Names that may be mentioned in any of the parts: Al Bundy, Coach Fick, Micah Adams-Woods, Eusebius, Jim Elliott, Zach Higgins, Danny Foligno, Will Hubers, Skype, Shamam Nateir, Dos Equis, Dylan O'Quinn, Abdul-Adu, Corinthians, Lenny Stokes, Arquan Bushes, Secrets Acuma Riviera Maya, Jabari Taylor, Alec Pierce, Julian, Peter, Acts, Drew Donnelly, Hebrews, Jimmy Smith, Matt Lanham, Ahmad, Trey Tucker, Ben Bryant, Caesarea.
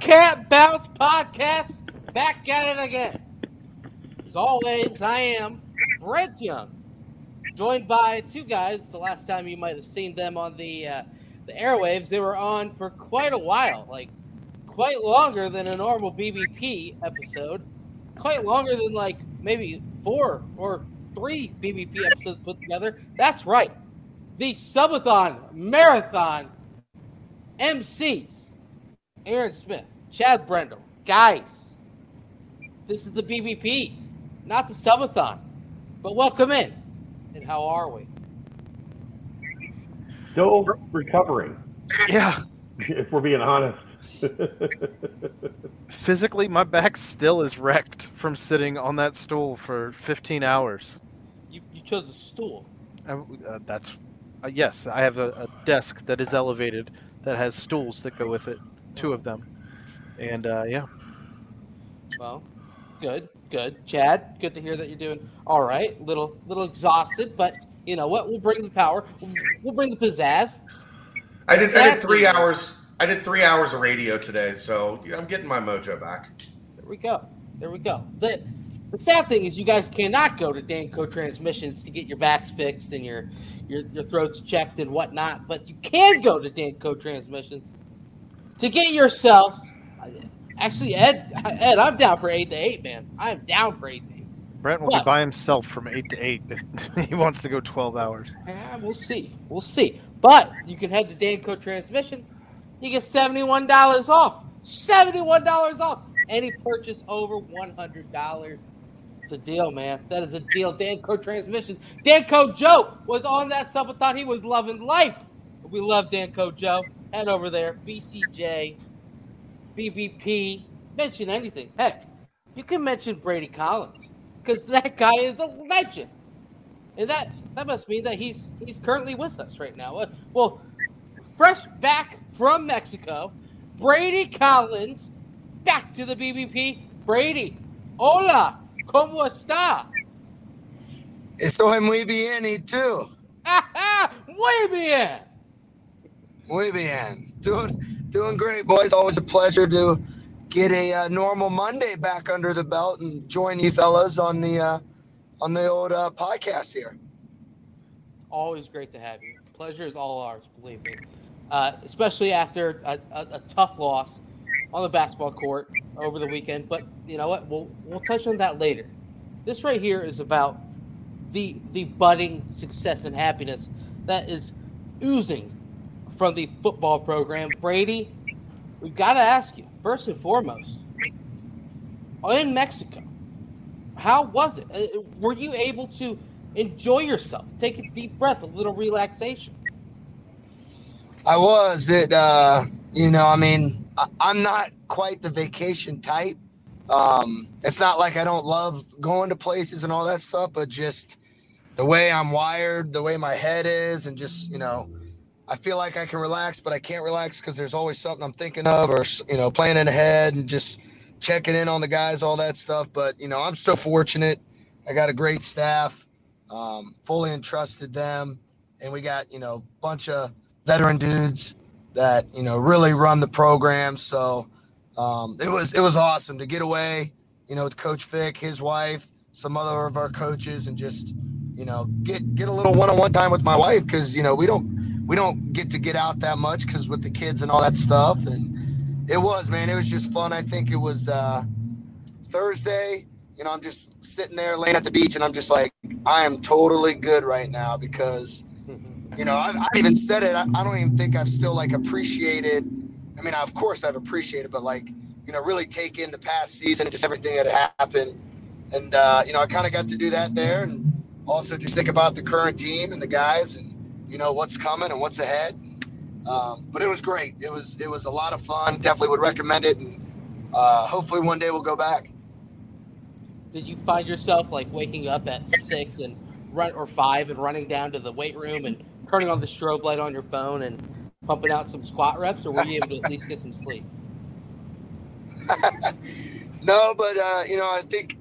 Can't Bounce Podcast, back at it again. As always, I am Brent Young, joined by two guys. The last time you might have seen them on the airwaves, they were on for quite a while, like quite longer than a normal BBP episode, quite longer than like maybe 4 or 3 BBP episodes put together. That's right. The Subathon Marathon MCs, Aaron Smith, Chad Brendel. Guys, this is the BBP, not the Subathon. But welcome in. And how are we? Still recovering. Yeah. If we're being honest. Physically, my back still is wrecked from sitting on that stool for 15 hours. You chose a stool. Yes, I have a desk that is elevated that has stools that go with it, 2 of them. And, yeah. Well, good. Chad, good to hear that you're doing all right. Little exhausted, but you know what? We'll bring the power. We'll bring the pizzazz. I did 3 hours of radio today, so I'm getting my mojo back. There we go. The sad thing is you guys cannot go to Danco Transmissions to get your backs fixed and your throats checked and whatnot, but you can go to Danco Transmissions to get yourselves. Actually, Ed, I'm down for 8-8, man. I'm down for 8-8. Brent will be by himself from 8-8 if he wants to go 12 hours. Yeah, we'll see. But you can head to Danco Transmission. You get $71 off. Any purchase over $100. It's a deal, man. That is a deal. Danco Transmission. Danco Joe was on that subathon. He was loving life. We love Danco Joe. Head over there. BCJ, BBP. Mention anything. Heck, you can mention Brady Collins because that guy is a legend. And that must mean that he's currently with us right now. Well, fresh back from Mexico, Brady Collins back to the BBP. Brady, hola, ¿cómo está? Estoy muy bien, ¿y tú? Muy bien. Doing great, boys. Always a pleasure to get a normal Monday back under the belt and join you fellas on the old podcast here. Always great to have you. Pleasure is all ours, believe me. Especially after a tough loss on the basketball court over the weekend. But you know what? We'll touch on that later. This right here is about the budding success and happiness that is oozing from the football program. Brady, we've got to ask you, first and foremost, in Mexico, how was it? Were you able to enjoy yourself, take a deep breath, a little relaxation? I was. I'm not quite the vacation type. It's not like I don't love going to places and all that stuff, but just the way I'm wired, the way my head is, and just, you know, I feel like I can relax, but I can't relax because there's always something I'm thinking of or, you know, planning ahead and just checking in on the guys, all that stuff. But, you know, I'm so fortunate. I got a great staff, fully entrusted them. And we got, you know, a bunch of veteran dudes that, you know, really run the program. So it was awesome to get away, you know, with Coach Fick, his wife, some other of our coaches, and just, you know, get a little one-on-one time with my wife because, you know, we don't get to get out that much because with the kids and all that stuff. And it was just fun. I think it was Thursday. You know, I'm just sitting there laying at the beach and I'm just like, I am totally good right now because, you know, I even said it. I don't even think I've still like appreciated. I mean, of course I've appreciated, but like, you know, really take in the past season and just everything that happened. And, you know, I kind of got to do that there and also just think about the current team and the guys and, you know, what's coming and what's ahead. But it was great. It was a lot of fun. Definitely would recommend it. And hopefully one day we'll go back. Did you find yourself like waking up at 6 and or 5 and running down to the weight room and turning on the strobe light on your phone and pumping out some squat reps, or were you able to at least get some sleep? No, but, you know, I think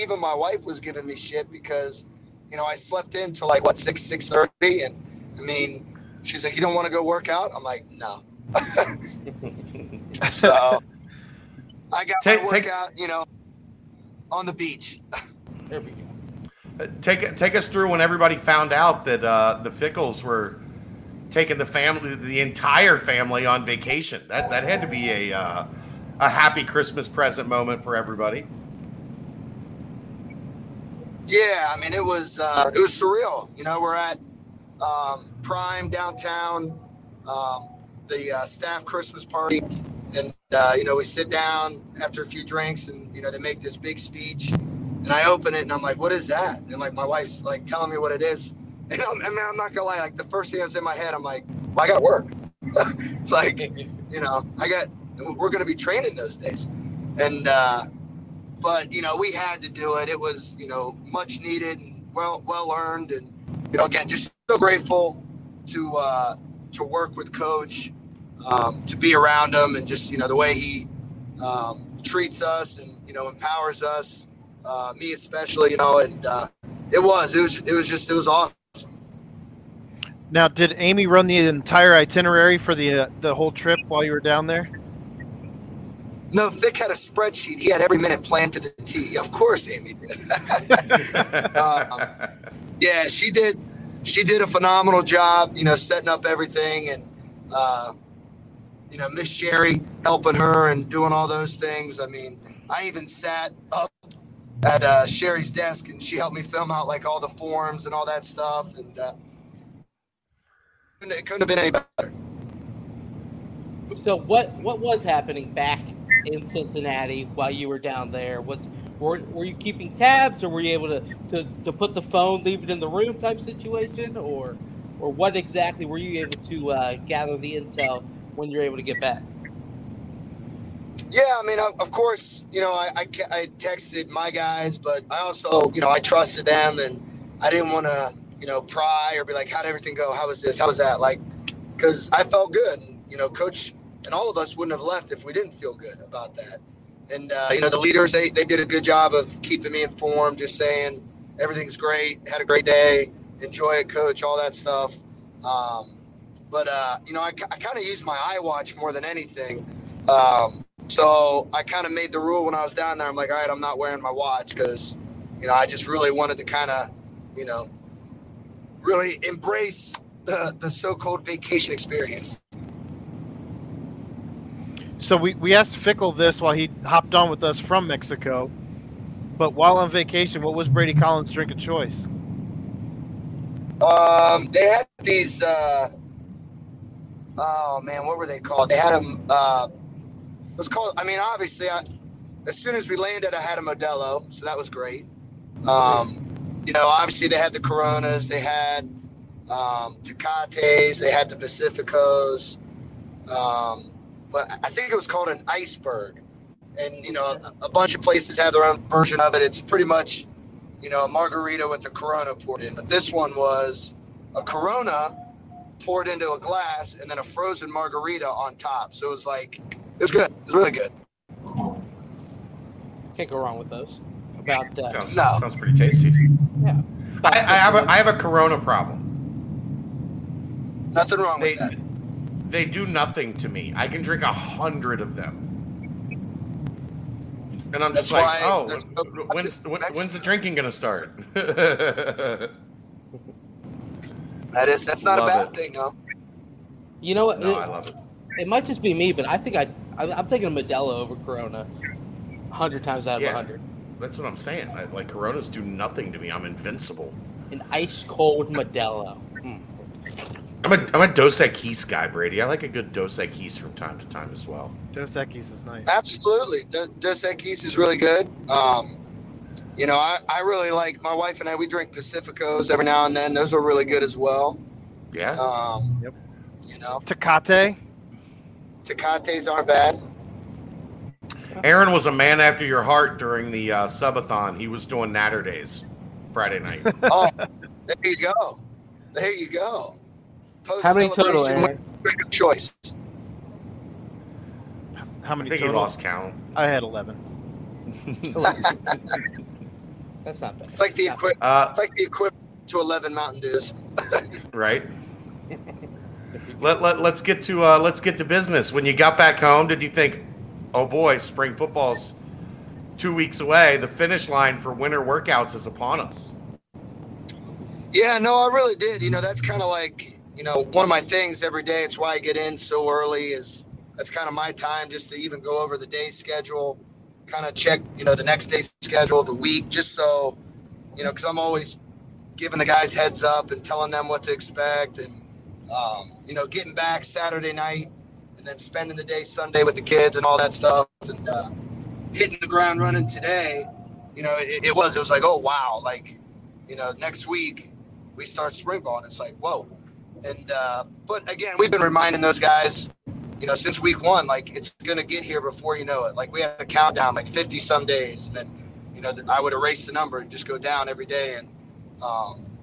even my wife was giving me shit because, you know, I slept in till like 6:30. And I mean, she's like, you don't want to go work out? I'm like, no, So I got my workout, you know, on the beach. There we go. Take us through when everybody found out that the Fickles were taking the family, the entire family, on vacation. That had to be a happy Christmas present moment for everybody. Yeah, I mean it was surreal. You know, we're at Prime downtown, the staff Christmas party, and you know, we sit down after a few drinks, and you know, they make this big speech. And I open it and I'm like, what is that? And like my wife's like telling me what it is. And I'm not gonna lie, like the first thing that's in my head, I'm like, well, I got work. Like, you know, we're gonna be training those days. And, but you know, we had to do it. It was, you know, much needed and well earned. And, you know, again, just so grateful to work with Coach, to be around him, and just, you know, the way he treats us and, you know, empowers us. Me especially, you know, and it was awesome. Now, did Amy run the entire itinerary for the whole trip while you were down there? No, Fick had a spreadsheet. He had every minute planned to the T. Of course, Amy did. Yeah, she did a phenomenal job, you know, setting up everything, and you know, Miss Sherry helping her and doing all those things. I mean, I even sat up at Sherry's desk, and she helped me film out like all the forms and all that stuff, and it couldn't have been any better. So what was happening back in Cincinnati while you were down there? Were you keeping tabs, or were you able to put the phone, leave it in the room type situation, or what exactly were you able to gather the intel when you're able to get back? Yeah, I mean, of course, you know, I texted my guys, but I also, you know, I trusted them, and I didn't want to, you know, pry or be like, how'd everything go? How was this? How was that? Like, because I felt good. And, you know, Coach and all of us wouldn't have left if we didn't feel good about that. And, you know, the leaders, they did a good job of keeping me informed, just saying everything's great, had a great day, enjoy it, Coach, all that stuff. But you know, I kind of used my iWatch more than anything. So I kind of made the rule when I was down there. I'm like, all right, I'm not wearing my watch because, you know, I just really wanted to kind of, you know, really embrace the so-called vacation experience. So we asked Fickle this while he hopped on with us from Mexico. But while on vacation, what was Brady Collins' drink of choice? They had these, oh, man, what were they called? They had them... It was called, I mean, obviously, as soon as we landed, I had a Modelo, so that was great. You know, obviously, they had the Coronas, they had Tecates, they had the Pacificos. But I think it was called an iceberg. And, you know, a bunch of places have their own version of it. It's pretty much, you know, a margarita with the Corona poured in. But this one was a Corona poured into a glass and then a frozen margarita on top. So it was like... It was good. It was really good. Can't go wrong with those. About sounds pretty tasty. Yeah. I have a Corona problem. Nothing wrong with that. They do nothing to me. I can drink 100 of them, and I'm just like, oh, when's the drinking gonna start? That's not a bad thing, though. You know what? No, I love it. It might just be me, but I think I'm taking a Modelo over Corona 100 times out of 100. That's what I'm saying. Like, Coronas do nothing to me. I'm invincible. An ice-cold Modelo. Mm. I'm a Dos Equis guy, Brady. I like a good Dos Equis from time to time as well. Dos Equis is nice. Absolutely. Dos Equis is really good. You know, I really like – my wife and I, we drink Pacificos every now and then. Those are really good as well. Yeah. Yep. You know. Tecate. Tecates aren't bad. Aaron was a man after your heart during the subathon. He was doing Natter Days Friday night. Oh, there you go. There you go. How many total, Aaron? Choice. How many total? I think he lost count. I had 11. That's not bad. It's like the equivalent to 11 Mountain Dews. Right? Let's get to business. When you got back home, did you think, oh boy, spring football's 2 weeks away? The finish line for winter workouts is upon us. Yeah, no, I really did. You know, that's kind of like, you know, one of my things every day. It's why I get in so early. Is that's kind of my time just to even go over the day's schedule, kind of check, you know, the next day's schedule, the week, just so, you know, because I'm always giving the guys heads up and telling them what to expect, and you know, getting back Saturday night and then spending the day Sunday with the kids and all that stuff, and hitting the ground running today. You know, it was like, oh wow, like, you know, next week we start spring ball, and it's like, whoa. And but again, we've been reminding those guys, you know, since week one, like, it's going to get here before you know it. Like, we had a countdown, like 50 some days, and then, you know, I would erase the number and just go down every day. And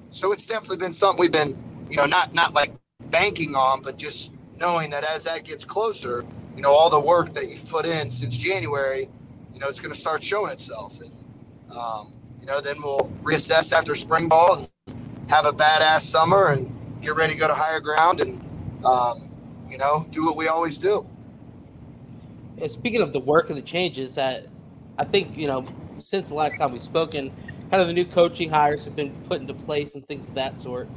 so it's definitely been something we've been, you know, not like banking on, but just knowing that as that gets closer, you know, all the work that you've put in since January, you know, it's going to start showing itself. And, you know, then we'll reassess after spring ball and have a badass summer and get ready to go to higher ground and, you know, do what we always do. And speaking of the work and the changes, I think, you know, since the last time we've spoken, kind of the new coaching hires have been put into place and things of that sort.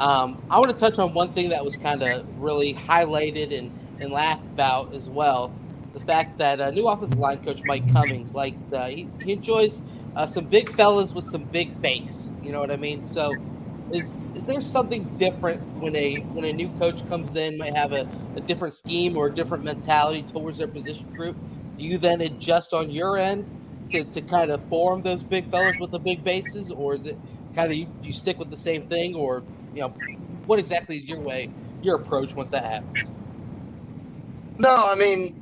I want to touch on one thing that was kind of really highlighted and laughed about as well. It's the fact that new offensive line coach Mike Cummings, like, he enjoys some big fellas with some big bass. You know what I mean? So is there something different when a new coach comes in, might have a different scheme or a different mentality towards their position group? Do you then adjust on your end to kind of form those big fellas with the big basses, or is it kind of you stick with the same thing, or – you know, what exactly is your approach once that happens? No, I mean,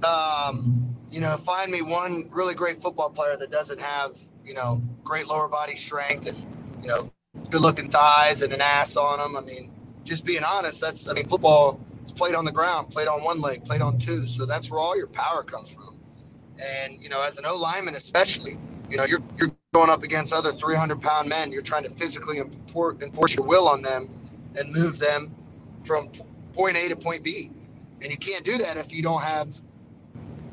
you know, find me one really great football player that doesn't have, you know, great lower body strength and, you know, good looking thighs and an ass on them. I mean, just being honest, football is played on the ground, played on one leg, played on two. So that's where all your power comes from. And, you know, as an O lineman, especially, you know, you're going up against other 300-pound men. You're trying to physically enforce your will on them and move them from point A to point B. And you can't do that if you don't have,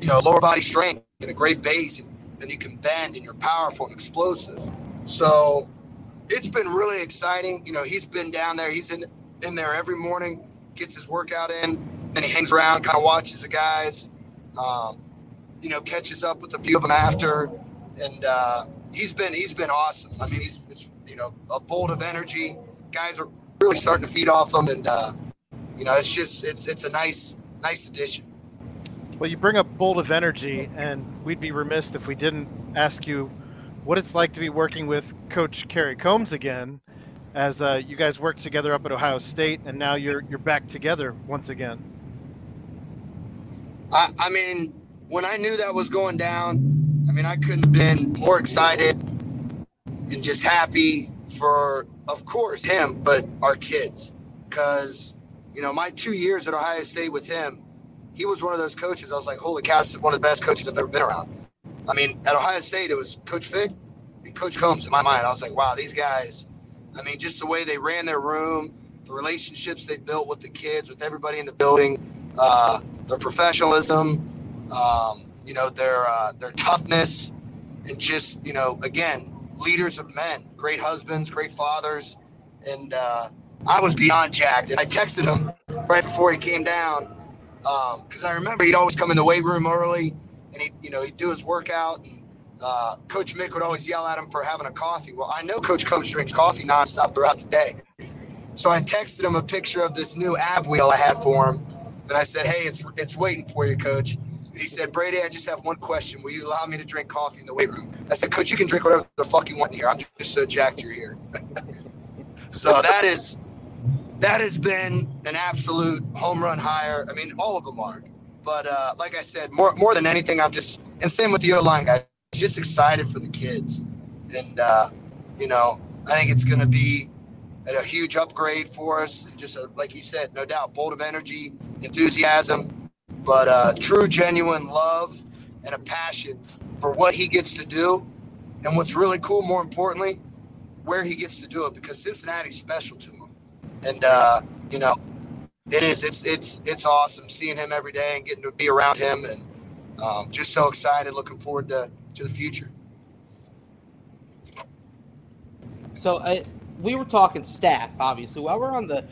you know, lower body strength and a great base, and you can bend and you're powerful and explosive. So it's been really exciting. You know, he's been down there. He's in there every morning, gets his workout in, then he hangs around, kind of watches the guys, you know, catches up with a few of them after. And he's been awesome. I mean, it's you know, a bolt of energy. Guys are really starting to feed off them, and you know, it's just it's a nice addition. Well, you bring up bolt of energy, and we'd be remiss if we didn't ask you what it's like to be working with Coach Kerry Coombs again, as you guys worked together up at Ohio State, and now you're back together once again. I mean, when I knew that was going down, I mean, I couldn't have been more excited and just happy for, of course, him, but our kids. Because, you know, my 2 years at Ohio State with him, he was one of those coaches. I was like, holy cow, this is one of the best coaches I've ever been around. I mean, at Ohio State, it was Coach Fick and Coach Combs in my mind. I was like, wow, these guys, I mean, just the way they ran their room, the relationships they built with the kids, with everybody in the building, their professionalism, you know, their toughness, and just, you know, again, leaders of men, great husbands, great fathers. And I was beyond jacked. And I texted him right before he came down, because I remember he'd always come in the weight room early, and he'd do his workout. And Coach Mick would always yell at him for having a coffee. Well, I know Coach Combs drinks coffee nonstop throughout the day. So I texted him a picture of this new ab wheel I had for him. And I said, hey, it's waiting for you, Coach. He said, Brady, I just have one question. Will you allow me to drink coffee in the weight room? I said, Coach, you can drink whatever the fuck you want in here. I'm just so jacked you're here. So that has been an absolute home run hire. I mean, all of them are. But like I said, more than anything, I'm just – and same with the O-line guys. Just excited for the kids. And, you know, I think it's going to be a huge upgrade for us. And just, like you said, no doubt, bolt of energy, enthusiasm. But true, genuine love and a passion for what he gets to do. And what's really cool, more importantly, where he gets to do it, because Cincinnati's special to him. And, you know, it is. It's awesome seeing him every day and getting to be around him, and just so excited, looking forward to the future. So we were talking staff, obviously. While we're on the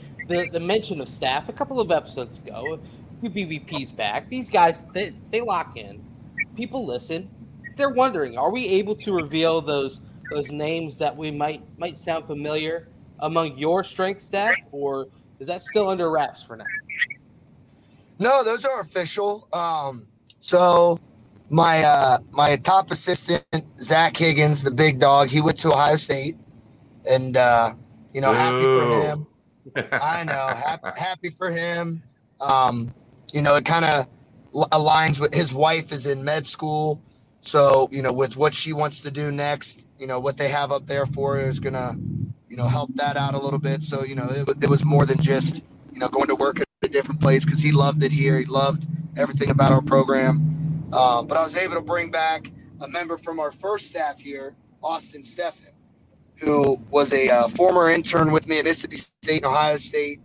mention of staff, a couple of episodes ago, BBP's back. These guys, they lock in. People listen. They're wondering, are we able to reveal those names that we might sound familiar among your strength staff, or is that still under wraps for now? No, those are official. So my top assistant, Zach Higgins, the big dog, he went to Ohio State, and happy for him. I know, happy for him. It kind of aligns with his wife is in med school. So, with what she wants to do next, what they have up there for her is going to, help that out a little bit. So, it was more than just, going to work at a different place, because he loved it here. He loved everything about our program. But I was able to bring back a member from our first staff here, Austin Steffen, who was a former intern with me at Mississippi State and Ohio State.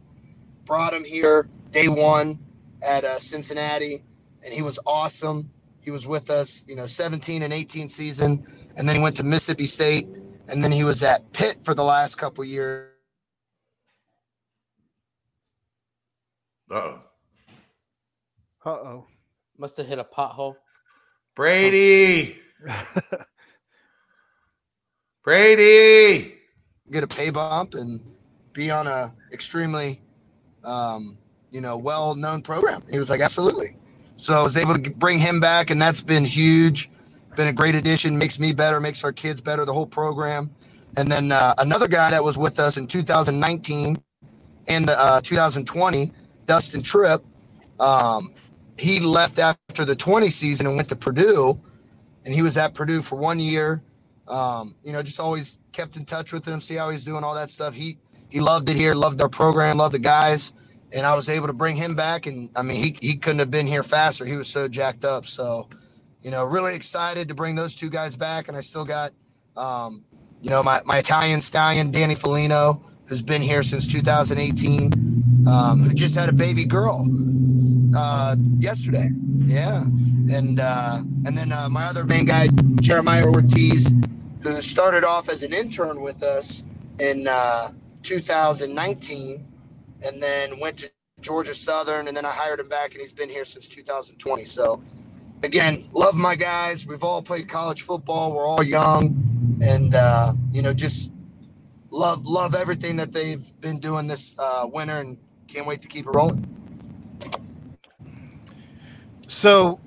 Brought him here day one at Cincinnati, and he was awesome. He was with us, 17 and 18 season, and then he went to Mississippi State, and then he was at Pitt for the last couple years. Uh-oh. Must have hit a pothole. Brady! Brady! Get a pay bump and be on a extremely, well-known program. He was like, absolutely. So I was able to bring him back, and that's been huge. Been a great addition. Makes me better. Makes our kids better. The whole program. And then another guy that was with us in 2019 and 2020, Dustin Tripp. He left after the 20 season and went to Purdue, and he was at Purdue for 1 year. Just always kept in touch with him, see how he's doing, all that stuff. He loved it here, loved our program, loved the guys. And I was able to bring him back, and, he couldn't have been here faster. He was so jacked up. So, really excited to bring those two guys back. And I still got, my Italian stallion, Danny Foligno, who's been here since 2018, who just had a baby girl yesterday. Yeah. And then my other main guy, Jeremiah Ortiz, who started off as an intern with us in 2019. And then went to Georgia Southern, and then I hired him back, and he's been here since 2020. So, again, love my guys. We've all played college football. We're all young, and, just love everything that they've been doing this winter, and can't wait to keep it rolling. So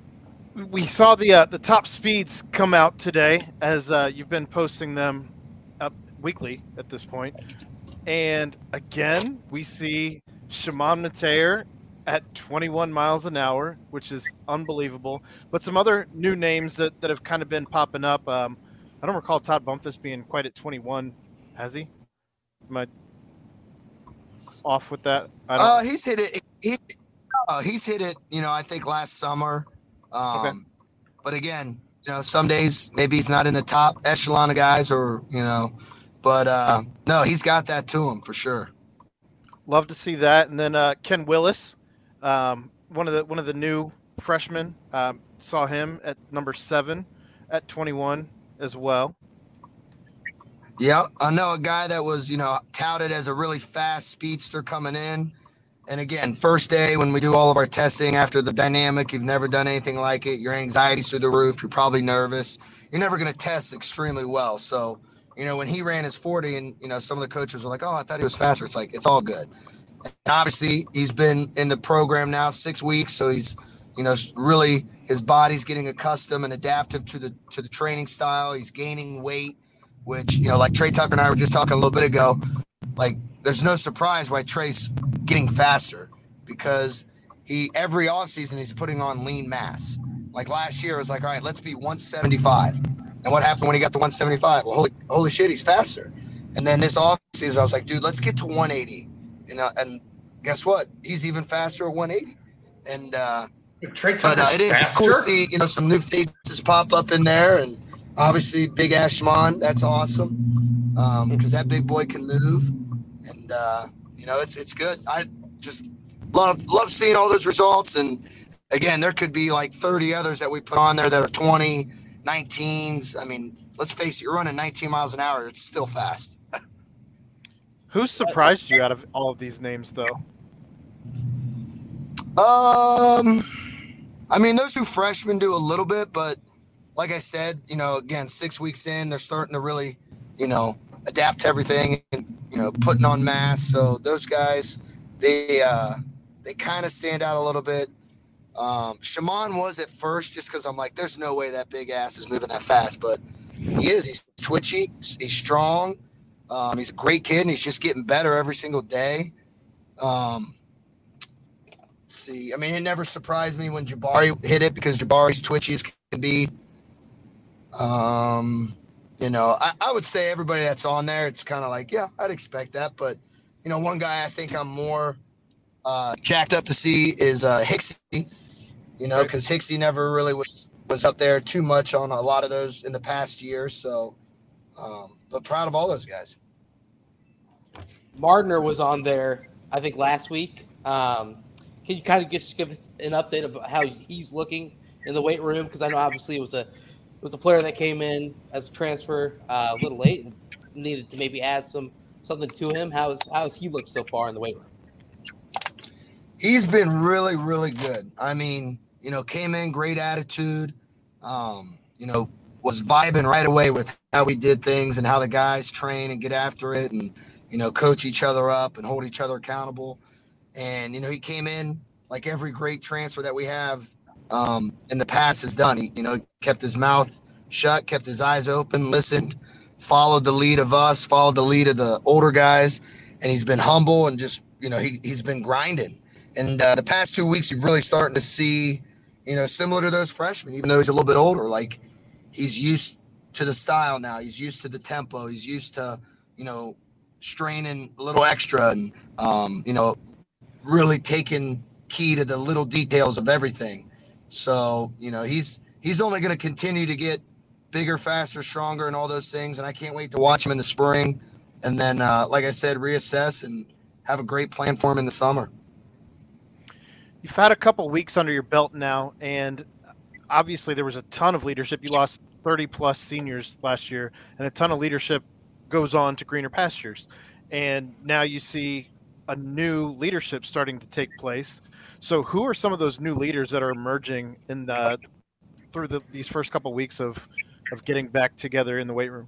we saw the top speeds come out today, as you've been posting them up weekly at this point. And again, we see Shamam Nateir at 21 miles an hour, which is unbelievable. But some other new names that have kind of been popping up. I don't recall Todd Bumpus being quite at 21. Has he? Am I off with that? I don't know. He's hit it. He's hit it, I think last summer. Okay. But again, some days maybe he's not in the top echelon of guys, or, But, no, he's got that to him for sure. Love to see that. And then Ken Willis, one of the new freshmen, saw him at number 7 at 21 as well. Yeah, I know a guy that was, touted as a really fast speedster coming in. And, again, first day when we do all of our testing after the dynamic, you've never done anything like it. Your anxiety's through the roof. You're probably nervous. You're never going to test extremely well. So, when he ran his 40 and, some of the coaches were like, oh, I thought he was faster. It's like, it's all good. And obviously, he's been in the program now 6 weeks. So he's, really his body's getting accustomed and adaptive to the training style. He's gaining weight, which, like Trey Tucker and I were just talking a little bit ago, like there's no surprise why Trey's getting faster, because every offseason he's putting on lean mass. Like last year, it was like, all right, let's be 175. And what happened when he got to 175? Well, holy shit, he's faster. And then this offseason, I was like, dude, let's get to 180. And guess what? He's even faster at 180. And it's cool to see, some new faces pop up in there. And obviously, Big Ashmon, that's awesome, because that big boy can move. And, it's good. I just love seeing all those results. And again, there could be like 30 others that we put on there that are 20, 19s. I mean, let's face it, you're running 19 miles an hour. It's still fast. Who surprised you out of all of these names, though? I mean, those who freshmen do a little bit, but like I said, you know, again, 6 weeks in, they're starting to really, you know, adapt to everything and, you know, putting on masks. So those guys, they kind of stand out a little bit. Shaman was at first just because I'm like, there's no way that big ass is moving that fast, but he is. He's twitchy. He's strong. He's a great kid, and he's just getting better every single day. Let's see. I mean, it never surprised me when Jabari hit it because Jabari's twitchy as can be. You know, I would say everybody that's on there, it's kind of like, yeah, I'd expect that. But, you know, one guy I think I'm more jacked up to see is Hicksy, you know, because Hicksy never really was up there too much on a lot of those in the past year. So, but proud of all those guys. Mardner was on there, I think, last week. Can you kind of just give us an update about how he's looking in the weight room? Because I know obviously it was a player that came in as a transfer a little late and needed to maybe add something to him. How's he looked so far in the weight room? He's been really, really good. I mean, you know, came in, great attitude, you know, was vibing right away with how we did things and how the guys train and get after it and, you know, coach each other up and hold each other accountable. And, you know, he came in like every great transfer that we have in the past has done. He, you know, kept his mouth shut, kept his eyes open, listened, followed the lead of us, followed the lead of the older guys. And he's been humble and just, you know, he's been grinding. And the past 2 weeks, you're really starting to see, you know, similar to those freshmen, even though he's a little bit older, like he's used to the style now. He's used to the tempo. He's used to, you know, straining a little extra and, you know, really taking key to the little details of everything. So, you know, he's only going to continue to get bigger, faster, stronger and all those things. And I can't wait to watch him in the spring. And then, like I said, reassess and have a great plan for him in the summer. You've had a couple weeks under your belt now, and obviously there was a ton of leadership. You lost 30-plus seniors last year, and a ton of leadership goes on to greener pastures. And now you see a new leadership starting to take place. So who are some of those new leaders that are emerging through these first couple weeks of getting back together in the weight room?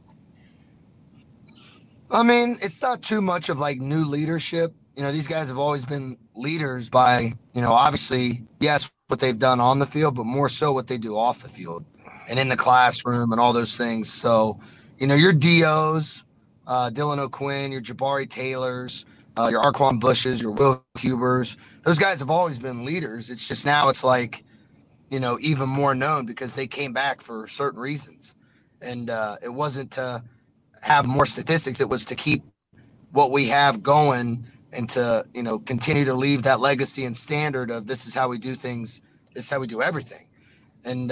I mean, it's not too much of, like, new leadership. You know, these guys have always been leaders by, you know, obviously, yes, what they've done on the field, but more so what they do off the field and in the classroom and all those things. So, you know, your DOs, Dylan O'Quinn, your Jabari Taylors, your Arquan Bushes, your Will Hubers, those guys have always been leaders. It's just now it's like, you know, even more known because they came back for certain reasons. And it wasn't to have more statistics. It was to keep what we have going and to, you know, continue to leave that legacy and standard of this is how we do things, this is how we do everything. And,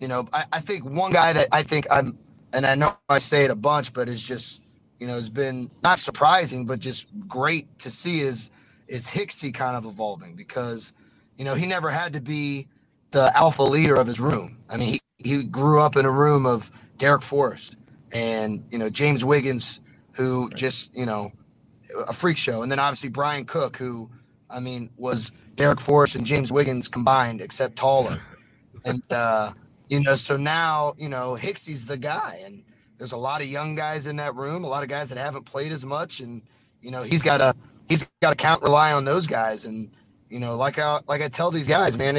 you know, I think one guy that I think I'm, and I know I say it a bunch, but it's just, you know, it's been not surprising, but just great to see is Hicksy kind of evolving because, you know, he never had to be the alpha leader of his room. I mean, he grew up in a room of Derek Forrest and, you know, James Wiggins, who just, you know, a freak show. And then obviously Brian Cook, who, I mean, was Derek Forrest and James Wiggins combined, except taller. And, you know, so now, you know, Hicksy's the guy and there's a lot of young guys in that room, a lot of guys that haven't played as much. And, you know, he's got to rely on those guys. And, you know, like I tell these guys, man,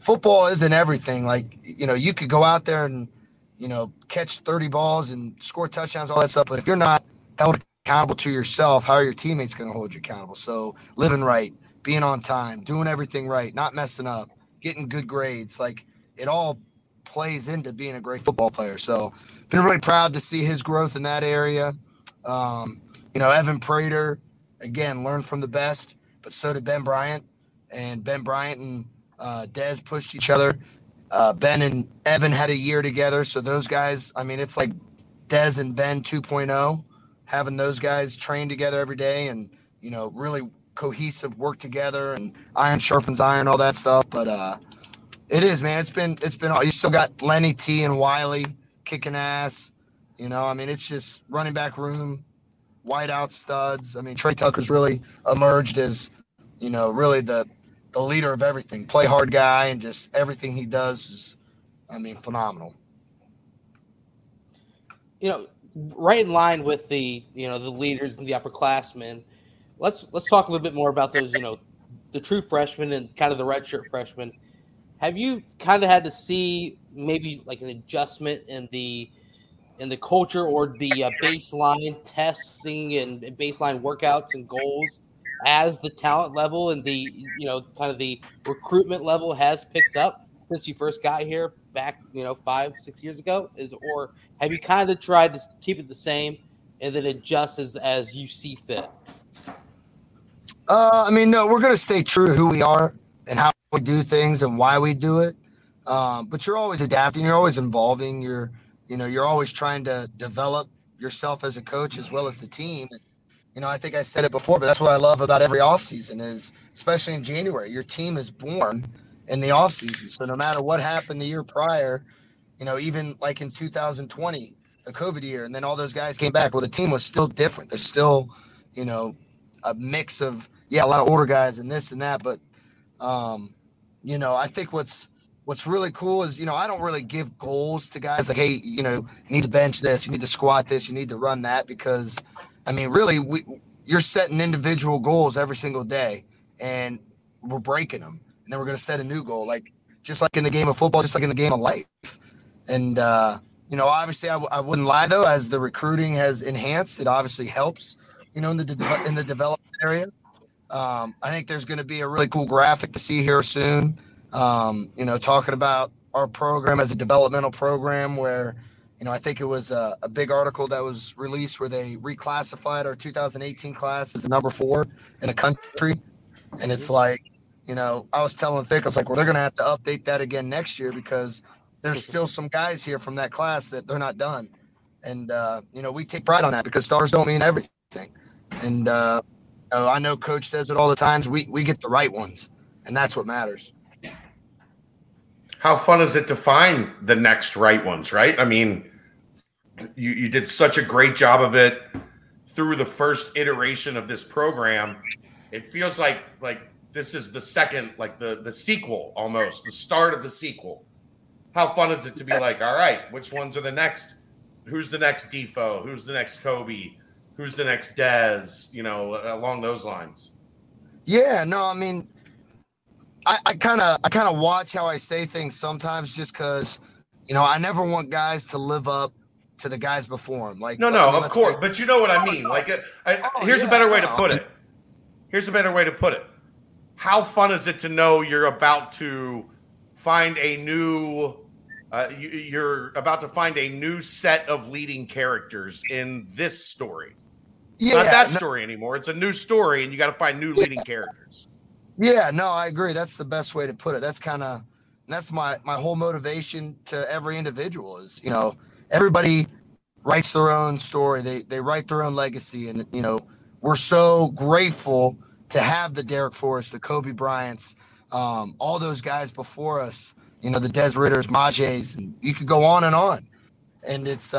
football isn't everything. Like, you know, you could go out there and, you know, catch 30 balls and score touchdowns, all that stuff. But if you're not held accountable to yourself, how are your teammates going to hold you accountable? So living right, being on time, doing everything right, not messing up, getting good grades, like it all plays into being a great football player. So been really proud to see his growth in that area. You know, Evan Prater, again, learned from the best, but so did Ben Bryant. And Ben Bryant and Dez pushed each other. Ben and Evan had a year together. So those guys, I mean, it's like Dez and Ben 2.0. having those guys train together every day and, you know, really cohesive work together and iron sharpens iron, all that stuff. But it is, man. It's been. You still got Lenny T and Wiley kicking ass. You know, I mean, it's just running back room, wideout studs. I mean, Trey Tucker's really emerged as, you know, really the leader of everything. Play hard guy, and just everything he does is, I mean, phenomenal. You know, right in line with the, you know, the leaders and the upperclassmen. Let's talk a little bit more about those, you know, the true freshmen and kind of the redshirt freshmen. Have you kind of had to see maybe like an adjustment in the culture or the baseline testing and baseline workouts and goals as the talent level and the, you know, kind of the recruitment level has picked up since you first got here back, you know, 5-6 years ago? Or have you kind of tried to keep it the same and then adjust as you see fit? I mean, no, we're going to stay true to who we are and how we do things and why we do it. But you're always adapting. You're always involving. You're always trying to develop yourself as a coach as well as the team. And, you know, I think I said it before, but that's what I love about every offseason is, especially in January, your team is born in the offseason. So no matter what happened the year prior, you know, even like in 2020, the COVID year, and then all those guys came back. Well, the team was still different. There's still, you know, a mix of, a lot of older guys and this and that. But, you know, I think what's really cool is, you know, I don't really give goals to guys like, hey, you know, you need to bench this, you need to squat this, you need to run that, because, I mean, really, you're setting individual goals every single day, and we're breaking them. And then we're going to set a new goal, like just like in the game of football, just like in the game of life. And, you know, obviously I wouldn't lie, though, as the recruiting has enhanced, it obviously helps, you know, in the development area. I think there's going to be a really cool graphic to see here soon, you know, talking about our program as a developmental program where, you know, I think it was a big article that was released where they reclassified our 2018 class as the number 4 in the country. And it's like, you know, I was telling Fick, I was like, well, they're going to have to update that again next year because there's still some guys here from that class that they're not done. And, you know, we take pride on that because stars don't mean everything. And, I know Coach says it all the times. We get the right ones, and that's what matters. How fun is it to find the next right ones, right? I mean, you did such a great job of it through the first iteration of this program. It feels like this is the second, like the sequel almost, the start of the sequel. How fun is it to be like, all right, which ones are the next? Who's the next Defoe? Who's the next Kobe? Who's the next Dez, you know, along those lines? Yeah, no, I mean, I kind of watch how I say things sometimes just because, you know, I never want guys to live up to the guys before them. Like, of course, but you know what I mean. Like, here's a better way to put it. Here's a better way to put it. How fun is it to know you're about to find a new you're about to find a new set of leading characters in this story? Yeah, not that story anymore. It's a new story, and you got to find new leading characters. Yeah, no, I agree. That's the best way to put it. That's kind of my whole motivation to every individual is, you know, everybody writes their own story. They write their own legacy, and, you know, we're so grateful to have the Derek Forrest, the Kobe Bryants, all those guys before us. You know, the Des Ritters, Majes, and you could go on. And it's,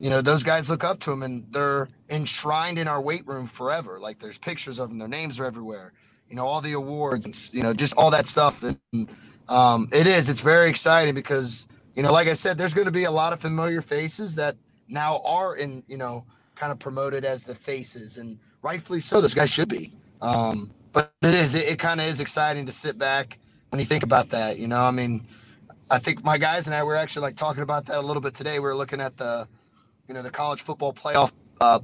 you know, those guys look up to them, and they're enshrined in our weight room forever. Like, there's pictures of them. Their names are everywhere. You know, all the awards, and, you know, just all that stuff. And it's very exciting because, you know, like I said, there's going to be a lot of familiar faces that now are in, you know, kind of promoted as the faces. And rightfully so, those guys should be. But it kind of is exciting to sit back when you think about that. You know, I mean, I think my guys and I were actually like talking about that a little bit today. We were looking at the, you know, the college football playoff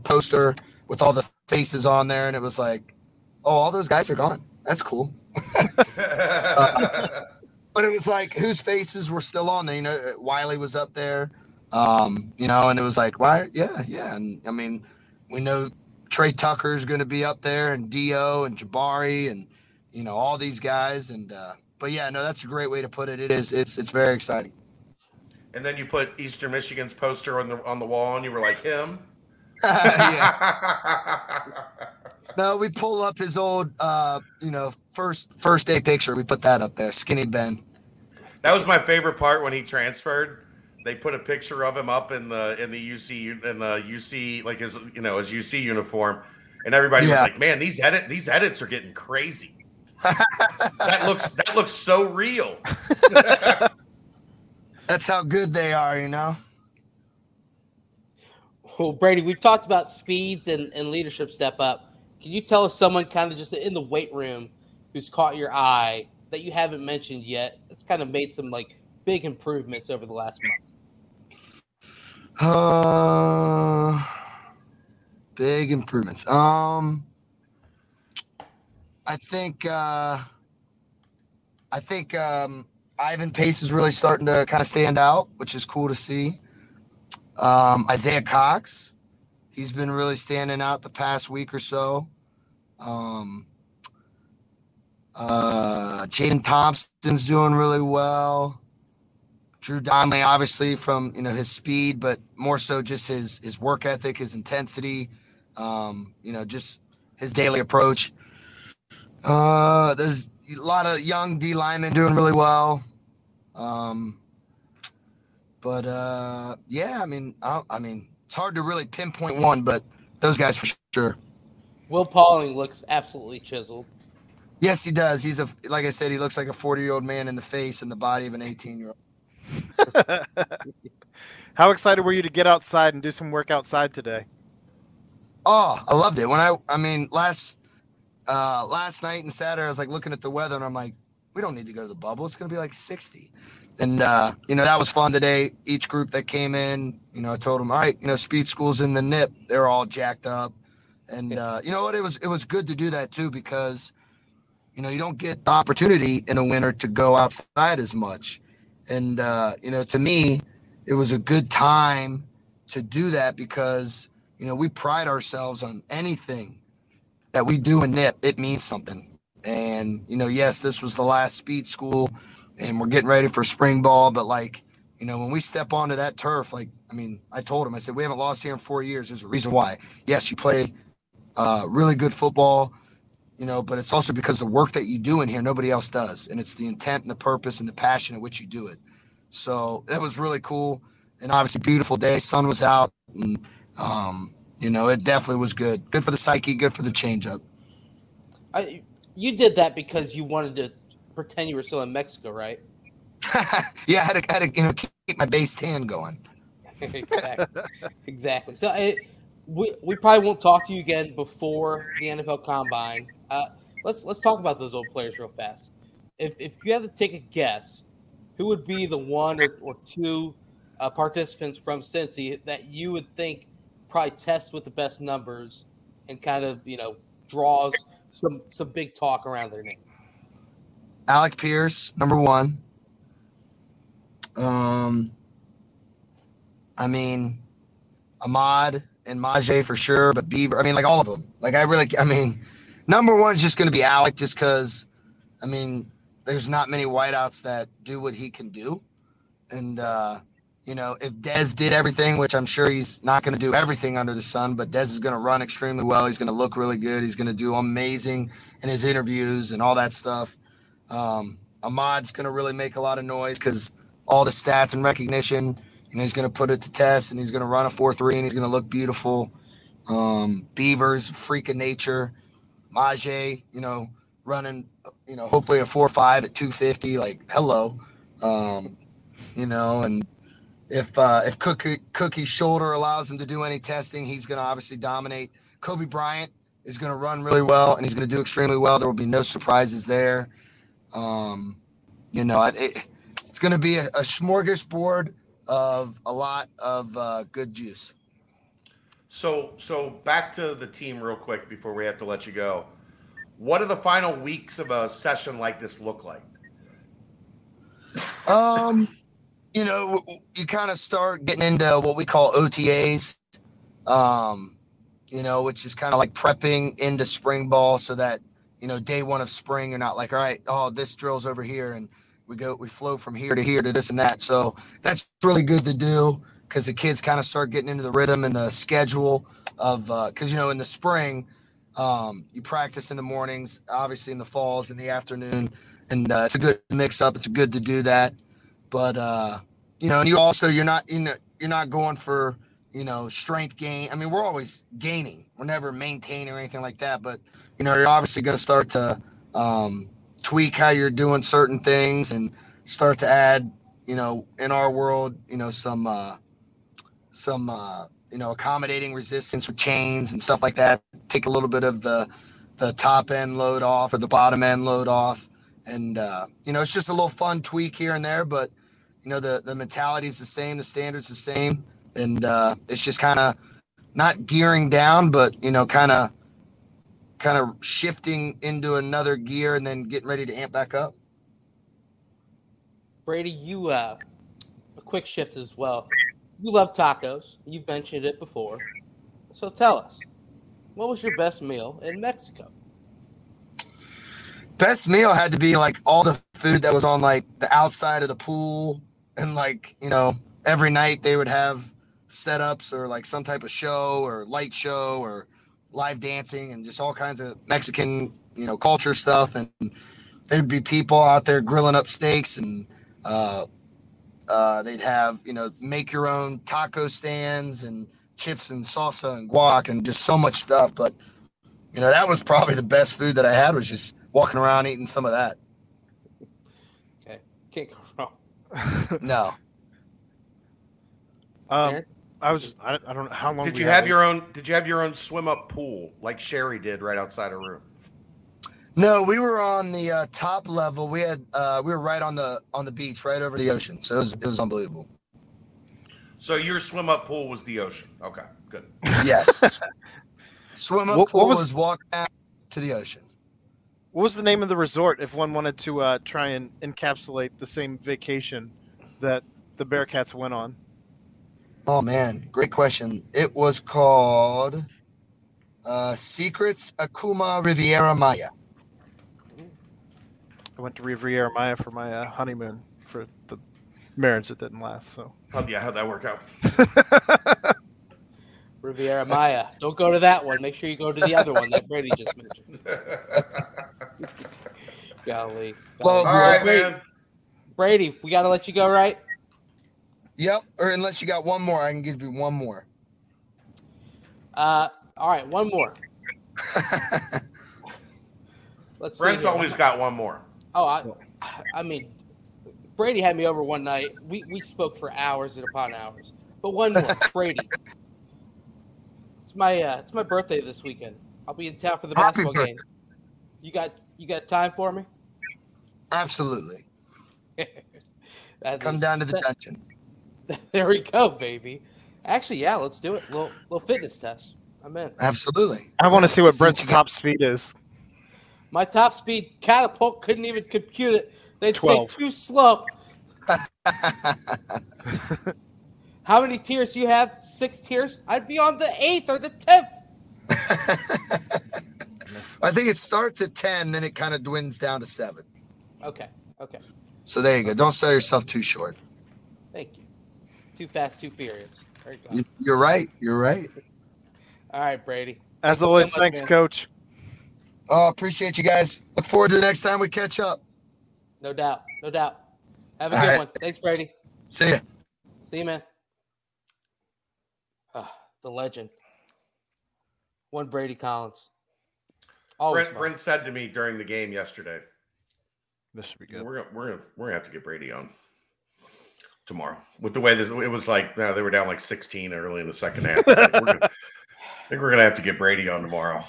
poster with all the faces on there. And it was like, oh, all those guys are gone. That's cool. But it was like, whose faces were still on there? You know, Wiley was up there, you know, and it was like, why? Yeah. And I mean, we know Trey Tucker's going to be up there, and Dio and Jabari and, you know, all these guys. And, but yeah, no, that's a great way to put it. It is. It's very exciting. And then you put Eastern Michigan's poster on the wall, and you were like him. No, we pull up his old, first day picture. We put that up there, Skinny Ben. That was my favorite part when he transferred. They put a picture of him up in the UC like his UC uniform, and everybody was like, "Man, these edits are getting crazy. that looks so real." That's how good they are, you know. Well, Brady, we've talked about speeds and leadership step up. Can you tell us someone kind of just in the weight room who's caught your eye that you haven't mentioned yet? That's kind of made some like big improvements over the last month. Big improvements. I think Ivan Pace is really starting to kind of stand out, which is cool to see. Isaiah Cox, he's been really standing out the past week or so. Jaden Thompson's doing really well. Drew Donnelly, obviously, from his speed, but more so just his work ethic, his intensity, just his daily approach. There's a lot of young D linemen doing really well. But it's hard to really pinpoint one, but those guys for sure. Will Pauling looks absolutely chiseled. Yes, he does. He's like I said, he looks like a 40-year-old man in the face and the body of an 18-year-old. How excited were you to get outside and do some work outside today? Oh, I loved it. When last night and Saturday, I was like looking at the weather and I'm like, we don't need to go to the bubble. It's going to be like 60. And, that was fun today. Each group that came in, I told them, all right, speed school's in the nip. They're all jacked up. And you know what? It was good to do that too, because, you don't get the opportunity in the winter to go outside as much. And, to me, it was a good time to do that because, we pride ourselves on anything that we do in nip. It means something. And, yes, this was the last speed school and we're getting ready for spring ball. But when we step onto that turf, I told him, I said, we haven't lost here in 4 years. There's a reason why. Yes, you play really good football, but it's also because the work that you do in here, nobody else does. And it's the intent and the purpose and the passion in which you do it. So that was really cool. And obviously beautiful day. Sun was out. And, it definitely was good. Good for the psyche, good for the change up. You did that because you wanted to pretend you were still in Mexico, right? Yeah, I had to keep my base tan going. Exactly. So we probably won't talk to you again before the NFL Combine. Let's talk about those old players real fast. If you had to take a guess, who would be the one or two participants from Cincy that you would think probably tests with the best numbers and kind of draws some big talk around their name? Alec Pierce, number one. Ahmad and Maje for sure, but Beaver, all of them. Number one is just going to be Alec just because, there's not many wideouts that do what he can do. And, if Dez did everything, which I'm sure he's not going to do everything under the sun, but Dez is going to run extremely well. He's going to look really good. He's going to do amazing in his interviews and all that stuff. Ahmad's going to really make a lot of noise because all the stats and recognition, he's going to put it to test and he's going to run a 4.3 and he's going to look beautiful. Beaver's freak of nature. Maje, running, hopefully a 4.5 at 250, like hello. And if Cookie's shoulder allows him to do any testing, he's going to obviously dominate. Kobe Bryant is going to run really well and he's going to do extremely well. There will be no surprises there. It's going to be a smorgasbord of a lot of good juice. So back to the team real quick before we have to let you go. What do the final weeks of a session like this look like? You kind of start getting into what we call OTAs, which is kind of like prepping into spring ball so that, day one of spring, you're not like, all right, this drill's over here and we flow from here to here to this and that. So that's really good to do because the kids kind of start getting into the rhythm and the schedule of, because in the spring, You practice in the mornings, obviously in the falls, in the afternoon, and it's a good mix up. It's good to do that. But, you know, and you also, you're not going for, you know, strength gain. I mean, we're always gaining. We're never maintaining or anything like that. But, you know, you're obviously going to start to tweak how you're doing certain things and start to add, you know, in our world, you know, some you know, accommodating resistance with chains and stuff like that. Take a little bit of the top end load off or the bottom end load off. And, you know, it's just a little fun tweak here and there, but, you know, the mentality is the same, the standard's the same. And it's just kind of not gearing down, but, you know, kind of shifting into another gear and then getting ready to amp back up. Brady, you a quick shift as well. You love tacos. You've mentioned it before. So tell us, what was your best meal in Mexico? Best meal had to be like all the food that was on like the outside of the pool, and like, you know, every night they would have setups or like some type of show or light show or live dancing and just all kinds of Mexican, you know, culture stuff. And there'd be people out there grilling up steaks, and they'd have, you know, make your own taco stands and chips and salsa and guac and just so much stuff. But, you know, that was probably the best food that I had, was just walking around eating some of that. Okay. Can't go wrong. No. I don't know how long. Did you have your own swim up pool like Sherry did right outside her room? No, we were on the top level. We had we were right on the beach, right over the ocean. So it was unbelievable. So your swim up pool was the ocean. Okay, good. Yes. Swim up pool was walk back to the ocean. What was the name of the resort if one wanted to try and encapsulate the same vacation that the Bearcats went on? Oh, man, great question. It was called Secrets Acuma Riviera Maya. I went to Riviera Maya for my honeymoon, for the marriage that didn't last. So how'd that work out? Riviera Maya. Don't go to that one. Make sure you go to the other one that Brady just mentioned. Golly. Well, all right, man. Brady, we got to let you go, right? Yep, or unless you got one more, I can give you one more. All right, one more. Let's see. Brent's always got one more. Oh, I mean, Brady had me over one night. We spoke for hours and upon hours. But one more, Brady. It's my birthday this weekend. I'll be in town for the basketball game. You got time for me? Absolutely. Come down to the dungeon. There we go, baby. Actually, yeah, let's do it. Little fitness test. I'm in. Absolutely. I want to see what Brent's top speed is. My top speed, Catapult couldn't even compute it. They'd 12. Say too slow. How many tiers do you have? 6 tiers? I'd be on the 8th or the 10th. I think it starts at 10, then it kind of dwindles down to 7. Okay. So there you go. Don't sell yourself too short. Thank you. Too fast, too furious. There you go. You're right. All right, Brady. As always, thanks, Coach. Oh, appreciate you guys. Look forward to the next time we catch up. No doubt. Have a good one. Thanks, Brady. See ya. See you, man. The legend. One Brady Collins. Brent said to me during the game yesterday, this should be good. We're gonna have to get Brady on tomorrow. With the way it was like, no, they were down like 16 early in the second half. Like, I think we're gonna have to get Brady on tomorrow.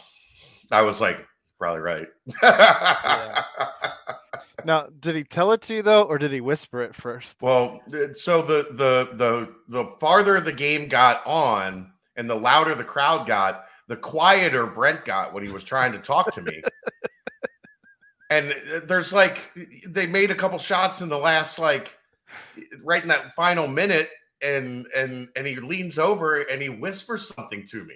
I was like, probably right. Yeah. Now, did he tell it to you though, or did he whisper it first? Well, so the farther the game got on, and the louder the crowd got, the quieter Brent got when he was trying to talk to me. And there's like, they made a couple shots in the last, like right in that final minute, and he leans over and he whispers something to me.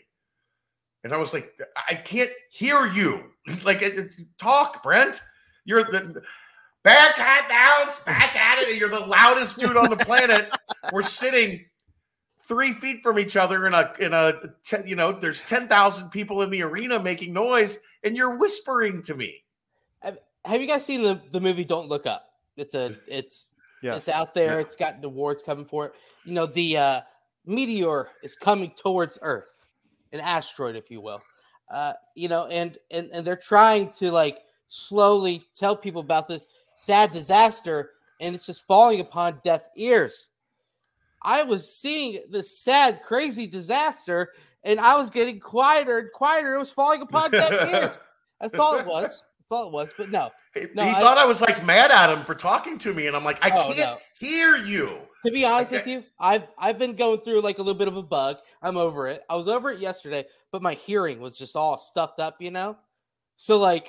And I was like, I can't hear you. Like, talk, Brent. You're the back at it. You're the loudest dude on the planet. We're sitting 3 feet from each other in a there's 10,000 people in the arena making noise, and you're whispering to me. Have you guys seen the movie Don't Look Up? It's out there. Yeah. It's got awards coming for it. You know, the meteor is coming towards Earth, an asteroid, if you will. And they're trying to slowly tell people about this sad disaster, and it's just falling upon deaf ears. I was seeing this sad, crazy disaster, and I was getting quieter and quieter. It was falling upon deaf ears. That's all it was. But no. He thought I was mad at him for talking to me, and I'm like, I can't hear you. To be honest with you, I've been going through a little bit of a bug. I'm over it. I was over it yesterday, but my hearing was just all stuffed up, you know? So I'm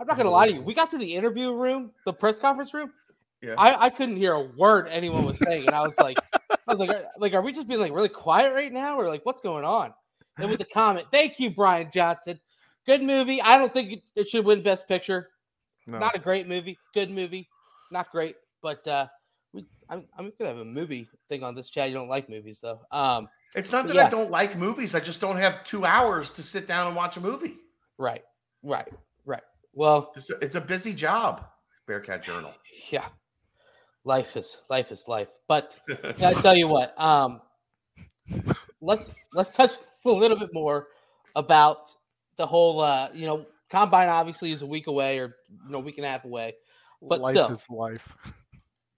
not going to lie to you. We got to the interview room, the press conference room. Yeah. I couldn't hear a word anyone was saying. And I was like, are we just being really quiet right now? Or what's going on? It was a comment. Thank you, Brian Johnson. Good movie. I don't think it should win Best Picture. No. Not a great movie. Good movie. Not great. But I'm going to have a movie thing on this chat. You don't like movies, though. It's not that I don't like movies. I just don't have 2 hours to sit down and watch a movie. Right. Well, it's a busy job, Bearcat Journal. Yeah. Life is life. But I tell you what, let's touch a little bit more about the whole, combine obviously is a week away or week and a half away. But life still, is life.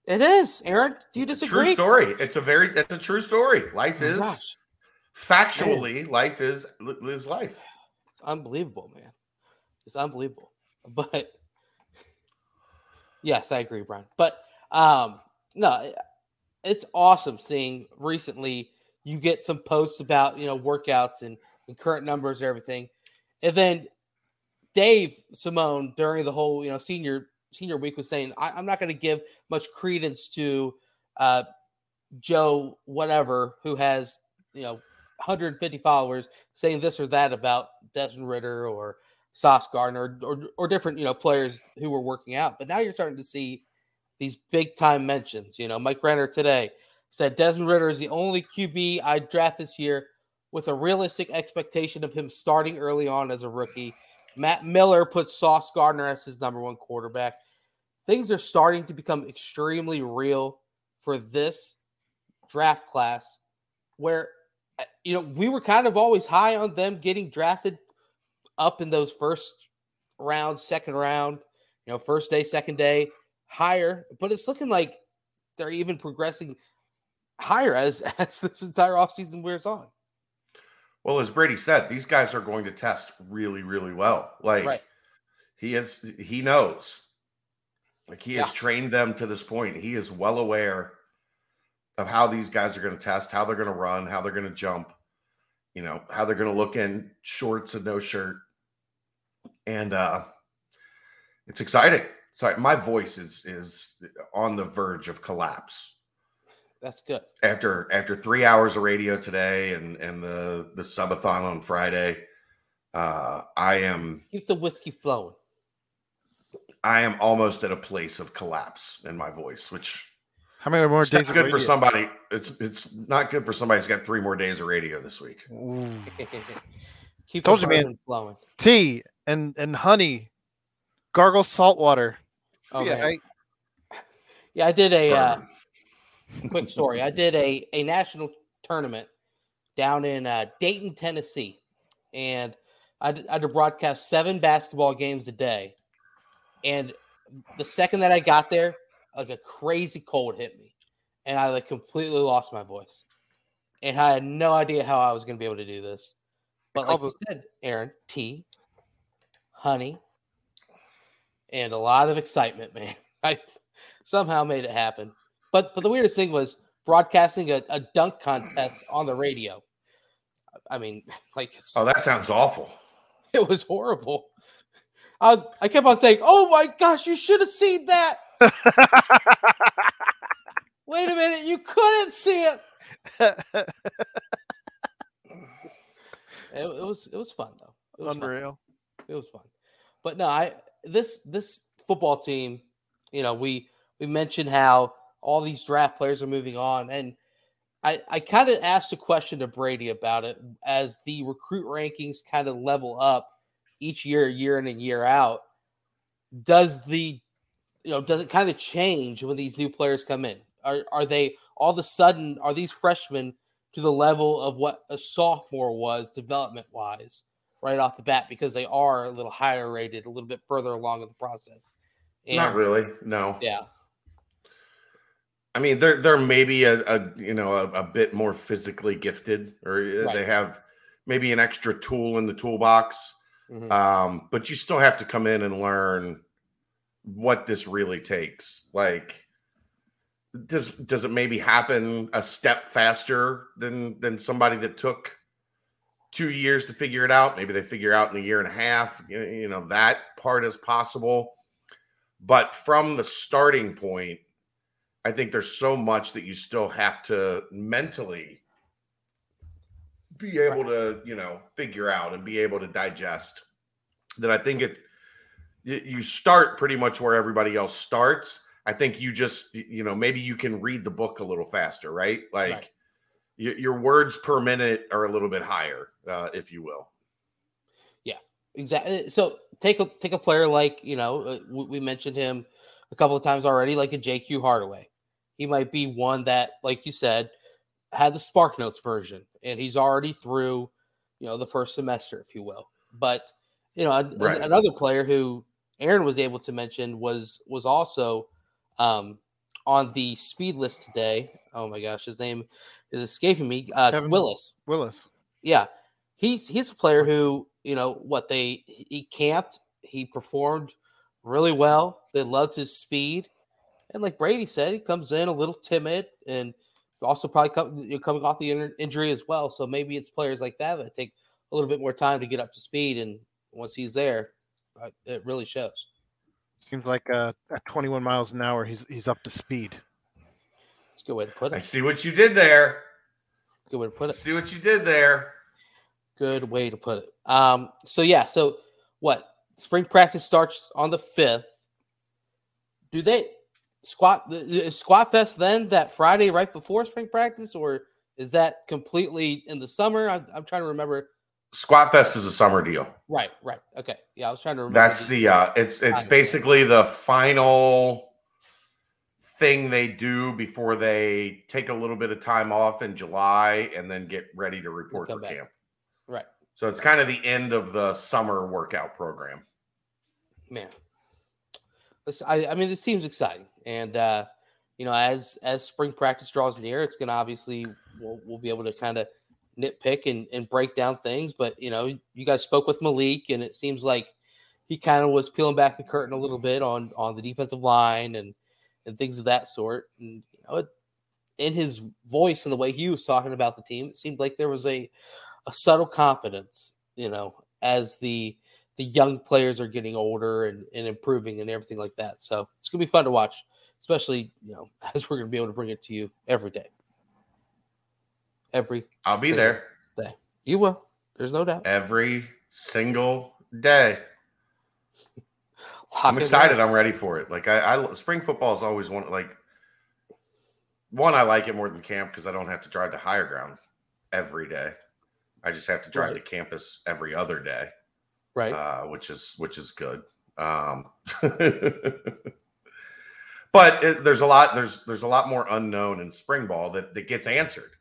It is. Aaron, do you disagree? True story. It's a true story. Life is factually, man. Life is life. It's unbelievable, man. It's unbelievable. But yes, I agree, Brian. But no, it's awesome seeing recently you get some posts about, workouts and current numbers and everything. And then Dave Simone during the whole, senior week was saying, I'm not going to give much credence to Joe whatever who has, 150 followers saying this or that about Desmond Ritter or Sauce Gardner or different, players who were working out. But now you're starting to see these big time mentions. Mike Renner today said Desmond Ritter is the only QB I draft this year with a realistic expectation of him starting early on as a rookie. Matt Miller puts Sauce Gardner as his number one quarterback. Things are starting to become extremely real for this draft class where, we were kind of always high on them getting drafted up in those first round, second round, first day, second day, higher. But it's looking like they're even progressing higher as this entire offseason wears on. Well, as Brady said, these guys are going to test really, really well. He knows. He has trained them to this point. He is well aware of how these guys are going to test, how they're going to run, how they're going to jump, how they're going to look in shorts and no shirt. And it's exciting. So my voice is on the verge of collapse. That's good. After 3 hours of radio today and the subathon on Friday, I am... Keep the whiskey flowing. I am almost at a place of collapse in my voice, which... How many more days of radio? It's not good for somebody. It's not good for somebody who's got 3 more days of radio this week. Keep the whiskey flowing. Tea and honey. Gargle salt water. Oh, yeah, right? Yeah, I did a... quick story. I did a national tournament down in Dayton, Tennessee, and I had to broadcast 7 basketball games a day. And the second that I got there, a crazy cold hit me, and I completely lost my voice. And I had no idea how I was going to be able to do this. But you said, Aaron, tea, honey, and a lot of excitement, man. I somehow made it happen. But the weirdest thing was broadcasting a dunk contest on the radio. I mean, oh, that sounds awful. It was horrible. I kept on saying, "Oh my gosh, you should have seen that." Wait a minute, you couldn't see it. It was fun though. It was unreal. It was fun. But no, this football team, we mentioned how all these draft players are moving on, and I kind of asked a question to Brady about it as the recruit rankings kind of level up each year, year in and year out. Does it kind of change when these new players come in? Are they all of a sudden, are these freshmen to the level of what a sophomore was development wise right off the bat, because they are a little higher rated, a little bit further along in the process? And, not really. No. Yeah. I mean, they're maybe a bit more physically gifted, or right. They have maybe an extra tool in the toolbox. Mm-hmm. But you still have to come in and learn what this really takes. Like, does it maybe happen a step faster than somebody that took 2 years to figure it out? Maybe they figure out in a year and a half. You know that part is possible. But from the starting point, I think there's so much that you still have to mentally be able to, figure out and be able to digest, that I think you start pretty much where everybody else starts. I think you just, maybe you can read the book a little faster, right? Like right. Your words per minute are a little bit higher, if you will. Yeah, exactly. So take a player like, we mentioned him a couple of times already, like a JQ Hardaway. He might be one that, like you said, had the Spark Notes version, and he's already through, the first semester, if you will. But, right. Another player who Aaron was able to mention was also on the speed list today. Oh my gosh, his name is escaping me. Willis. Yeah. He's a player who, he camped, he performed really well. They loved his speed. And like Brady said, he comes in a little timid and also probably coming off the injury as well. So maybe it's players like that take a little bit more time to get up to speed. And once he's there, it really shows. Seems like at 21 miles an hour, he's up to speed. That's a good way to put it. I see what you did there. Good way to put it. See what you did there. Good way to put it. So what? Spring practice starts on the 5th. Do they squat fest then that Friday right before spring practice, or is that completely in the summer? I'm trying to remember. Squat fest is a summer deal. Right. Okay. Yeah, I was trying to remember. That's it's basically the final thing they do before they take a little bit of time off in July and then get ready to report for camp. Right. So it's kind of the end of the summer workout program. Man. I mean, this seems exciting, and as spring practice draws near, it's gonna obviously we'll be able to kind of nitpick and break down things. But you guys spoke with Malik, and it seems like he kind of was peeling back the curtain a little bit on the defensive line and things of that sort. And in his voice and the way he was talking about the team, it seemed like there was a subtle confidence, as the young players are getting older and improving and everything like that. So it's going to be fun to watch, especially, as we're going to be able to bring it to you every day. I'll be there. Day. You will. There's no doubt. Every single day. I'm excited. I'm ready for it. Like I spring football is always one, I like it more than camp because I don't have to drive to higher ground every day. I just have to drive to campus every other day. Right. Which is good. But there's a lot more unknown in spring ball that gets answered.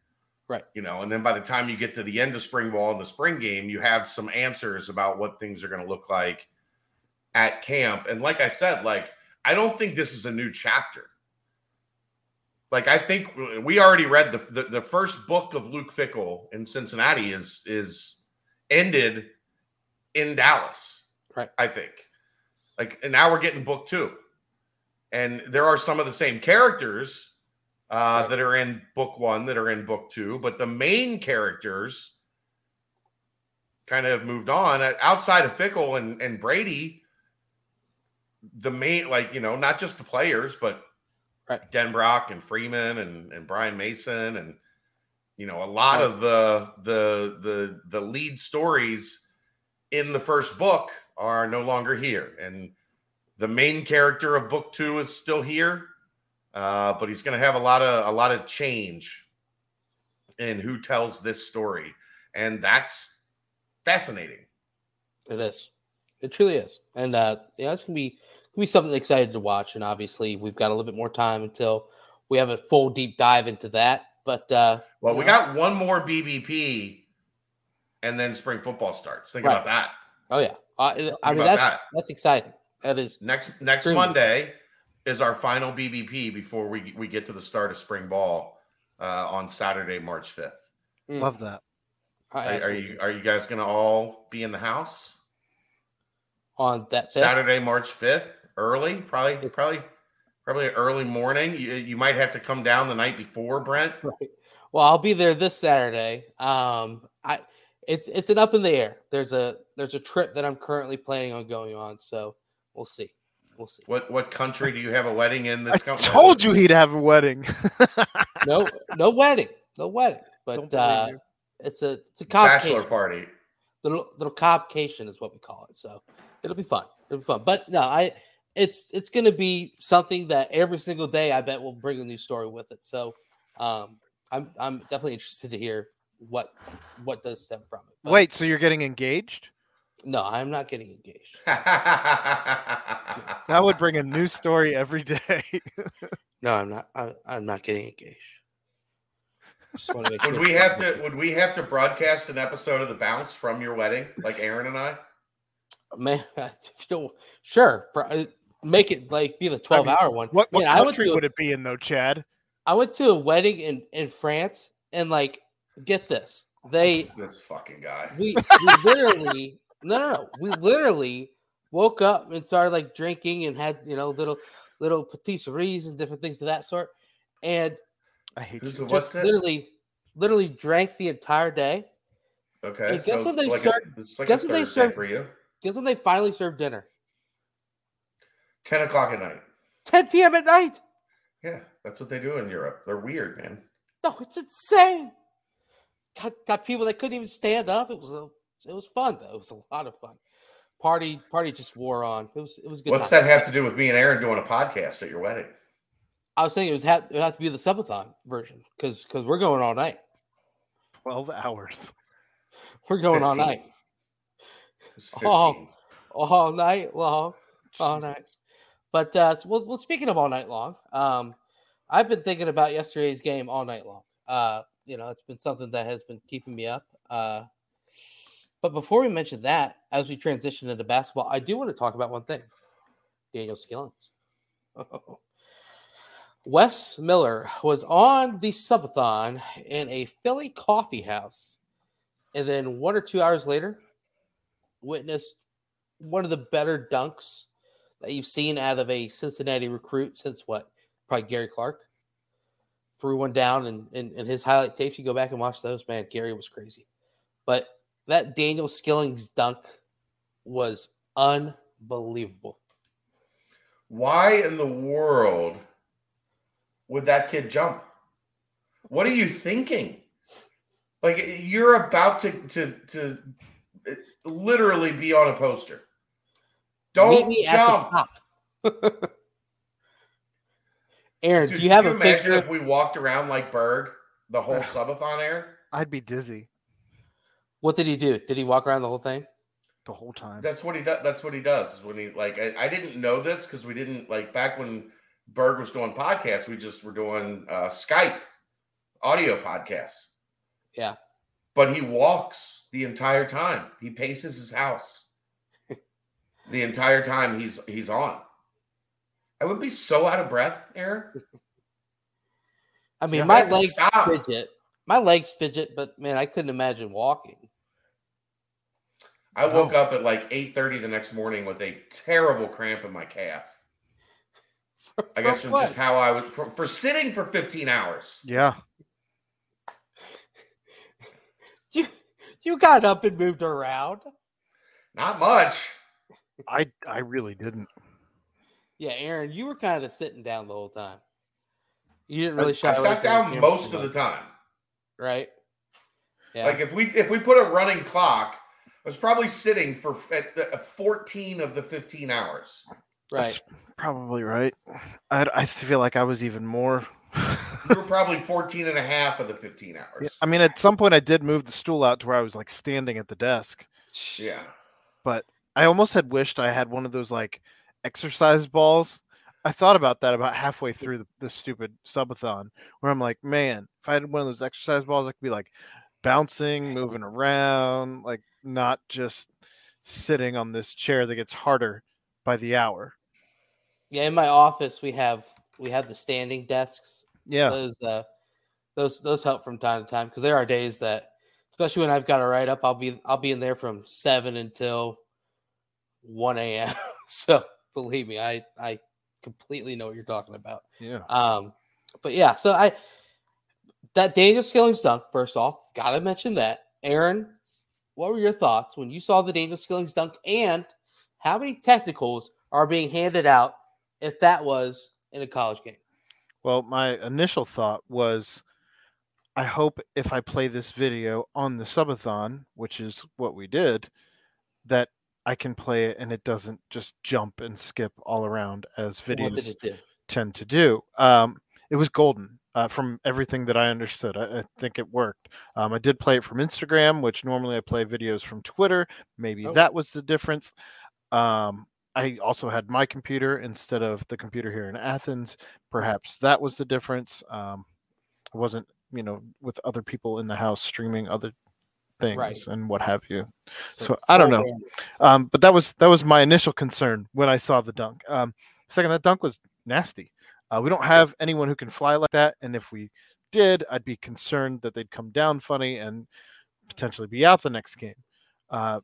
Right. And then by the time you get to the end of spring ball and the spring game, you have some answers about what things are going to look like at camp. And like I said, I don't think this is a new chapter. I think we already read the first book of Luke Fickell in Cincinnati is ended in Dallas, right? I think. And now we're getting book 2, and there are some of the same characters that are in book 1 that are in book 2, but the main characters kind of moved on outside of Fickell and Brady. The main, not just the players, but right. Denbrock and Freeman and Brian Mason and a lot of the lead stories in the first book are no longer here. And the main character of book 2 is still here, but he's going to have a lot of change in who tells this story. And that's fascinating. It is. It truly is. And yeah, it's gonna be something exciting to watch. And obviously we've got a little bit more time until we have a full deep dive into that. But well, we got one more BBP and then spring football starts. Think about that. Oh yeah. I mean, that's exciting. That is next Monday is our final BBP before we get to the start of spring ball on Saturday, March 5th. Mm. Love that. Are you guys going to all be in the house on that 5th? Saturday, March 5th, early, probably early morning. You might have to come down the night before, Brent. Right. Well, I'll be there this Saturday. It's an up in the air. There's a trip that I'm currently planning on going on, so we'll see. What country do you have a wedding in this country? I told you he'd have a wedding. No wedding. But it's a bachelor party. Little cobcation is what we call it. So it'll be fun. But no, it's going to be something that every single day I bet will bring a new story with it. So I'm definitely interested to hear what does stem from it. But wait, so you're getting engaged? No, I'm not getting engaged. That would bring a new story every day. No, I'm not. I'm not getting engaged. Sure. Would we have to broadcast an episode of The Bounce from your wedding, like Aaron and I? Man, sure. Make it like be the 12-hour one. What country would it be in though, Chad? I went to a wedding in France, and like, get this, this fucking guy. We literally we literally woke up and started like drinking and had little patisseries and different things of that sort, and I hate you. Just literally drank the entire day. Okay. And guess so when they like served? Guess when they served for you? Guess when they finally served dinner? 10 o'clock at night. 10 p.m. at night. Yeah, that's what they do in Europe. They're weird, man. No, it's insane. Got people that couldn't even stand up. It was fun though. It was a lot of fun. Party just wore on. It was good. What's that have to do with me and Aaron doing a podcast at your wedding? I was thinking it would have to be the subathon version because we're going all night. 12 hours. We're going 15. All night. All night long. Jesus. All night. But well, speaking of all night long, I've been thinking about yesterday's game all night long. It's been something that has been keeping me up. But before we mention that, as we transition into basketball, I do want to talk about one thing. Daniel Skillings. Oh. Wes Miller was on the subathon in a Philly coffee house, and then 1 or 2 hours later, witnessed one of the better dunks that you've seen out of a Cincinnati recruit since probably Gary Clark. Threw one down, and his highlight tapes, you go back and watch those, man, Gary was crazy. But that Daniel Skillings dunk was unbelievable. Why in the world would that kid jump? What are you thinking? Like, you're about to literally be on a poster. Don't jump. Aaron, do you have a picture? Imagine if we walked around like Berg the whole subathon, Aaron? I'd be dizzy. What did he do? Did he walk around the whole thing? The whole time. That's what he does. That's what he does. When he I didn't know this because we didn't back when Berg was doing podcasts, we just were doing Skype audio podcasts. Yeah. But he walks the entire time. He paces his house the entire time he's on. I would be so out of breath, Aaron. I mean, my legs fidget, but man, I couldn't imagine walking. I woke up at 8:30 the next morning with a terrible cramp in my calf. I guess from just how I was for sitting for 15 hours. Yeah. You got up and moved around. Not much. I really didn't. Yeah, Aaron, you were kind of sitting down the whole time. You didn't really shy away. I sat down most of the time. Right? Yeah. If we put a running clock, I was probably sitting for 14 of the 15 hours. Right. That's probably right. I feel like I was even more You were probably 14 and a half of the 15 hours. Yeah, I mean, at some point I did move the stool out to where I was like standing at the desk. Yeah. But I almost had wished I had one of those like exercise balls. I thought about that about halfway through the stupid subathon where I'm like, man, if I had one of those exercise balls, I could be like bouncing, moving around, like not just sitting on this chair that gets harder by the hour. Yeah. In my office, we have the standing desks. Yeah. Those help from time to time. Cause there are days that, especially when I've got a write up, I'll be in there from 7 until 1 a.m. So believe me, I completely know what you're talking about. Yeah. But yeah, so that Daniel Skillings dunk, first off, gotta mention that. Aaron, what were your thoughts when you saw the Daniel Skillings dunk, and how many technicals are being handed out if that was in a college game? Well, my initial thought was, I hope if I play this video on the subathon, which is what we did, that I can play it and it doesn't just jump and skip all around as videos tend to do. It was golden from everything that I understood. I think it worked. I did play it from Instagram, which normally I play videos from Twitter. Maybe that was the difference. I also had my computer instead of the computer here in Athens. Perhaps that was the difference. I wasn't, with other people in the house streaming other things and what have you. So I don't know. But that was my initial concern when I saw the dunk. Second, that dunk was nasty. We don't have anyone who can fly like that. And if we did, I'd be concerned that they'd come down funny and potentially be out the next game.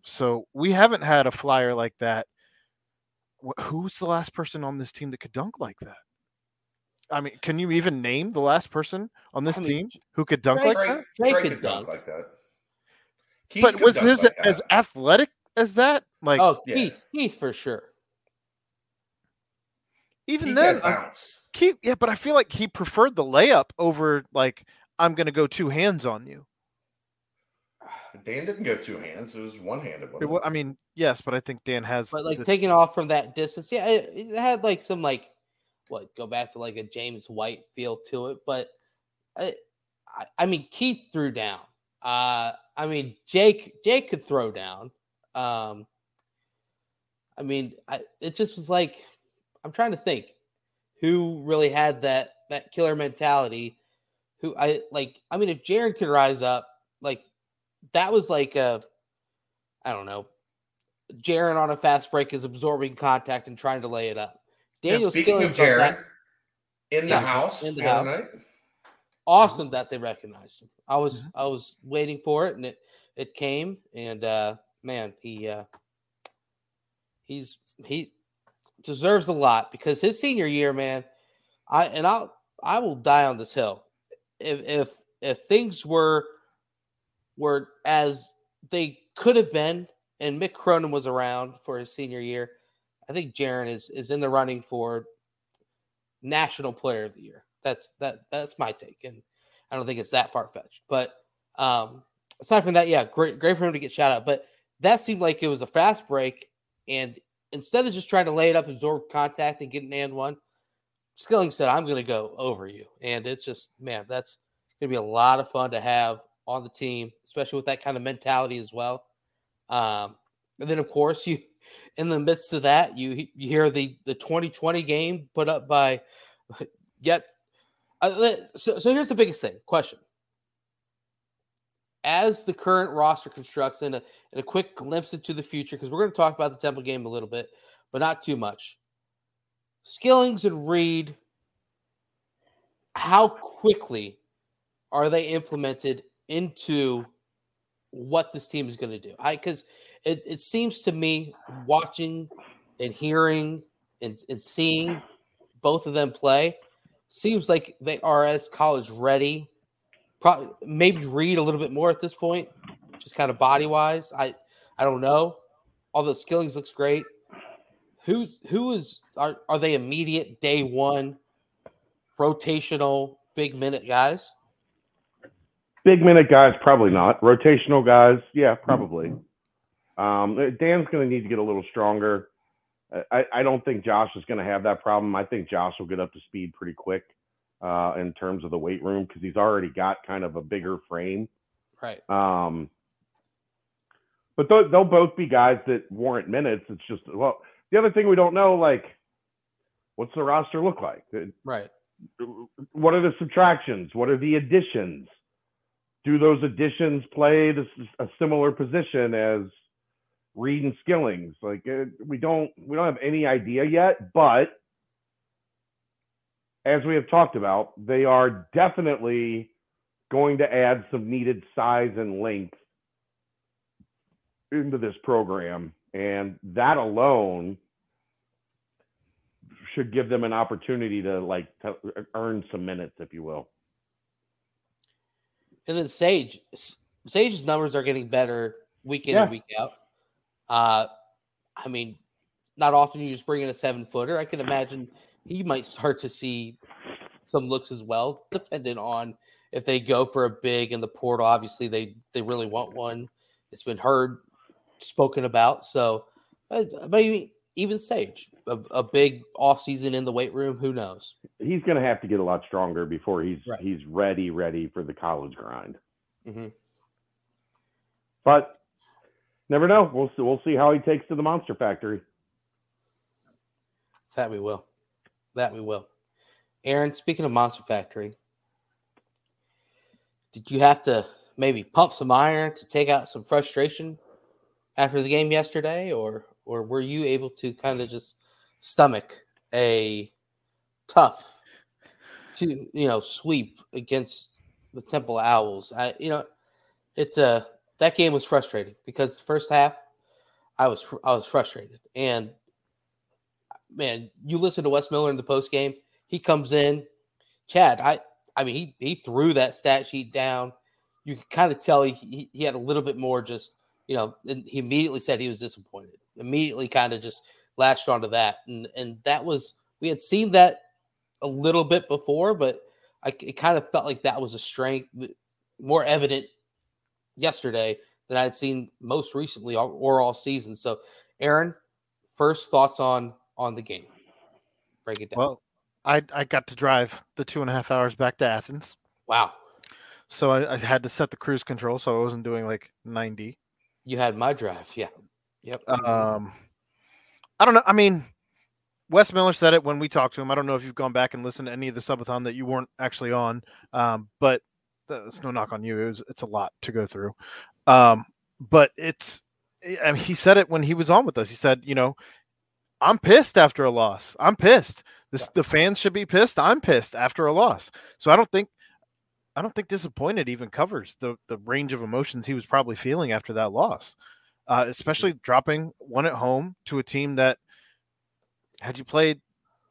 So we haven't had a flyer like that. Who's the last person on this team that could dunk like that? I mean, can you even name the last person on this team who could dunk like that? Trey could dunk like that. But was his as athletic as that? Like, Keith for sure. Even then, Keith. Yeah, but I feel like he preferred the layup over like, I'm going to go two hands on you. Dan didn't go two hands. It was one-handed. I mean, yes, but I think Dan has. But like taking off from that distance, yeah, it had like some like, go back to like a James White feel to it. But I mean, Keith threw down. I mean, Jake could throw down. I mean, it just was like, I'm trying to think who really had that killer mentality. Who I like. I mean, if Jaren could rise up, like. That was like I don't know. Jaren on a fast break is absorbing contact and trying to lay it up. Daniel Skillings of Jaren in the house. Night. Awesome that they recognized him. I was waiting for it, and it came. And man, he deserves a lot because his senior year, man. I will die on this hill if things were as they could have been, and Mick Cronin was around for his senior year, I think Jaren is in the running for National Player of the Year. That's my take, and I don't think it's that far-fetched. But aside from that, yeah, great for him to get shout out. But that seemed like it was a fast break, and instead of just trying to lay it up, absorb contact, and get an and one, Skillings said, I'm going to go over you. And it's just, man, that's going to be a lot of fun to have on the team, especially with that kind of mentality as well. And then, of course, you in the midst of that, you hear the 2020 game put up by yet. So here's the biggest thing. Question. As the current roster constructs, in a quick glimpse into the future, because we're going to talk about the Temple game a little bit, but not too much. Skillings and Reed, how quickly are they implemented into what this team is going to do? Because it seems to me, watching and hearing and seeing both of them play, seems like they are as college ready. Probably, maybe Reed a little bit more at this point, just kind of body wise. I don't know. Although Skillings looks great. Are they immediate day one rotational big minute guys? Big minute guys, probably not. Rotational guys, yeah, probably. Dan's going to need to get a little stronger. I don't think Josh is going to have that problem. I think Josh will get up to speed pretty quick. in terms of the weight room, because he's already got kind of a bigger frame. Right. But they'll both be guys that warrant minutes. It's just, well, the other thing we don't know, like, what's the roster look like? Right. What are the subtractions? What are the additions? Do those additions play a similar position as Reed and Skillings? Like, we don't have any idea yet, but as we have talked about, they are definitely going to add some needed size and length into this program. And that alone should give them an opportunity to earn some minutes, if you will. And then Sage's numbers are getting better week in and week out. I mean, not often you just bring in a 7-footer. I can imagine he might start to see some looks as well, depending on if they go for a big in the portal. Obviously, they really want one. It's been spoken about. So maybe even Sage, a big offseason in the weight room. Who knows? He's going to have to get a lot stronger before he's ready for the college grind. Mm-hmm. But never know. We'll see how he takes to the Monster Factory. That we will. Aaron, speaking of Monster Factory, did you have to maybe pump some iron to take out some frustration after the game yesterday, or were you able to kind of just stomach a tough sweep against the Temple Owls? That game was frustrating because the first half I was frustrated, and man, you listen to Wes Miller in the post game. He comes in, Chad. I mean, he threw that stat sheet down. You could kind of tell he had a little bit more just, and he immediately said he was disappointed. Immediately kind of just latched onto that. And that was, we had seen that a little bit before, but it kind of felt like that was a strength more evident yesterday than I'd seen most recently or all season. So, Aaron, first thoughts on the game. Break it down. Well, I got to drive the 2.5 hours back to Athens. Wow. So I had to set the cruise control so I wasn't doing like 90. You had my drive, yeah. Yep. I don't know. I mean, Wes Miller said it when we talked to him. I don't know if you've gone back and listened to any of the subathon that you weren't actually on, but it's no knock on you. It's a lot to go through. But he said it when he was on with us. He said, I'm pissed after a loss. I'm pissed. The fans should be pissed. I'm pissed after a loss. So I don't think disappointed even covers the range of emotions he was probably feeling after that loss, especially dropping one at home to a team that, had you played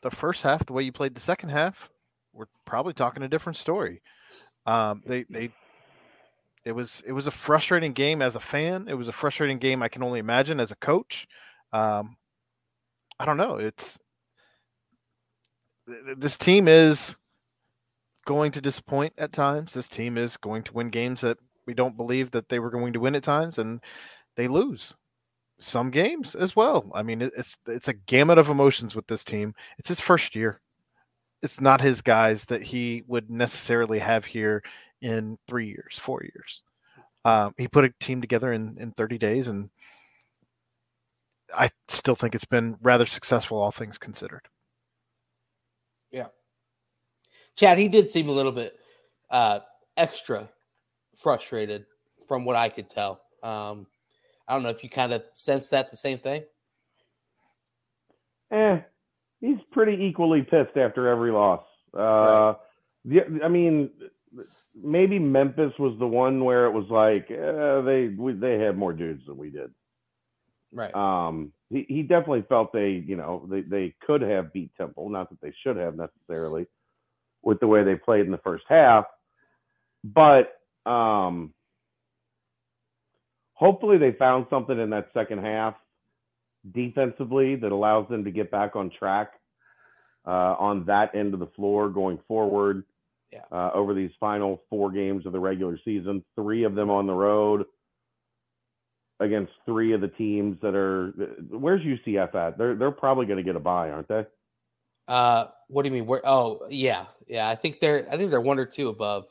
the first half the way you played the second half, we're probably talking a different story. It was a frustrating game as a fan. It was a frustrating game I can only imagine as a coach. I don't know. This team is going to disappoint at times. This team is going to win games that we don't believe that they were going to win at times, and they lose some games as well. I mean, it's a gamut of emotions with this team. It's his first year. It's not his guys that he would necessarily have here in 3 years, 4 years. He put a team together in 30 days, and I still think it's been rather successful, all things considered. Yeah. Chad, he did seem a little bit extra frustrated from what I could tell. I don't know if you kind of sense that the same thing. He's pretty equally pissed after every loss. Right. Maybe Memphis was the one where it was like they had more dudes than we did. Right. He definitely felt they could have beat Temple, not that they should have necessarily, with the way they played in the first half. But hopefully they found something in that second half defensively that allows them to get back on track on that end of the floor going forward. Yeah. Over these final 4 games of the regular season, 3 of them on the road against 3 of the teams that are – where's UCF at? They're probably going to get a bye, aren't they? What do you mean? Where? Oh, yeah. I think they're one or two above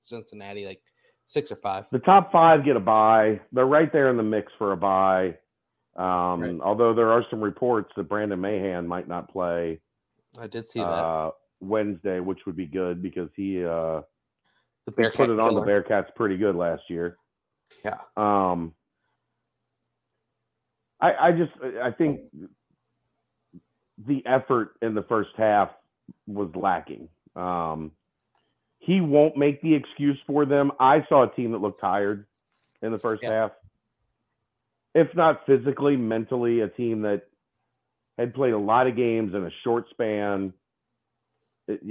Cincinnati, like 6 or 5. The top five get a bye. They're right there in the mix for a bye. Right. Although there are some reports that Brandon Mahan might not play. I did see that Wednesday, which would be good because they put it on the Bearcats pretty good last year. Yeah. I think the effort in the first half was lacking. He won't make the excuse for them. I saw a team that looked tired in the first half. If not physically, mentally, a team that had played a lot of games in a short span. It's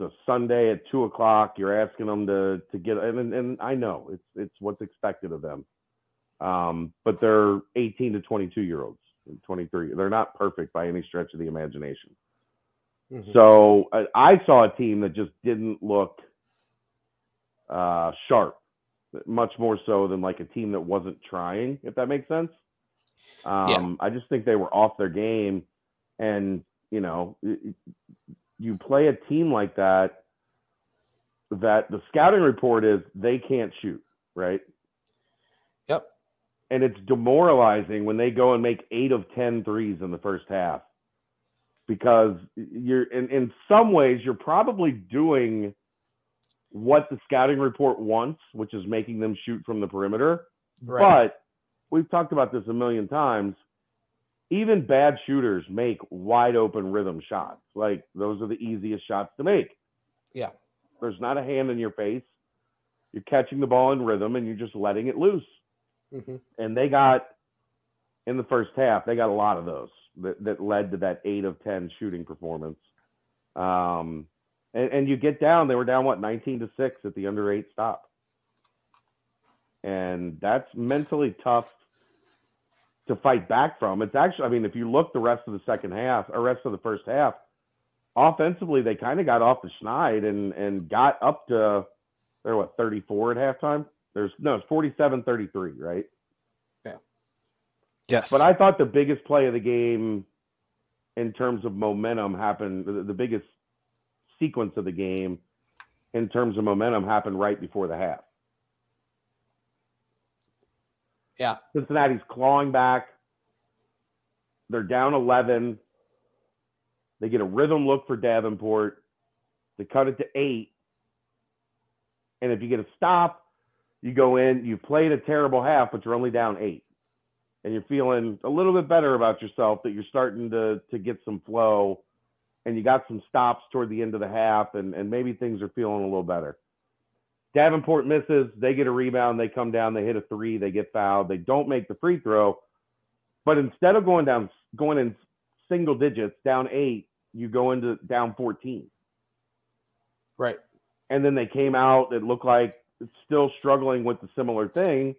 a Sunday at 2:00. You're asking them to get, and I know it's what's expected of them. But they're 18 to 22 year olds, 23. They're not perfect by any stretch of the imagination. Mm-hmm. So I saw a team that just didn't look sharp, much more so than like a team that wasn't trying, if that makes sense. I just think they were off their game, and you play a team like that the scouting report is they can't shoot, right? Yep. And it's demoralizing when they go and make 8 of 10 threes in the first half, because you're in some ways you're probably doing what the scouting report wants, which is making them shoot from the perimeter. Right. But we've talked about this a million times. Even bad shooters make wide open rhythm shots. Like, those are the easiest shots to make. Yeah. There's not a hand in your face. You're catching the ball in rhythm and you're just letting it loose. Mm-hmm. And they got, in the first half, they got a lot of those that led to that 8 of 10 shooting performance. And you get down, they were down, 19-6 at the under 8 stop. And that's mentally tough to fight back from. It's actually, if you look the rest of the second half or rest of the first half, offensively, they kind of got off the schneid and got up to, 34 at halftime? It's 47-33, right? Yeah. Yes. But I thought the biggest play of the game in terms of momentum happened, the biggest sequence of the game in terms of momentum happened right before the half. Yeah. Cincinnati's clawing back. They're down 11. They get a rhythm look for Davenport. They cut it to 8. And if you get a stop, you go in, you played a terrible half, but you're only down 8. And you're feeling a little bit better about yourself that you're starting to get some flow, and you got some stops toward the end of the half, and maybe things are feeling a little better. Davenport misses, they get a rebound, they come down, they hit a 3, they get fouled, they don't make the free throw. But instead of going in single digits, down 8, you go into down 14. Right. And then they came out, it looked like it's still struggling with the similar thing,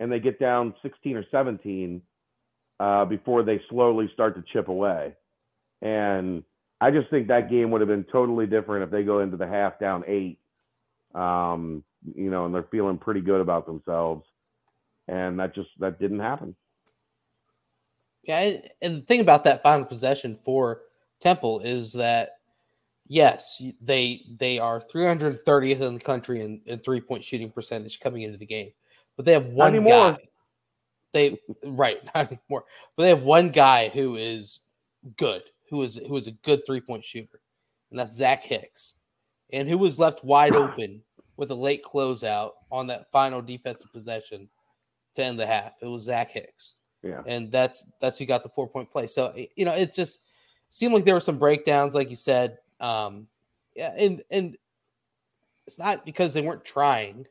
and they get down 16 or 17 before they slowly start to chip away. And I just think that game would have been totally different if they go into the half down 8. And they're feeling pretty good about themselves, and that didn't happen. Yeah. And the thing about that final possession for Temple is that, yes, they are 330th in the country in 3-point shooting percentage coming into the game, but they have one guy. Not anymore. But they have one guy who is good, who is a good 3-point shooter, and that's Zach Hicks. And who was left wide open with a late closeout on that final defensive possession to end the half? It was Zach Hicks. Yeah. And that's who got the 4-point play. So, it just seemed like there were some breakdowns, like you said. And it's not because they weren't trying.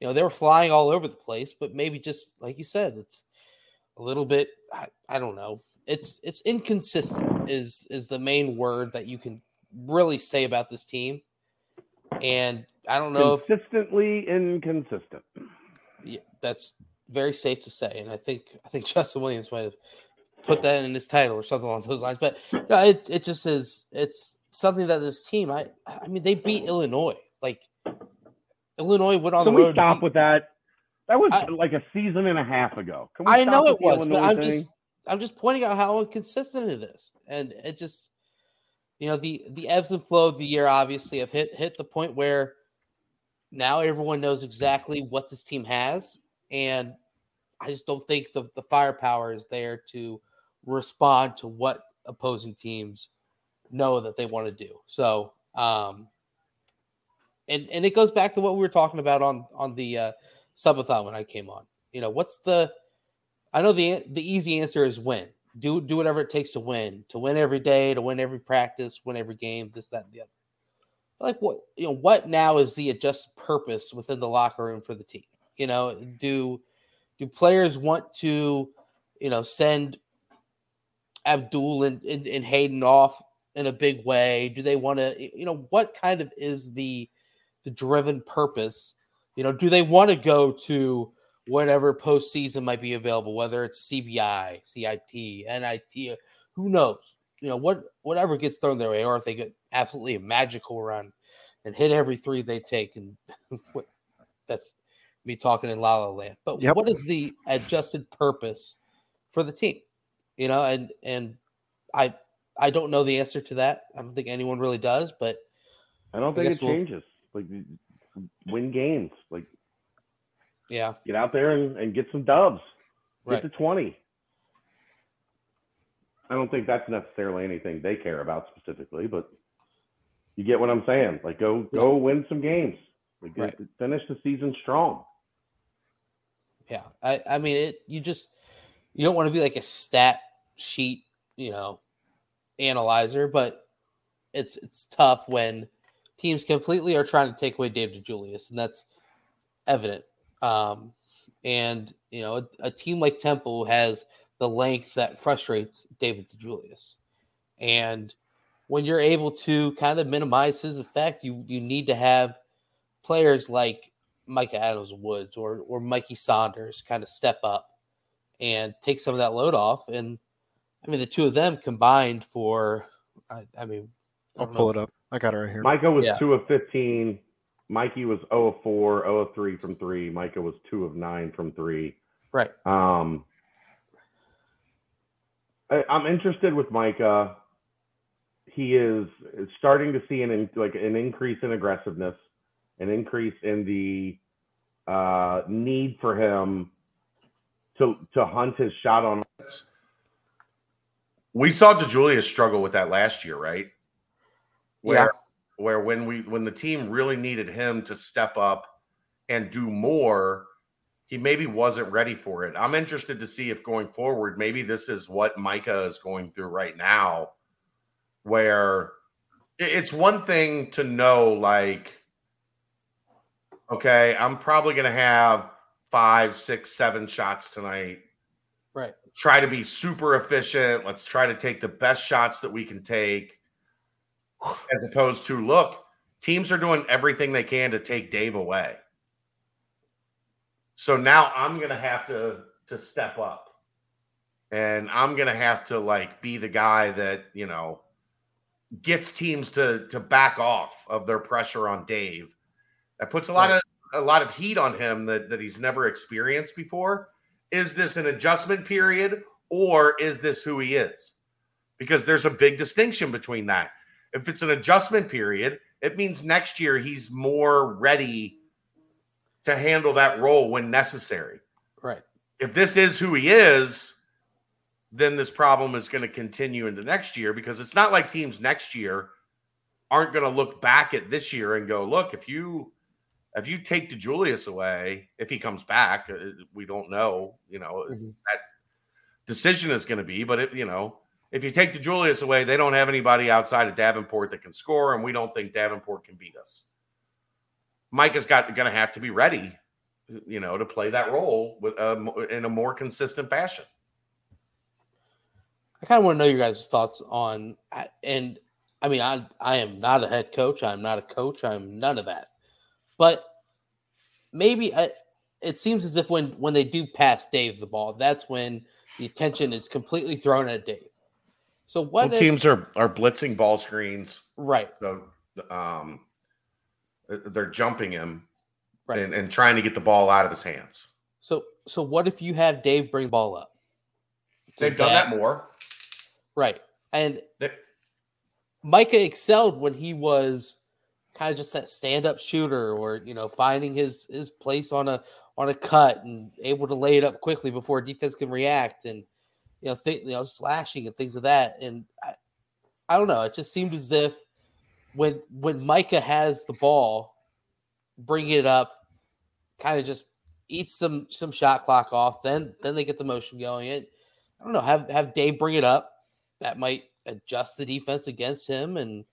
They were flying all over the place, but maybe just like you said, it's a little bit, I don't know. It's inconsistent is the main word that you can really say about this team. And I don't know, consistently inconsistent. Yeah, that's very safe to say. And I think Justin Williams might have put that in his title or something along those lines. But no, it just is. It's something that this team. I mean, they beat Illinois. Like, Illinois went on the road. Can we stop with that? That was like a season and a half ago. Can we I know it was, Illinois but I'm just pointing out how inconsistent it is, and it just. you know, the ebbs and flow of the year obviously have hit the point where now everyone knows exactly what this team has, and I just don't think the firepower is there to respond to what opposing teams know that they want to do. So, and it goes back to what we were talking about on the subathon when I came on. You know, what's the? I know the easy answer is win. Do whatever it takes to win every day, to win every practice, win every game, this, that, and the other. But like what, you know, what now is the adjusted purpose within the locker room for the team? You know, do players want to, you know, send Abdul and Hayden off in a big way? Do they want to, you know, what kind of is the driven purpose? You know, do they want to go to whatever postseason might be available, whether it's CBI, CIT, NIT, who knows? You know, whatever gets thrown their way, or if they get absolutely a magical run and hit every three they take. And that's me talking in La La Land. But yep. What is the adjusted purpose for the team? You know, and I don't know the answer to that. I don't think anyone really does, but I don't think it changes. Like, win games. Like, yeah, get out there and get some dubs. Right. Get to 20. I don't think that's necessarily anything they care about specifically, but you get what I'm saying. Like, go win some games. Like, right. Finish the season strong. Yeah, I mean, you don't want to be like a stat sheet, you know, analyzer, but it's tough when teams completely are trying to take away Dave DeJulius, and that's evident. And you know, a team like Temple has the length that frustrates David DeJulius. And when you're able to kind of minimize his effect, you need to have players like Micah Adams-Woods or Mikey Saunders kind of step up and take some of that load off. And I mean, the two of them combined for, I'll pull it up. I got it right here. Micah was 2 of 15. Mikey was 0 of 4, 0 of 3 from 3. Micah was 2 of 9 from 3. Right. I'm interested with Micah. He is starting to see an increase in aggressiveness, an increase in the need for him to hunt his shot on. We saw DeJulius struggle with that last year, right? Where when the team really needed him to step up and do more, he maybe wasn't ready for it. I'm interested to see if going forward, maybe this is what Micah is going through right now, where it's one thing to know, like, okay, I'm probably going to have 5, 6, 7 shots tonight. Right. Try to be super efficient. Let's try to take the best shots that we can take, as opposed to, look, teams are doing everything they can to take Dave away. So now I'm going to have to step up, and I'm going to have to, like, be the guy that, you know, gets teams to back off of their pressure on Dave. That puts a lot of heat on him that he's never experienced before. Is this an adjustment period, or is this who he is? Because there's a big distinction between that. If it's an adjustment period, it means next year he's more ready to handle that role when necessary. Right. If this is who he is, then this problem is going to continue into next year, because it's not like teams next year aren't going to look back at this year and go, look, if you take DeJulius away, if he comes back, we don't know, you know, that decision is going to be, but if you take DeJulius away, they don't have anybody outside of Davenport that can score, and we don't think Davenport can beat us. Micah's going to have to be ready, you know, to play that role in a more consistent fashion. I kind of want to know your guys' thoughts on, and I mean, I am not a head coach. I'm not a coach. I'm none of that. But maybe it seems as if when they do pass Dave the ball, that's when the attention is completely thrown at Dave. So teams are blitzing ball screens, right? So, they're jumping him, right, and trying to get the ball out of his hands. So what if you have Dave bring the ball up? They've done that more. Right. And Micah excelled when he was kind of just that stand-up shooter, or, you know, finding his place on a cut and able to lay it up quickly before defense can react, and, you know, slashing and things of that. And I don't know. It just seemed as if when Micah has the ball, bring it up, kind of just eats some shot clock off. Then they get the motion going. It, I don't know. Have Dave bring it up. That might adjust the defense against him. And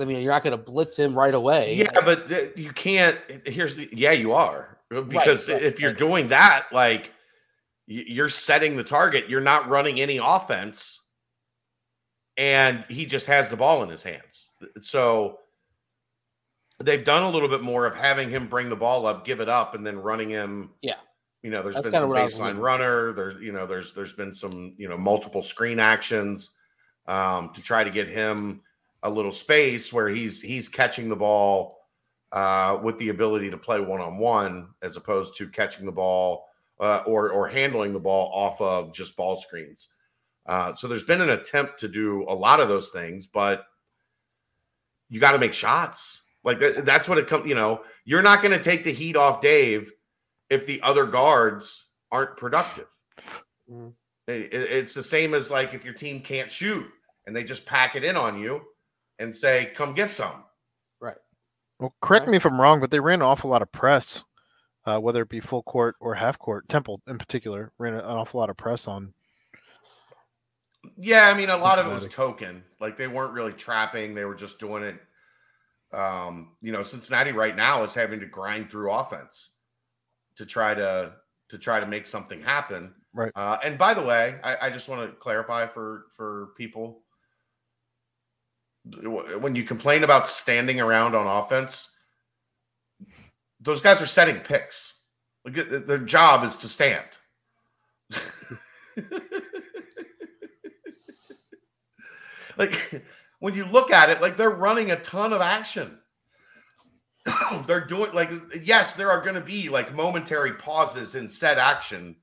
I mean, you're not going to blitz him right away. Yeah, but you can't. You are, because if you're doing that, like, you're setting the target. You're not running any offense, and he just has the ball in his hands. So they've done a little bit more of having him bring the ball up, give it up, and then running him. Yeah. You know, there's been some baseline runner. There's been some, you know, multiple screen actions to try to get him a little space where he's catching the ball with the ability to play one-on-one, as opposed to catching the ball or handling the ball off of just ball screens. So there's been an attempt to do a lot of those things, but you got to make shots. Like, that's what it comes, you know, you're not going to take the heat off Dave if the other guards aren't productive. Mm. It's the same as, like, if your team can't shoot and they just pack it in on you and say, come get some. Right. Well, correct me if I'm wrong, but they ran an awful lot of press, whether it be full court or half court. Temple in particular ran an awful lot of press on. Yeah, I mean, a lot of it was token. Like, they weren't really trapping. They were just doing it. You know, Cincinnati right now is having to grind through offense to try to make something happen. Right. And by the way, I just want to clarify for people, when you complain about standing around on offense, those guys are setting picks. Their job is to stand. Like, when you look at it, like, they're running a ton of action. They're doing, like, yes, there are going to be, like, momentary pauses in said action,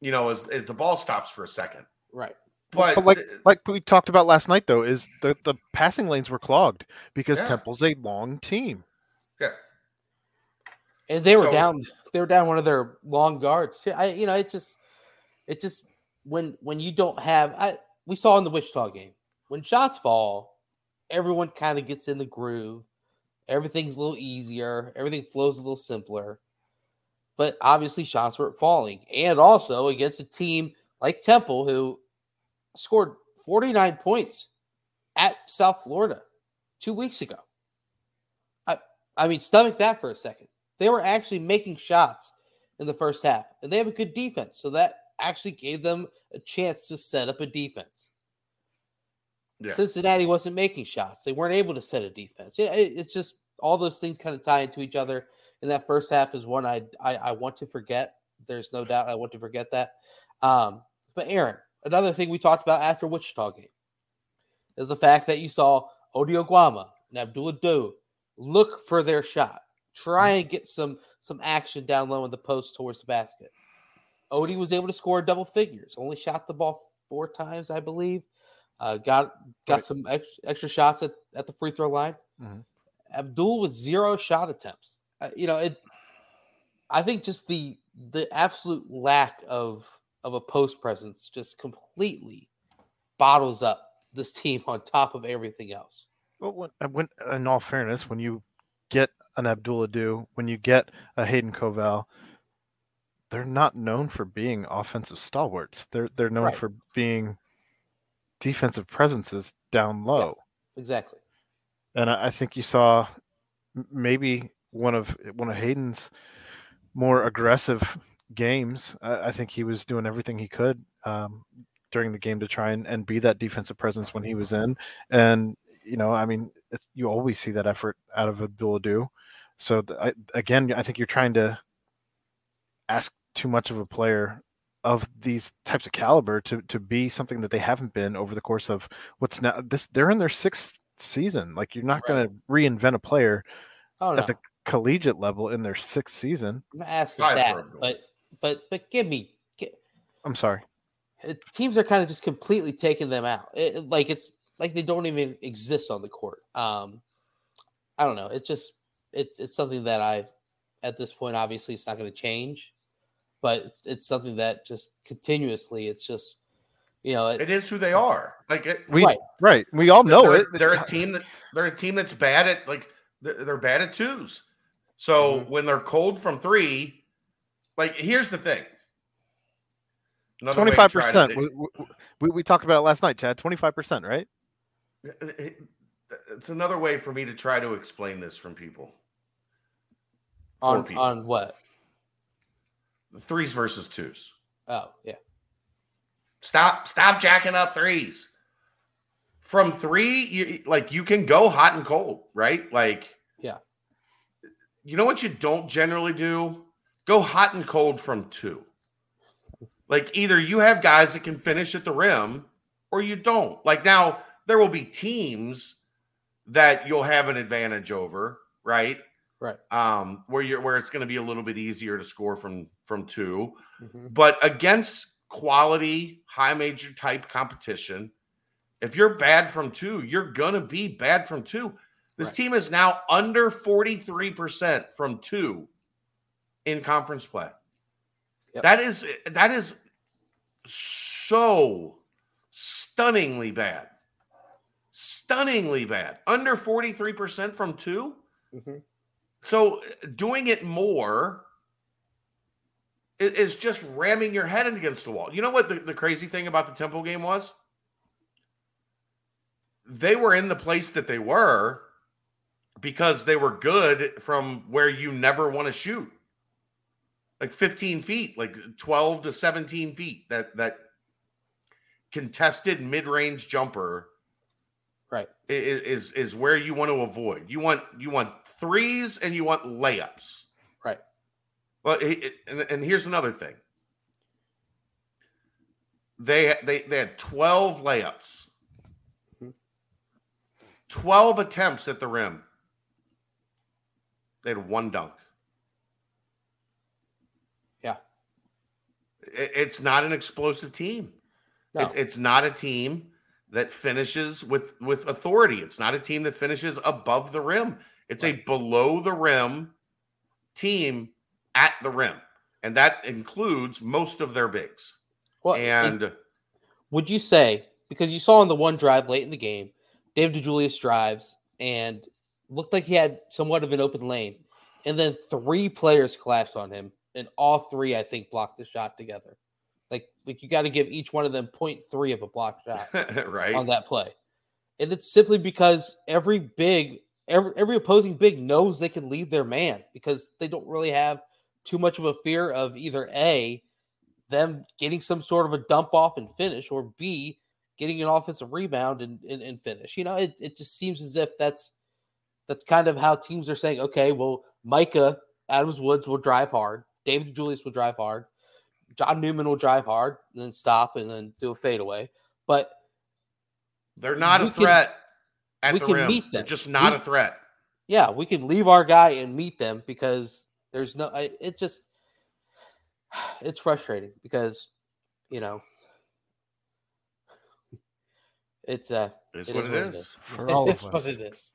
you know, as the ball stops for a second. Right. But like we talked about last night, though, is the passing lanes were clogged because Temple's a long team. Yeah. And they were down one of their long guards. It just when you don't have, we saw in the Wichita game, when shots fall, everyone kind of gets in the groove. Everything's a little easier. Everything flows a little simpler. But obviously shots weren't falling. And also against a team like Temple, who scored 49 points at South Florida 2 weeks ago. I mean, stomach that for a second. They were actually making shots in the first half. And they have a good defense. So that actually gave them a chance to set up a defense. Yeah. Cincinnati wasn't making shots. They weren't able to set a defense. It's just all those things kind of tie into each other. And that first half is one I want to forget. There's no doubt I want to forget that. But Aaron, another thing we talked about after Wichita game is the fact that you saw Odio Guama and Abdul-Adu look for their shot, try and get some action down low in the post towards the basket. Odie was able to score double figures, only shot the ball 4 times, I believe. Got some extra shots at the free throw line. Mm-hmm. Abdul with 0 shot attempts. I think just the absolute lack of a post presence just completely bottles up this team on top of everything else. Well, when in all fairness, when you get an Abdul-Adu, when you get a Hayden Coval, they're not known for being offensive stalwarts. They're known for being defensive presences down low. Yeah, exactly. And I think you saw maybe one of Hayden's more aggressive games. I think he was doing everything he could during the game to try and be that defensive presence when he was in. And, you know, I mean, you always see that effort out of Abdul-Adu. So, I think you're trying to ask too much of a player of these types of caliber to be something that they haven't been over the course of what's now this. They're in their 6th season. Like, you're not going to reinvent a player at the collegiate level in their 6th season. I'm not asking that, but I'm sorry. Teams are kind of just completely taking them out. It, like, it's like they don't even exist on the court. I don't know. It's just it's something that I, at this point, obviously it's not going to change, but it's something that just continuously, it's just, you know, it is who they are. Like it, right. We all know they're a team that's bad at like they're bad at twos. So mm-hmm. when they're cold from three, like here's the thing. 25%. We talked about it last night, Chad. 25%, right? It's another way for me to try to explain this from people. On what? The threes versus twos. Oh, yeah. Stop jacking up threes. From three, you can go hot and cold, right? Like, yeah. You know what you don't generally do? Go hot and cold from two. Like, either you have guys that can finish at the rim or you don't. Like, now there will be teams that you'll have an advantage over, right? Right. Where it's going to be a little bit easier to score from two. Mm-hmm. But against quality, high major type competition, if you're bad from two, you're going to be bad from two. This team is now under 43% from two in conference play. Yep. That is so stunningly bad, under 43% from two. Mm-hmm. So doing it more is just ramming your head against the wall. You know what the crazy thing about the Temple game was? They were in the place that they were because they were good from where you never want to shoot. Like 15 feet, like 12 to 17 feet, that contested mid-range jumper, right, is where you want to avoid. You want threes and you want layups, right? Well, and here's another thing. They had 12 layups, 12 attempts at the rim. They had one dunk. It's not an explosive team. No. It's not a team that finishes with authority. It's not a team that finishes above the rim. It's a below the rim team at the rim. And that includes most of their bigs. Well, and would you say, because you saw on the one drive late in the game, Dave DeJulius drives and looked like he had somewhat of an open lane. And then three players collapsed on him. And all three, I think, blocked the shot together. Like you got to give each one of them 0.3 of a blocked shot right. on that play. And it's simply because every opposing big knows they can leave their man because they don't really have too much of a fear of either A, them getting some sort of a dump off and finish, or B, getting an offensive rebound and finish. You know, it just seems as if that's kind of how teams are saying, okay, well, Micah Adams-Woods will drive hard. Dave DeJulius will drive hard. John Newman will drive hard and then stop and then do a fadeaway. But they're not a threat at the rim. We can meet them. They're just not a threat. Yeah, we can leave our guy and meet them because there's no – it just – it's frustrating because, you know, it's – it is what it is. It is what it is.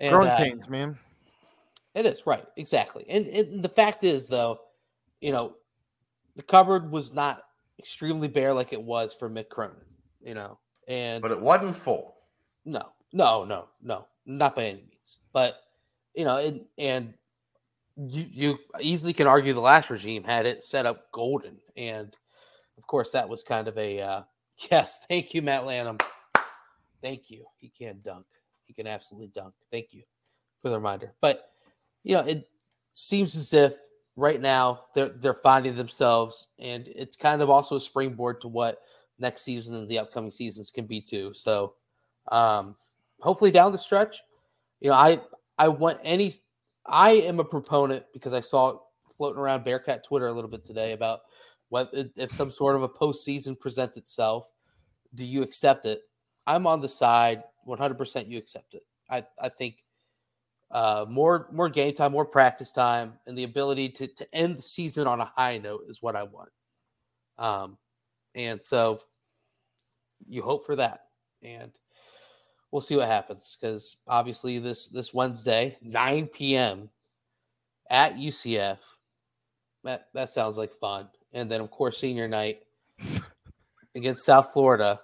Growing pains, man. It is, right, exactly. And the fact is, though, you know, the cupboard was not extremely bare like it was for Mick Cronin, you know. But it wasn't full. No, not by any means. But, you know, and you easily can argue the last regime had it set up golden. And, of course, that was kind of a, yes, thank you, Matt Lanham. Thank you. He can dunk. He can absolutely dunk. Thank you for the reminder. But, you know, it seems as if right now they're finding themselves, and it's kind of also a springboard to what next season and the upcoming seasons can be too. So hopefully down the stretch, you know, I am a proponent, because I saw it floating around Bearcat Twitter a little bit today, about if some sort of a postseason presents itself, do you accept it? I'm on the side 100% you accept it. I think more game time, more practice time, and the ability to end the season on a high note is what I want. And so you hope for that. And we'll see what happens, because obviously this Wednesday, 9 p.m. at UCF, that sounds like fun. And then, of course, senior night against South Florida,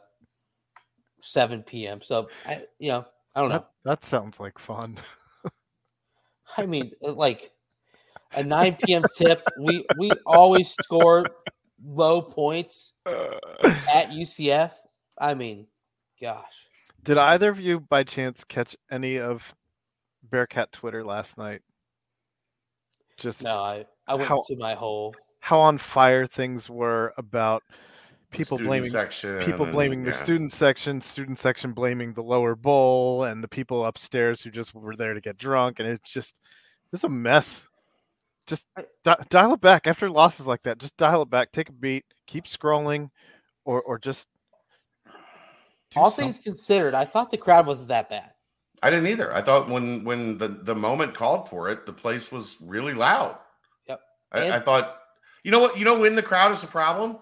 7 p.m. So, I don't know. That sounds like fun. I mean, like a 9 p.m. tip, we always score low points at UCF. I mean, gosh. Did either of you by chance catch any of Bearcat Twitter last night? No, I went to my hole. How on fire things were about people blaming the student section blaming the lower bowl and the people upstairs who just were there to get drunk, and it's a mess. Just dial it back after losses like that. Just dial it back, take a beat, keep scrolling, or just. All things considered, I thought the crowd wasn't that bad. I didn't either. I thought when the moment called for it, the place was really loud. Yep. I thought, you know what? You know when the crowd is a problem?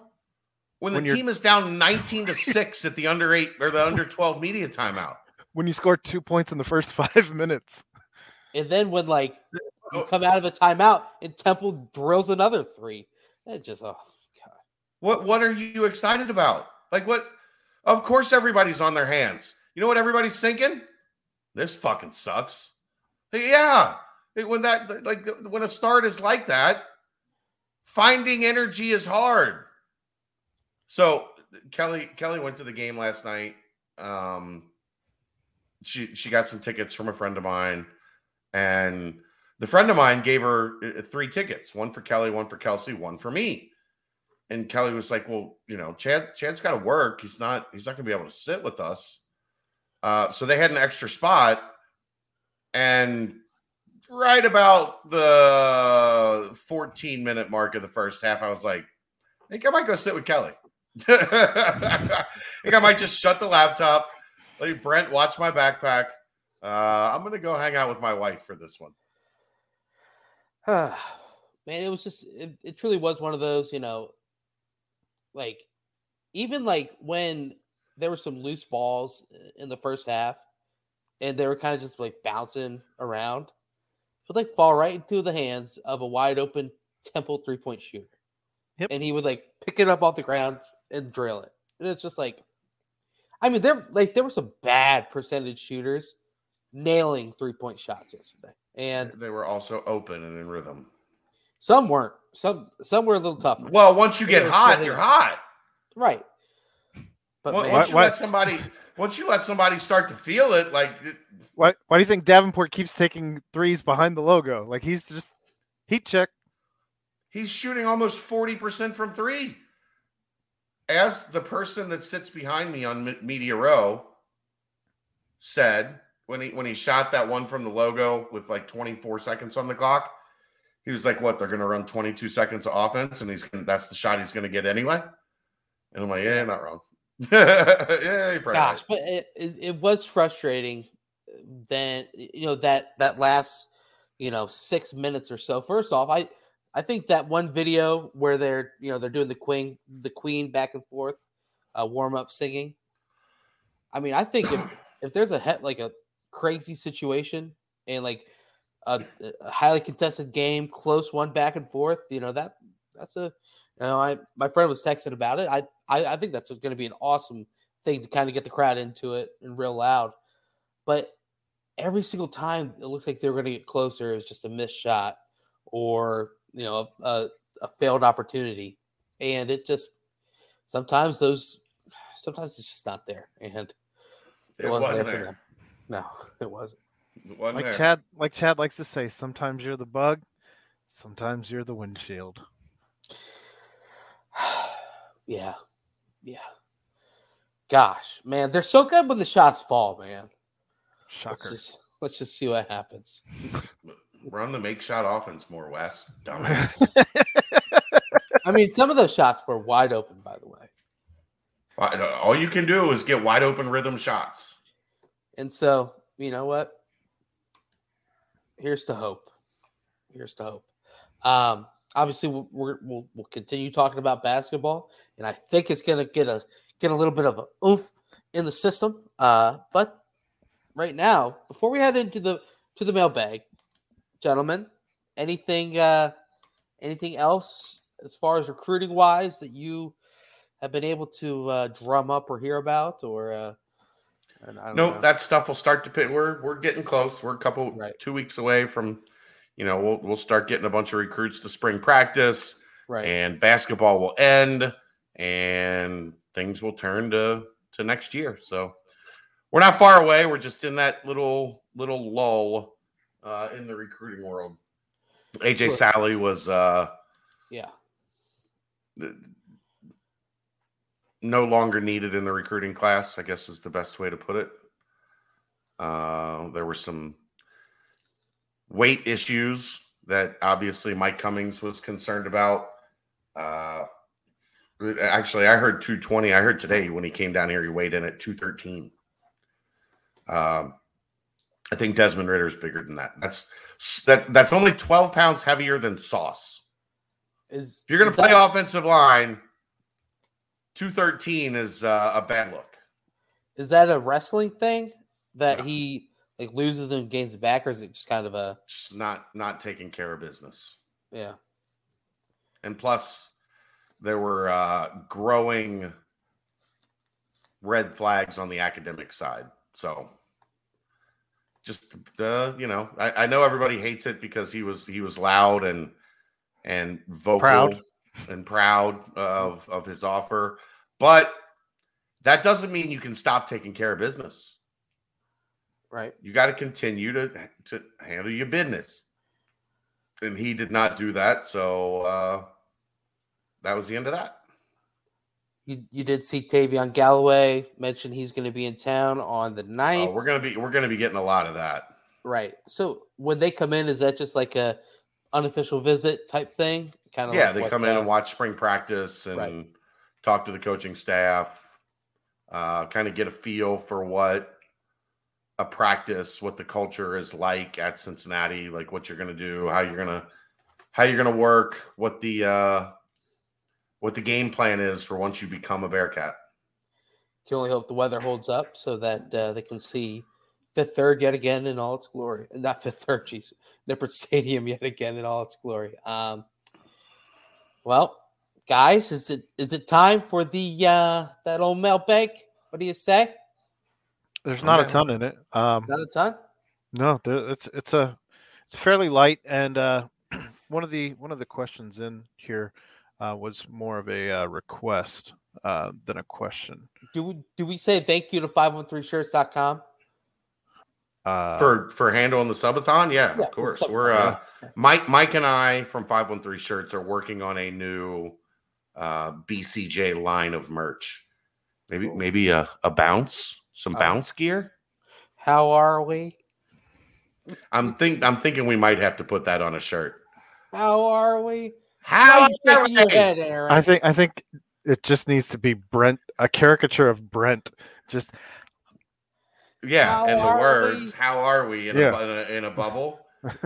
When the team is down 19-6 at the under 8 or the under 12 media timeout. When you score 2 points in the first 5 minutes. And then when you come out of a timeout and Temple drills another three. It just, oh, God. What are you excited about? Like what? Of course everybody's on their hands. You know what everybody's thinking? This fucking sucks. Yeah. When a start is like that, finding energy is hard. So Kelly went to the game last night. She got some tickets from a friend of mine, and the friend of mine gave her 3 tickets, one for Kelly, one for Kelsey, one for me. And Kelly was like, well, you know, Chad's got to work. He's not going to be able to sit with us. So they had an extra spot. And right about the 14-minute mark of the first half, I was like, I think I might go sit with Kelly. I think I might just shut the laptop. Let Brent watch my backpack. I'm going to go hang out with my wife for this one. Man, it was just, it truly was one of those, you know, like, even like when there were some loose balls in the first half and they were kind of just like bouncing around, it would like fall right into the hands of a wide open Temple 3-point shooter. Yep. And he would like pick it up off the ground and drill it. And it's just like, I mean, there were some bad percentage shooters nailing 3-point shots yesterday. And they were also open and in rhythm. Some weren't. Some were a little tougher. Well, once you get hot, you're hot. Right. But once you let somebody start to feel it, like why do you think Davenport keeps taking threes behind the logo? Like he's just heat check. He's shooting almost 40% from three. As the person that sits behind me on Media Row said when he shot that one from the logo with like 24 seconds on the clock, he was like, what, they're going to run 22 seconds of offense, and that's the shot he's going to get anyway? And I'm like, yeah, not wrong. Yeah, you're probably right. But it was frustrating that, you know, that last, you know, 6 minutes or so. First off, I think that one video where they're, you know, they're doing the Queen back and forth, warm up singing. I mean, I think if there's a crazy situation and like a highly contested game, close one back and forth, you know, my friend was texting about it. I think that's going to be an awesome thing to kind of get the crowd into it and real loud. But every single time it looked like they were going to get closer, it was just a missed shot or, you know, a failed opportunity. And it just, sometimes it's just not there. And it wasn't there for them. No, it wasn't. Chad likes to say, sometimes you're the bug, sometimes you're the windshield. Yeah. Yeah. Gosh, man, they're so good when the shots fall, man. Shocker. Let's just see what happens. Run the make shot offense more, Wes. Dumbass. I mean, some of those shots were wide open, by the way. All you can do is get wide open rhythm shots. And so, you know what? Here's to hope. Here's to hope. Obviously, we'll continue talking about basketball, and I think it's going to get a little bit of an oomph in the system. But right now, before we head into the mailbag, gentlemen, anything else as far as recruiting wise that you have been able to drum up or hear about, or I don't know. That stuff will start to pick. We're getting close. We're a couple 2 weeks away from, we'll start getting a bunch of recruits to spring practice, and basketball will end and things will turn to next year. So we're not far away. We're just in that little lull in the recruiting world. AJ Sally was no longer needed in the recruiting class, I guess is the best way to put it. There were some weight issues that obviously Mike Cummings was concerned about. Actually, I heard 220. I heard today when he came down here, he weighed in at 213. I think Desmond Ritter is bigger than that. That's only 12 pounds heavier than Sauce. If you're going to play offensive line, 213 is a bad look. Is that a wrestling thing that he loses and gains it back, or is it just kind of not taking care of business? Yeah. And plus, there were growing red flags on the academic side. So, just I know everybody hates it because he was loud and vocal. Proud of his offer, but that doesn't mean you can stop taking care of business. Right. You got to continue to handle your business. And he did not do that. So that was the end of that. You did see Tavion Galloway mention he's going to be in town on the 9th. We're going to be getting a lot of that. Right. So when they come in, is that just like a unofficial visit type thing? They come in and watch spring practice and talk to the coaching staff, kind of get a feel for what a practice, what the culture is like at Cincinnati, like what you're going to do, how you're going to work, what the game plan is for once you become a Bearcat. Can only hope the weather holds up so that they can see Fifth Third yet again in all its glory. Not Fifth Third, Nippert Stadium yet again in all its glory. Well, guys, is it time for the that old mailbag? What do you say? There's not a ton in it. Not a ton? No, it's fairly light, and one of the questions in here was more of a request than a question. Do we say thank you to 513shirts.com? For handling the subathon? Yeah, of course. We're Mike and I from 513 Shirts are working on a new BCJ line of merch. Maybe a bounce, some bounce gear. How are we? I'm thinking we might have to put that on a shirt. How are we? How are we? I think it just needs to be Brent, a caricature of Brent. Just yeah, how and the words, we? How are we in a bubble?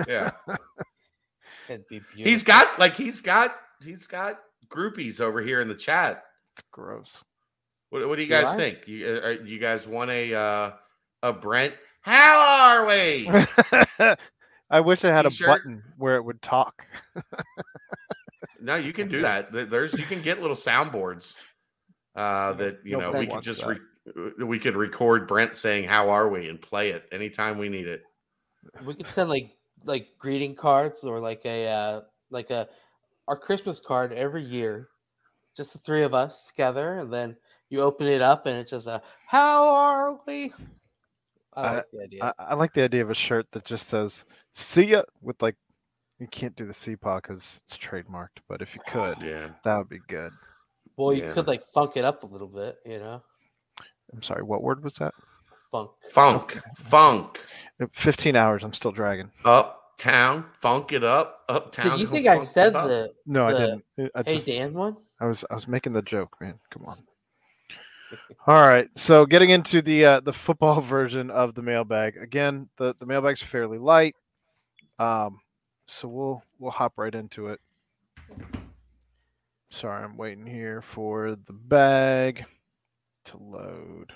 Yeah. It'd be beautiful. He's got groupies over here in the chat. It's gross. What do you guys think? You guys want a Brent? How are we? I wish I had a button where it would talk. No, you can do that. You can get little soundboards we could record Brent saying "How are we?" and play it anytime we need it. We could send like greeting cards or like our Christmas card every year, just the three of us together, and then you open it up and it's just a "How are we?" I like the idea. I like the idea of a shirt that just says "See ya" with you can't do the CPAW because it's trademarked, but if you could, that would be good. Well, you could funk it up a little bit, I'm sorry, what word was that? Funk. 15 hours, I'm still dragging. Uptown, funk it up. Uptown. Did you think I said that? No, I didn't. Hey, Dan one? I was making the joke, man. Come on. All right, so getting into the football version of the mailbag. Again, the mailbag's fairly light, so we'll hop right into it. Sorry, I'm waiting here for the bag to load.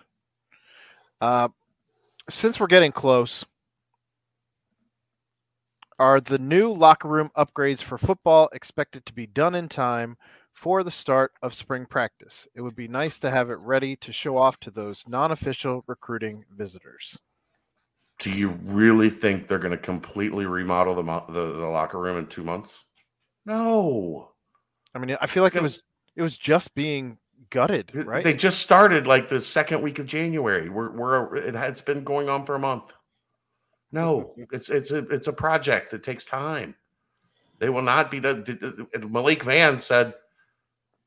Since we're getting close, are the new locker room upgrades for football expected to be done in time for the start of spring practice? It would be nice to have it ready to show off to those non-official recruiting visitors. Do you really think they're going to completely remodel the locker room in 2 months? No. I mean, I feel like it was just being gutted, right? They just started like the second week of January. It's been going on for a month. No, it's a project. It takes time. They will not be done. Malik Vance said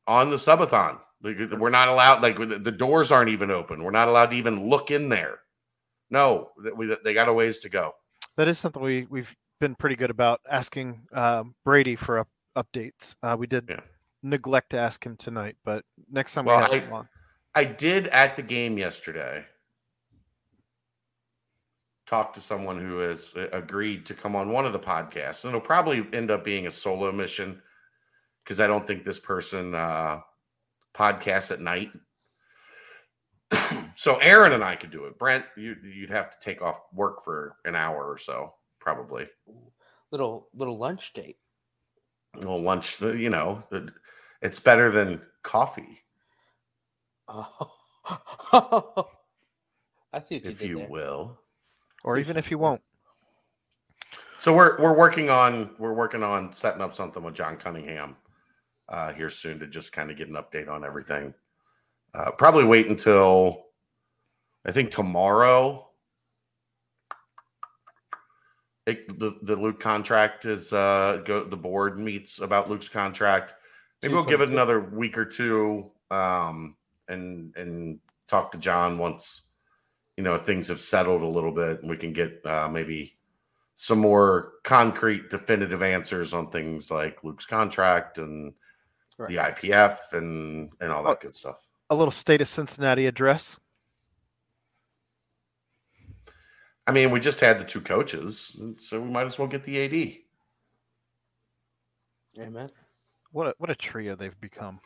on the subathon, we're not allowed, like the doors aren't even open. We're not allowed to even look in there. No, they got a ways to go. That is something we've been pretty good about asking Brady for updates. We did neglect to ask him tonight, but next time we have him on. I did at the game yesterday talk to someone who has agreed to come on one of the podcasts, and it'll probably end up being a solo mission because I don't think this person podcasts at night. So Aaron and I could do it. Brent, you'd have to take off work for an hour or so, probably. Little lunch date. Little lunch, you know. It's better than coffee. Oh. I see what you did there. If you will, or even if you won't. So we're working on setting up something with John Cunningham here soon to just kind of get an update on everything. Probably wait until, I think tomorrow, the Luke contract is the board meets about Luke's contract. Maybe we'll give it another week or two and talk to John once, you know, things have settled a little bit and we can get maybe some more concrete, definitive answers on things like Luke's contract and the IPF and all that good stuff. A little State of Cincinnati address. I mean, we just had the two coaches, so we might as well get the AD. Amen. What a trio they've become.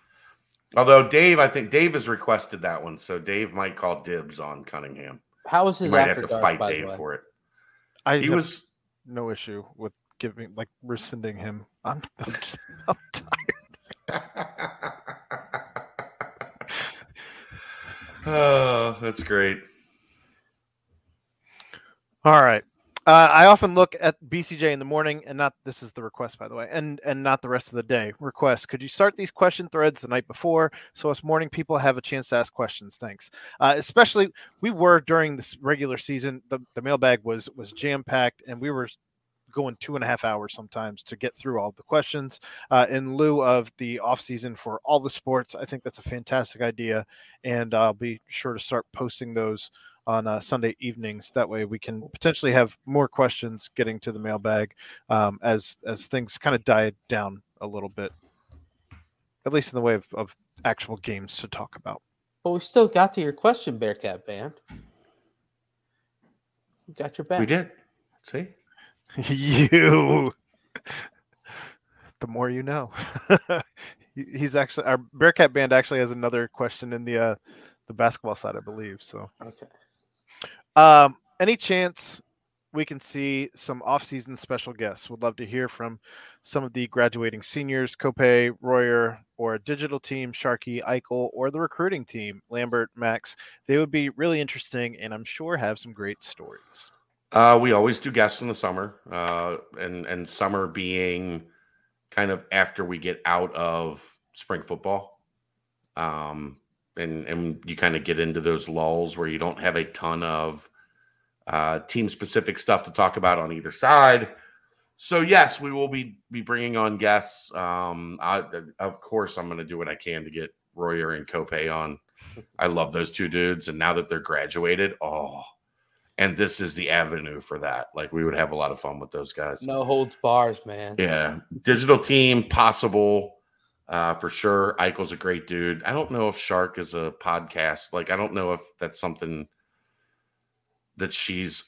Although Dave, I think Dave has requested that one, so Dave might call dibs on Cunningham. How is his? You might have to fight Dave for it. He was no issue with rescinding him. I'm tired. Oh, that's great. All right. I often look at BCJ in the morning and not, this is the request, by the way, and not the rest of the day. Request, could you start these question threads the night before so us morning people have a chance to ask questions? Thanks. Especially we were during this regular season, the mailbag was jam-packed and we were going 2.5 hours sometimes to get through all the questions in lieu of the off season for all the sports. I think that's a fantastic idea. And I'll be sure to start posting those on Sunday evenings. That way we can potentially have more questions getting to the mailbag as things kind of died down a little bit, at least in the way of actual games to talk about. Well, we still got to your question, Bearcat Band. We got your back. We did. See? The more you know. He's actually, our Bearcat Band actually has another question in the basketball side, I believe. So, okay. Any chance we can see some off-season special guests? Would love to hear from some of the graduating seniors, Cope, Royer, or digital team, Sharkey, Eichel, or the recruiting team, Lambert, Max. They would be really interesting, and I'm sure have some great stories. We always do guests in the summer, and summer being kind of after we get out of spring football. And you kind of get into those lulls where you don't have a ton of team-specific stuff to talk about on either side. So, yes, we will be bringing on guests. Of course, I'm going to do what I can to get Royer and Cope on. I love those two dudes, and now that they're graduated, oh. And this is the avenue for that. Like, we would have a lot of fun with those guys. No holds bars, man. Yeah. Digital team, possible, for sure. Eichel's a great dude. I don't know if Shark is a podcast. Like, I don't know if that's something that she's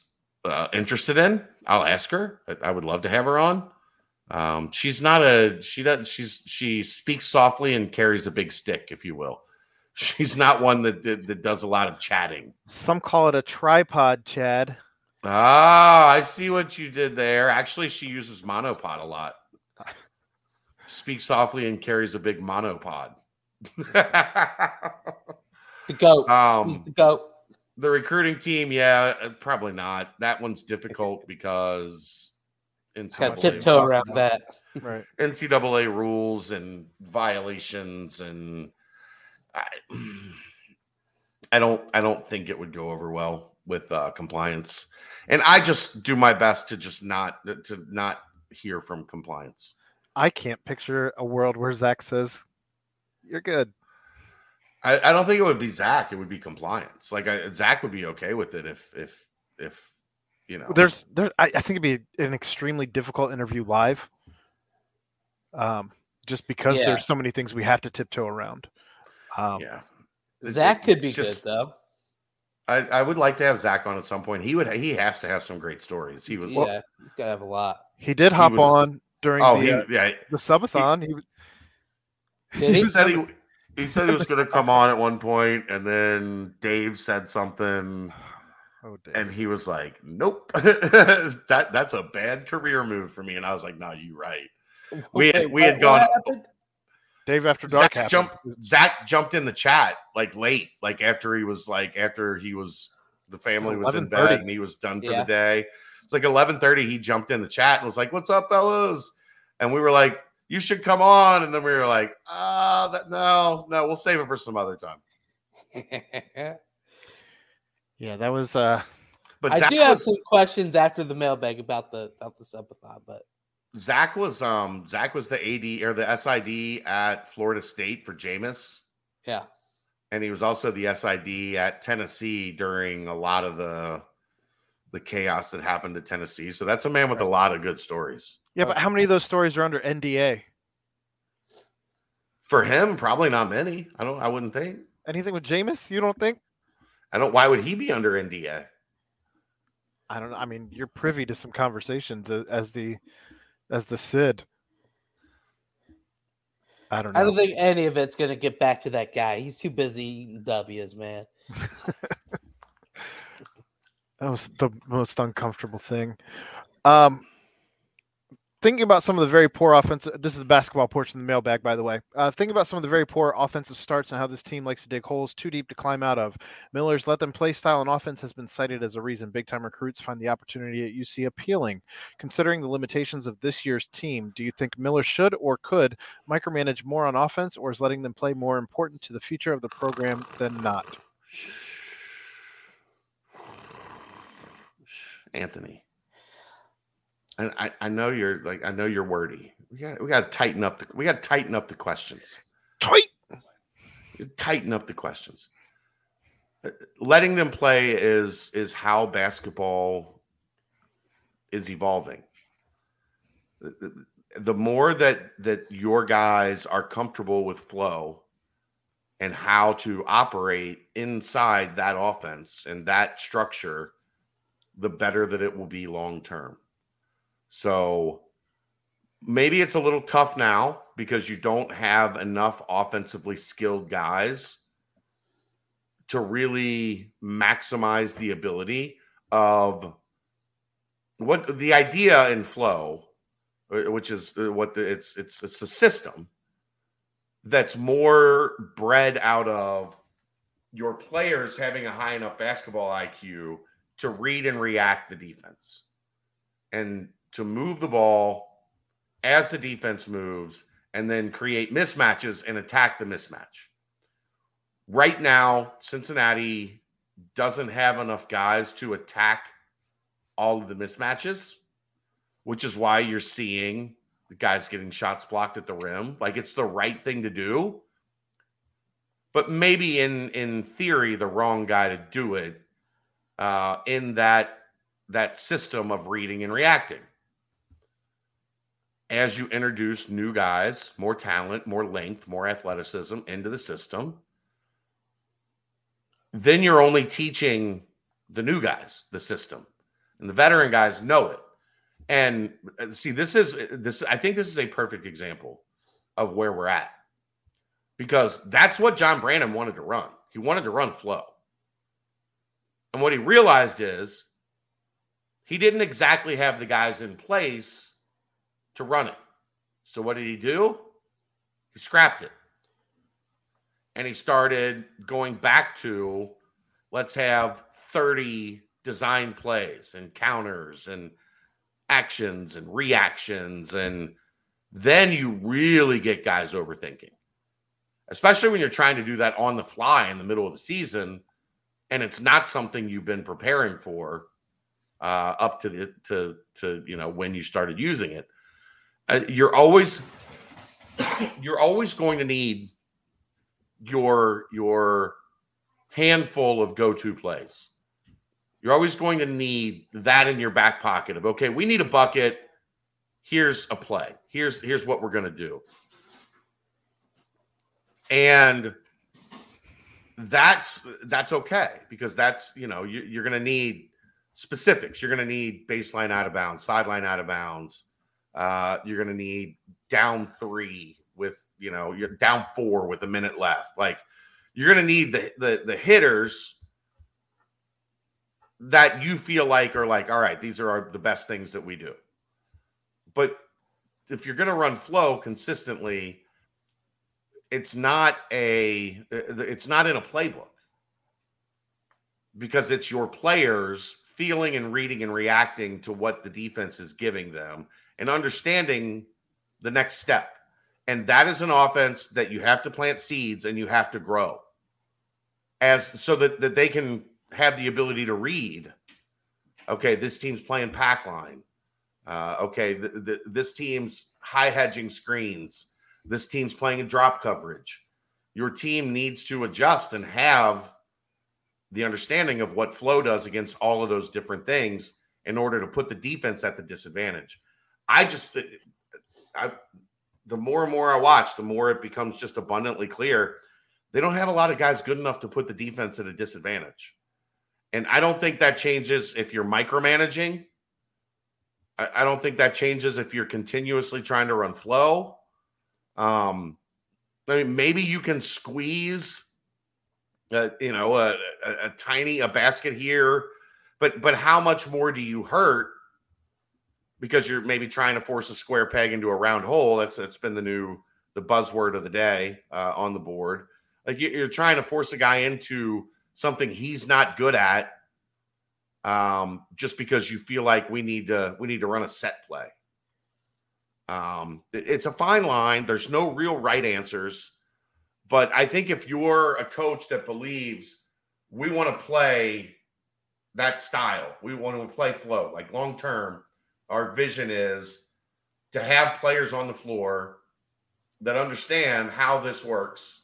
interested in. I'll ask her. I would love to have her on. She speaks softly and carries a big stick, if you will. She's not one that does a lot of chatting. Some call it a tripod, Chad. Ah, I see what you did there. Actually, she uses monopod a lot. Speaks softly and carries a big monopod. The goat. He's the goat. The recruiting team, yeah, probably not. That one's difficult because got tiptoe around that. Right. NCAA rules and violations, and I don't think it would go over well with compliance. And I just do my best to just not hear from compliance. I can't picture a world where Zach says, "You're good." I don't think it would be Zach. It would be compliance. Like Zach would be okay with it if you know. I think it'd be an extremely difficult interview live. Just because there's so many things we have to tiptoe around. Yeah, Zach could be good though. I would like to have Zach on at some point. He has to have some great stories. He was he's got to have a lot. He did hop on during the subathon. He said he was going to come on at one point, and then Dave said something, and he was like, "Nope, that's a bad career move for me." And I was like, "No, you're right." We had gone. Dave After Dark happened. Zach jumped in the chat like late, like after the family was in bed and he was done for the day. It's like 11:30. He jumped in the chat and was like, "What's up, fellas?" And we were like, "You should come on." And then we were like, no, we'll save it for some other time. Yeah, that was but Zach have some questions after the mailbag about the subathon, but Zach was the AD or the SID at Florida State for Jameis. Yeah. And he was also the SID at Tennessee during a lot of the chaos that happened at Tennessee. So that's a man with a lot of good stories. Yeah, but how many of those stories are under NDA? For him, probably not many. I wouldn't think. Anything with Jameis, you don't think? Why would he be under NDA? I don't know. I mean, you're privy to some conversations as the Sid. I don't know. I don't think any of it's going to get back to that guy. He's too busy eating W's, man. That was the most uncomfortable thing. Thinking about some of the very poor offensive – this is the basketball portion of the mailbag, by the way. Thinking about some of the very poor offensive starts and how this team likes to dig holes too deep to climb out of. Miller's let-them-play style and offense has been cited as a reason big-time recruits find the opportunity at UC appealing. Considering the limitations of this year's team, do you think Miller should or could micromanage more on offense, or is letting them play more important to the future of the program than not? Anthony. And I know you're like, I know you're wordy. We got to tighten up. We got to tighten up the questions. Tighten up the questions. Letting them play is how basketball is evolving. The more that your guys are comfortable with flow and how to operate inside that offense and that structure, the better that it will be long term. So maybe it's a little tough now because you don't have enough offensively skilled guys to really maximize the ability of what the idea in flow, which is what it's a system that's more bred out of your players having a high enough basketball IQ to read and react the defense and to move the ball as the defense moves and then create mismatches and attack the mismatch. Right now, Cincinnati doesn't have enough guys to attack all of the mismatches, which is why you're seeing the guys getting shots blocked at the rim. Like, it's the right thing to do, but maybe in theory, the wrong guy to do it in that system of reading and reacting. As you introduce new guys, more talent, more length, more athleticism into the system, then you're only teaching the new guys the system, and the veteran guys know it. And see, this is this. I think this is a perfect example of where we're at. because that's what John Brandon wanted to run. He wanted to run flow. And what he realized is he didn't exactly have the guys in place to run it. So what did he do? He scrapped it. And he started going back to, let's have 30 design plays and counters and actions and reactions. And then you really get guys overthinking, especially when you're trying to do that on the fly in the middle of the season. And it's not something you've been preparing for up to the, you know, when you started using it. You're always going to need your handful of go-to plays. You're always going to need that in your back pocket of, okay, we need a bucket. Here's a play. Here's what we're going to do. And that's okay, because that's, you know, you're going to need specifics. You're going to need baseline out of bounds, sideline out of bounds. You're going to need down three with, you know, you're down four with a minute left. Like, you're going to need the hitters that you feel like are like, all right, these are the best things that we do. But if you're going to run flow consistently, it's not in a playbook, because it's your players feeling and reading and reacting to what the defense is giving them and understanding the next step. And that is an offense that you have to plant seeds and you have to grow as so that they can have the ability to read, okay, this team's playing pack line. Okay, this team's high hedging screens. This team's playing a drop coverage. Your team needs to adjust and have the understanding of what flow does against all of those different things in order to put the defense at the disadvantage. The more and more I watch, the more it becomes just abundantly clear they don't have a lot of guys good enough to put the defense at a disadvantage. And I don't think that changes if you're micromanaging. I don't think that changes if you're continuously trying to run flow. I mean, maybe you can squeeze, a tiny basket here, but how much more do you hurt? Because you're maybe trying to force a square peg into a round hole. That's been the buzzword of the day on the board. Like, you're trying to force a guy into something he's not good at, just because you feel like we need to run a set play. It's a fine line. There's no real right answers, but I think if you're a coach that believes we want to play that style, we want to play flow, like, long term, our vision is to have players on the floor that understand how this works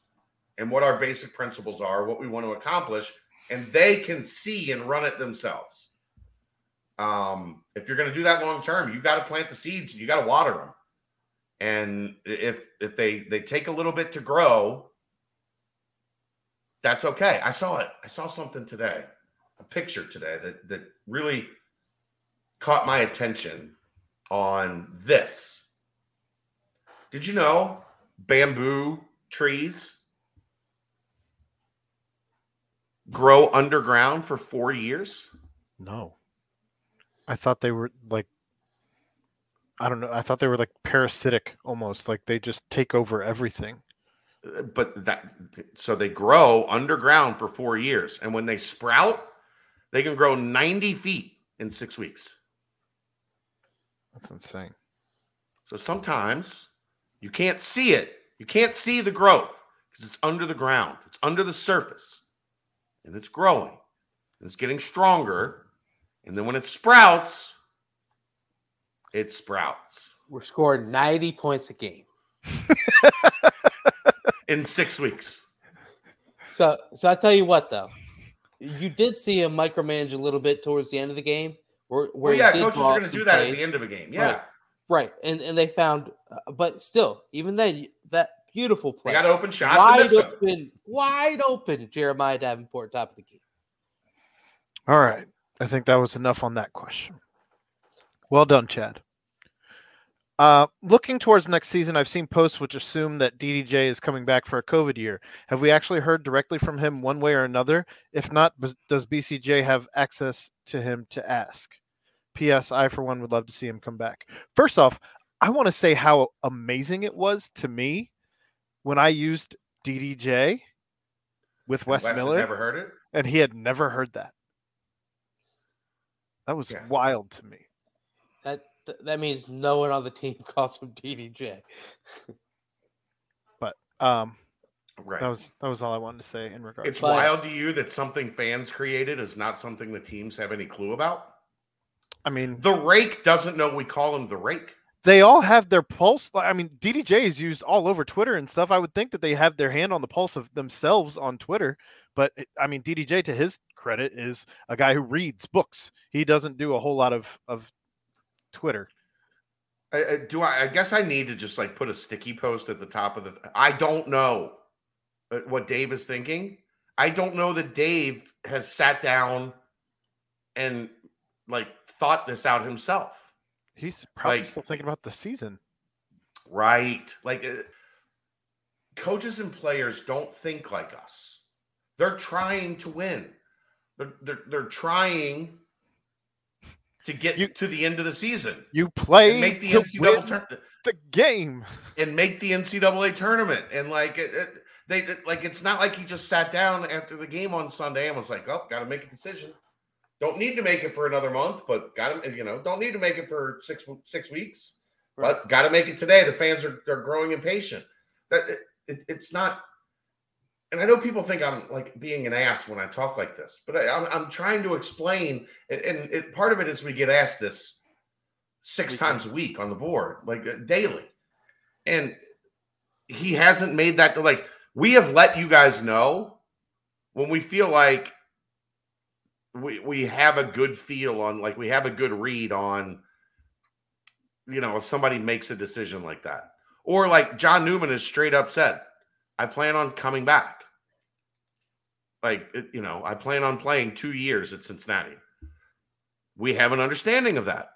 and what our basic principles are, what we want to accomplish, and they can see and run it themselves. If you're going to do that long term, you got to plant the seeds and you got to water them. And if they take a little bit to grow, that's okay. I saw something today, a picture today that really caught my attention on this. Did you know bamboo trees grow underground for 4 years? No. I thought they were like, I don't know. I thought they were like parasitic almost, like they just take over everything. But so they grow underground for 4 years. And when they sprout, they can grow 90 feet in 6 weeks. That's insane. So sometimes you can't see it. You can't see the growth because it's under the ground. It's under the surface. And it's growing. And it's getting stronger. And then when it sprouts, it sprouts. We're scoring 90 points a game. In 6 weeks. So I tell you what, though. You did see him micromanage a little bit towards the end of the game. Where yeah, coaches are going to do that at the end of a game. Yeah, right. And they found, but still, even then, that beautiful play. They got open shots. Wide open, Jeremiah Davenport, top of the key. All right. I think that was enough on that question. Well done, Chad. Looking towards next season, I've seen posts which assume that DDJ is coming back for a COVID year. Have we actually heard directly from him one way or another? If not, does BCJ have access to him to ask? P.S. I, for one, would love to see him come back. First off, I want to say how amazing it was to me when I used DDJ with Wes Miller. Had never heard it? And he had never heard that. That was wild to me. That means no one on the team calls him DDJ. But right. That was all I wanted to say in regards. It's wild to you that something fans created is not something the teams have any clue about. I mean, the Rake doesn't know we call him the Rake. They all have their pulse. I mean, DDJ is used all over Twitter and stuff. I would think that they have their hand on the pulse of themselves on Twitter. But I mean, DDJ, to his credit, is a guy who reads books. He doesn't do a whole lot of Twitter. I guess I need to just like put a sticky post at the top of the. I don't know what Dave is thinking. I don't know that Dave has sat down and like thought this out himself. He's probably still thinking about the season, right? Like coaches and players don't think like us. They're trying to win. They're trying to get to the end of the season. You play and make the NCAA tournament, the game, and make the NCAA tournament. And like it's not like he just sat down after the game on Sunday and was like, "Oh, got to make a decision. Don't need to make it for another month, but got to don't need to make it for six weeks, right. But got to make it today." The fans are growing impatient. That it's not. And I know people think I'm like being an ass when I talk like this, but I'm trying to explain. And part of it is we get asked this six times a week on the board, like daily. And he hasn't made that to like, we have let you guys know when we feel like we have a good feel on, like we have a good read on, if somebody makes a decision like that, or like John Newman is straight up said, I plan on coming back. Like, I plan on playing 2 years at Cincinnati. We have an understanding of that.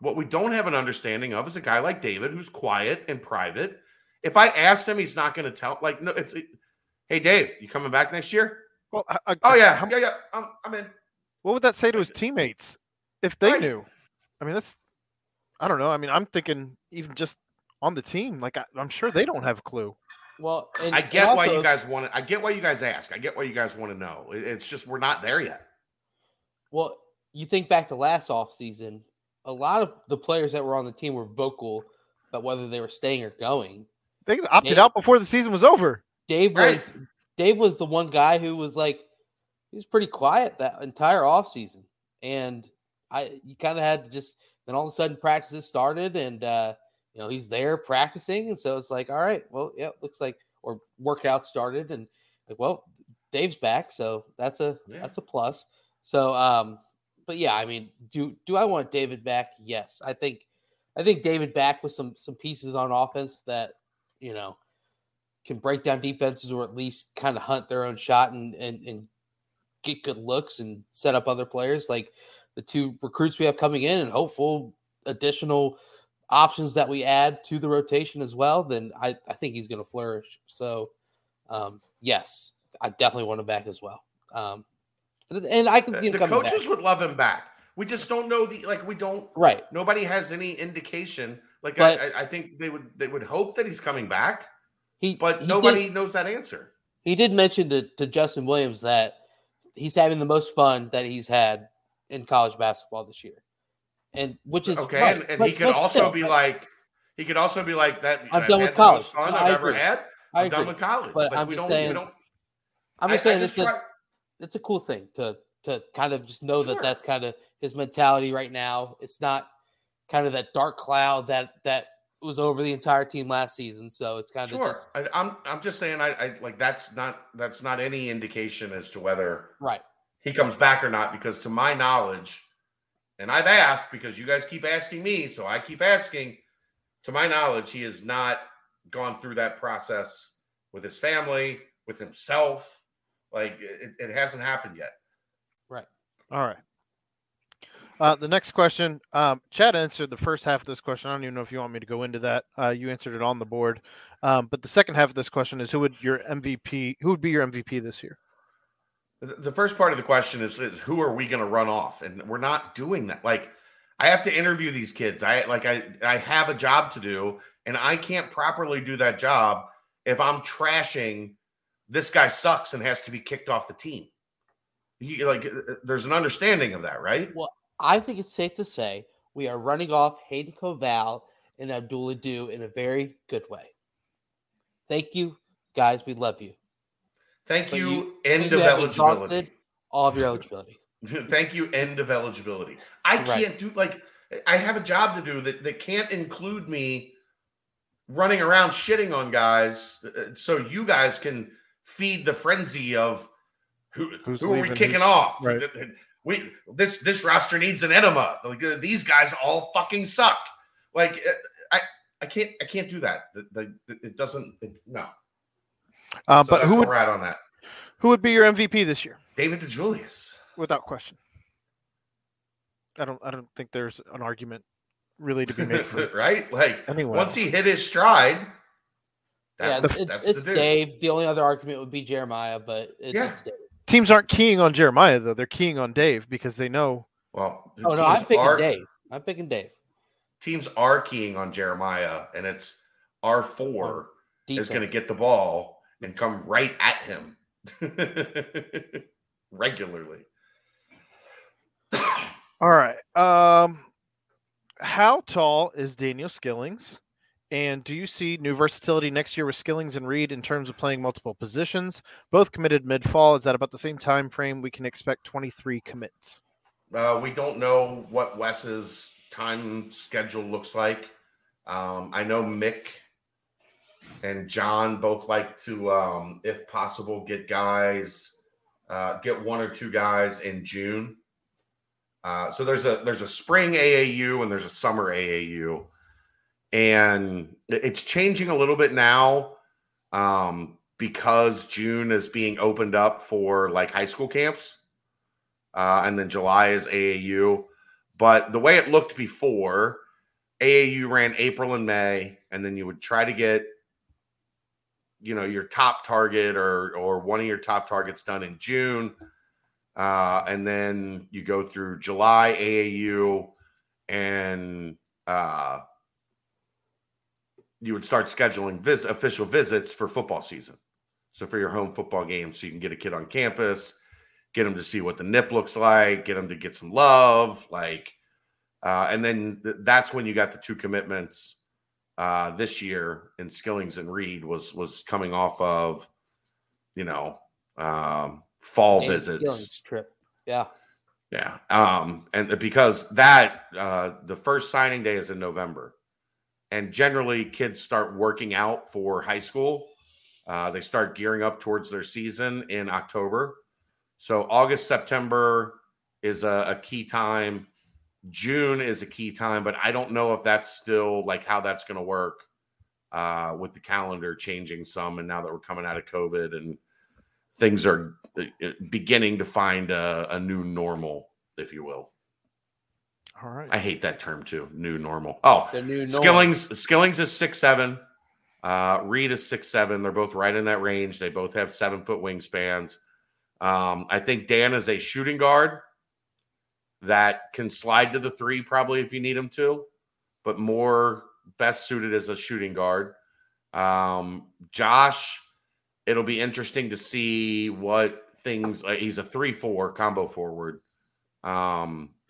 What we don't have an understanding of is a guy like David who's quiet and private. If I asked him, he's not going to tell. Like, no, hey, Dave, you coming back next year? Well, yeah, I'm in. What would that say to his teammates if they knew? I mean, I don't know. I mean, I'm thinking even just on the team, like I'm sure they don't have a clue. Well, I get why you guys want it. I get why you guys ask. I get why you guys want to know. It's just we're not there yet. Well, you think back to last offseason, a lot of the players that were on the team were vocal about whether they were staying or going. They opted out before the season was over. Dave was the one guy who was like, he was pretty quiet that entire offseason. And you kind of had to just, then all of a sudden practices started and, he's there practicing, and so it's like, all right, well, yeah, looks like, or workout started, and like, well, Dave's back, so that's a plus. So, but yeah, I mean, do I want David back? Yes, I think David back with some pieces on offense that can break down defenses or at least kind of hunt their own shot and get good looks and set up other players like the two recruits we have coming in and hopeful additional options that we add to the rotation as well, then I think he's going to flourish. So, yes, I definitely want him back as well. And I can see him coming back. The coaches would love him back. We just don't know right. Nobody has any indication. Like, but I think they would hope that he's coming back, but nobody knows that answer. He did mention to Justin Williams that he's having the most fun that he's had in college basketball this year. And which is okay, right, and he could also still, be like, he could also be like that. I'm done with college. The most fun I've ever had. I'm done with college. But I'm just saying, it's a cool thing to kind of just know that that's kind of his mentality right now. It's not kind of that dark cloud that was over the entire team last season. So it's kind of just, I'm just saying, I like that's not any indication as to whether he comes back or not, because to my knowledge. And I've asked because you guys keep asking me, so I keep asking. To my knowledge, he has not gone through that process with his family, with himself. Like, it hasn't happened yet. Right. All right. The next question, Chad answered the first half of this question. I don't even know if you want me to go into that. You answered it on the board. But the second half of this question is who would be your MVP this year? The first part of the question is who are we going to run off? And we're not doing that. Like, I have to interview these kids. I have a job to do, and I can't properly do that job if I'm trashing this guy sucks and has to be kicked off the team. There's an understanding of that, right? Well, I think it's safe to say we are running off Hayden Coval and Abdul-Adu in a very good way. Thank you, guys. We love you. Thank you, end of eligibility. Exhausted all of your eligibility. Thank you, end of eligibility. I have a job to do that can't include me running around shitting on guys so you guys can feed the frenzy of who are we kicking off? Right. This roster needs an enema. Like, these guys all fucking suck. Like, I can't do that. No. But who would ride on that? Who would be your MVP this year? David DeJulius, without question. I don't think there's an argument really to be made for it, right? Like, anyway, once he hit his stride, that's the dude. Dave. The only other argument would be Jeremiah, but it's Dave. Teams aren't keying on Jeremiah though; they're keying on Dave because they know. Well, I'm picking Dave. Teams are keying on Jeremiah, and it's R4 is going to get the ball and come right at him regularly. All right. How tall is Daniel Skillings? And do you see new versatility next year with Skillings and Reed in terms of playing multiple positions? Both committed mid-fall. Is that about the same time frame we can expect 23 commits? We don't know what Wes's time schedule looks like. I know Mick and John both like to, if possible, get one or two guys in June. So there's a spring AAU and there's a summer AAU. And it's changing a little bit now because June is being opened up for like high school camps. And then July is AAU. But the way it looked before, AAU ran April and May, and then you would try to get, your top target or one of your top targets done in June. And then you go through July AAU and you would start scheduling official visits for football season. So for your home football games, so you can get a kid on campus, get them to see what the nip looks like, get them to get some love. And then that's when you got the two commitments this year in Skillings and Reed was coming off of, fall Daniel visits. Trip. Yeah. Yeah. And because that, the first signing day is in November. And generally, kids start working out for high school. They start gearing up towards their season in October. So August, September is a key time. June is a key time, but I don't know if that's still like how that's going to work with the calendar changing some. And now that we're coming out of COVID and things are beginning to find a new normal, if you will. All right. I hate that term too. New normal. Oh, the new normal. Skillings is 6'7". Reed is 6'7". They're both right in that range. They both have 7-foot wingspans. I think Dan is a shooting guard that can slide to the three probably if you need him to, but more best suited as a shooting guard. Josh, it'll be interesting to see what things he's a 3-4 combo forward.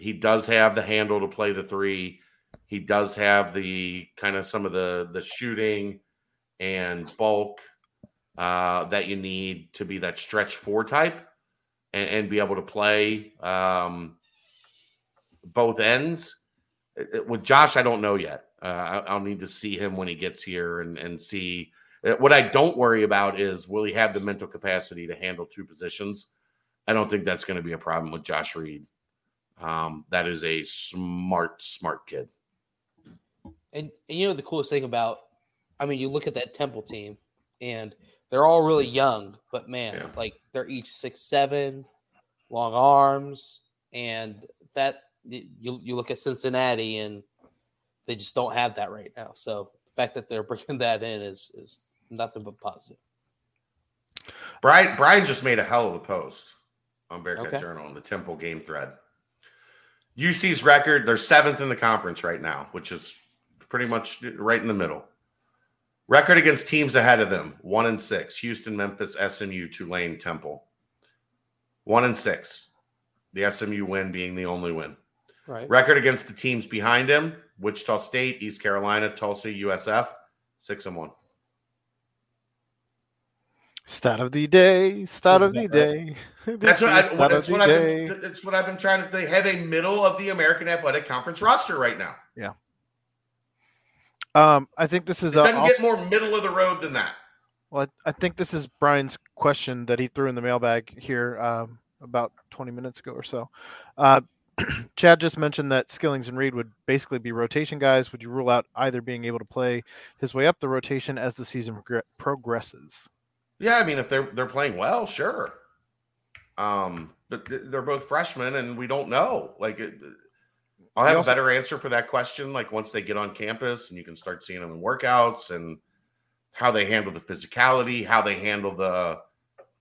He does have the handle to play the three. He does have the kind of some of the shooting and bulk that you need to be that stretch 4 type and be able to play both ends. With Josh, I don't know yet. I'll need to see him when he gets here and see. What I don't worry about is will he have the mental capacity to handle two positions? I don't think that's going to be a problem with Josh Reed. That is a smart kid. And the coolest thing about, you look at that Temple team and they're all really young, but man, they're each 6'7", long arms. And that you look at Cincinnati and they just don't have that right now. So the fact that they're bringing that in is nothing but positive. Brian just made a hell of a post on Bearcat Journal on the Temple game thread. UC's record, they're 7th in the conference right now, which is pretty much right in the middle. Record against teams ahead of them, 1-6. Houston, Memphis, SMU, Tulane, Temple. 1-6. The SMU win being the only win. Right. Record against the teams behind him, Wichita State, East Carolina, Tulsa, USF, 6-1. Stat of the day, stat of the day. That's what I've been trying to. They have a middle of the American Athletic Conference roster right now. Yeah. I think this is. It doesn't get more middle of the road than that. Well, I think this is Brian's question that he threw in the mailbag here about 20 minutes ago or so. Chad just mentioned that Skillings and Reed would basically be rotation guys. Would you rule out either being able to play his way up the rotation as the season progresses? Yeah, I mean, if they're playing well, sure. But they're both freshmen, and we don't know. Like, I'll have a better answer for that question. Like, once they get on campus, and you can start seeing them in workouts, and how they handle the physicality, how they handle the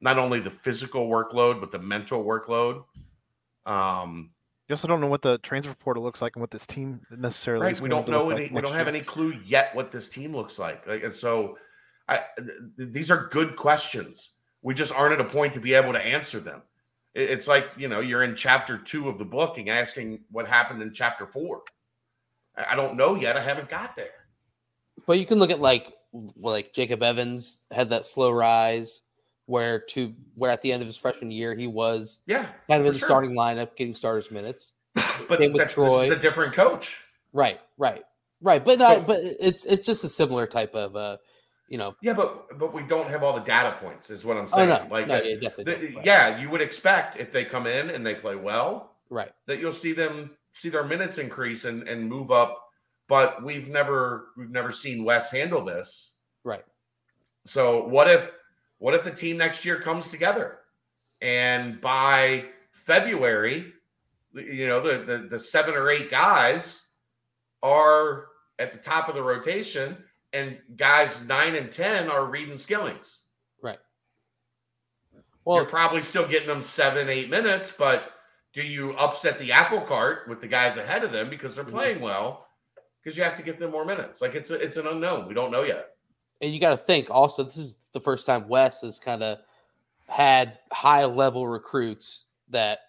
not only the physical workload but the mental workload. You also don't know what the transfer portal looks like and what this team necessarily. Right, we don't know. We don't have any clue yet what this team looks like. Like, and so. These are good questions. We just aren't at a point to be able to answer them. It's like, you know, you're in chapter 2 of the book and asking what happened in chapter 4. I don't know yet. I haven't got there. But you can look at like Jacob Evans had that slow rise where at the end of his freshman year he was kind of in the starting lineup, getting starters minutes. But this is a different coach. Right. But but it's just a similar type of but we don't have all the data points, is what I'm saying. You would expect if they come in and they play well, right, that you'll see their minutes increase and move up. But we've never seen Wes handle this, right? So what if the team next year comes together, and by February, you know, the 7 or 8 guys are at the top of the rotation. And guys 9 and 10 are reading Skillings, right? Well, you're probably still getting them 7, 8 minutes, but do you upset the apple cart with the guys ahead of them because they're playing well? Because you have to get them more minutes. Like it's an unknown. We don't know yet. And you got to think also, this is the first time Wes has kind of had high level recruits that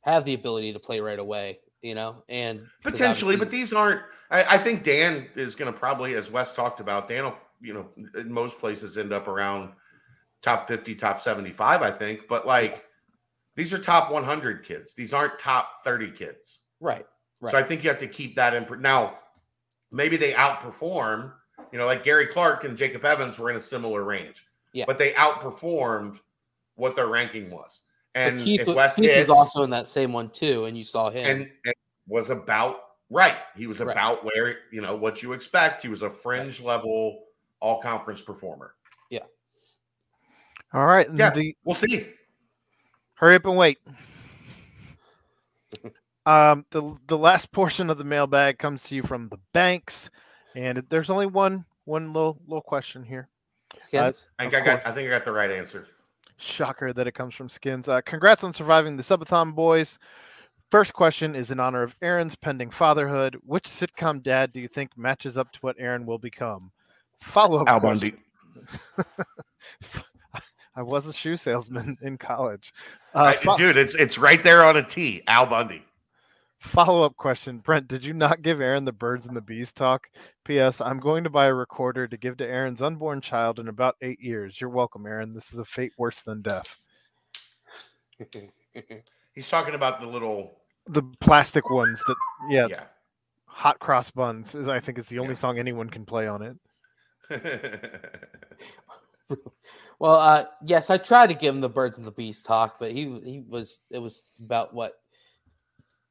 have the ability to play right away. You know, and potentially, but these aren't. I think Dan is going to probably, as Wes talked about, Dan will, you know, in most places end up around top 50, top 75, I think. But like, these are top 100 kids. These aren't top 30 kids. Right. So I think you have to keep that in. Now, maybe they outperform, you know, like Gary Clark and Jacob Evans were in a similar range. Yeah. But they outperformed what their ranking was. And Keith was also in that same one too, and you saw him. And was about right. He was about where, you know, what you expect. He was a fringe level all-conference performer. Yeah. All right. Yeah, we'll see. Hurry up and wait. The last portion of the mailbag comes to you from the Banks, and there's only one little question here. I think I got the right answer. Shocker that it comes from Skins. Congrats on surviving the subathon, boys. First question is in honor of Aaron's pending fatherhood. Which sitcom dad do you think matches up to what Aaron will become? Follow-up. Al Bundy. I was a shoe salesman in college. Dude, it's right there on a T. Al Bundy. Follow-up question. Brent, did you not give Aaron the birds and the bees talk? P.S. I'm going to buy a recorder to give to Aaron's unborn child in about 8 years. You're welcome, Aaron. This is a fate worse than death. He's talking about the plastic ones that, yeah. Hot Cross Buns, I think, is the only song anyone can play on it. Well, yes, I tried to give him the birds and the bees talk, but it was about what?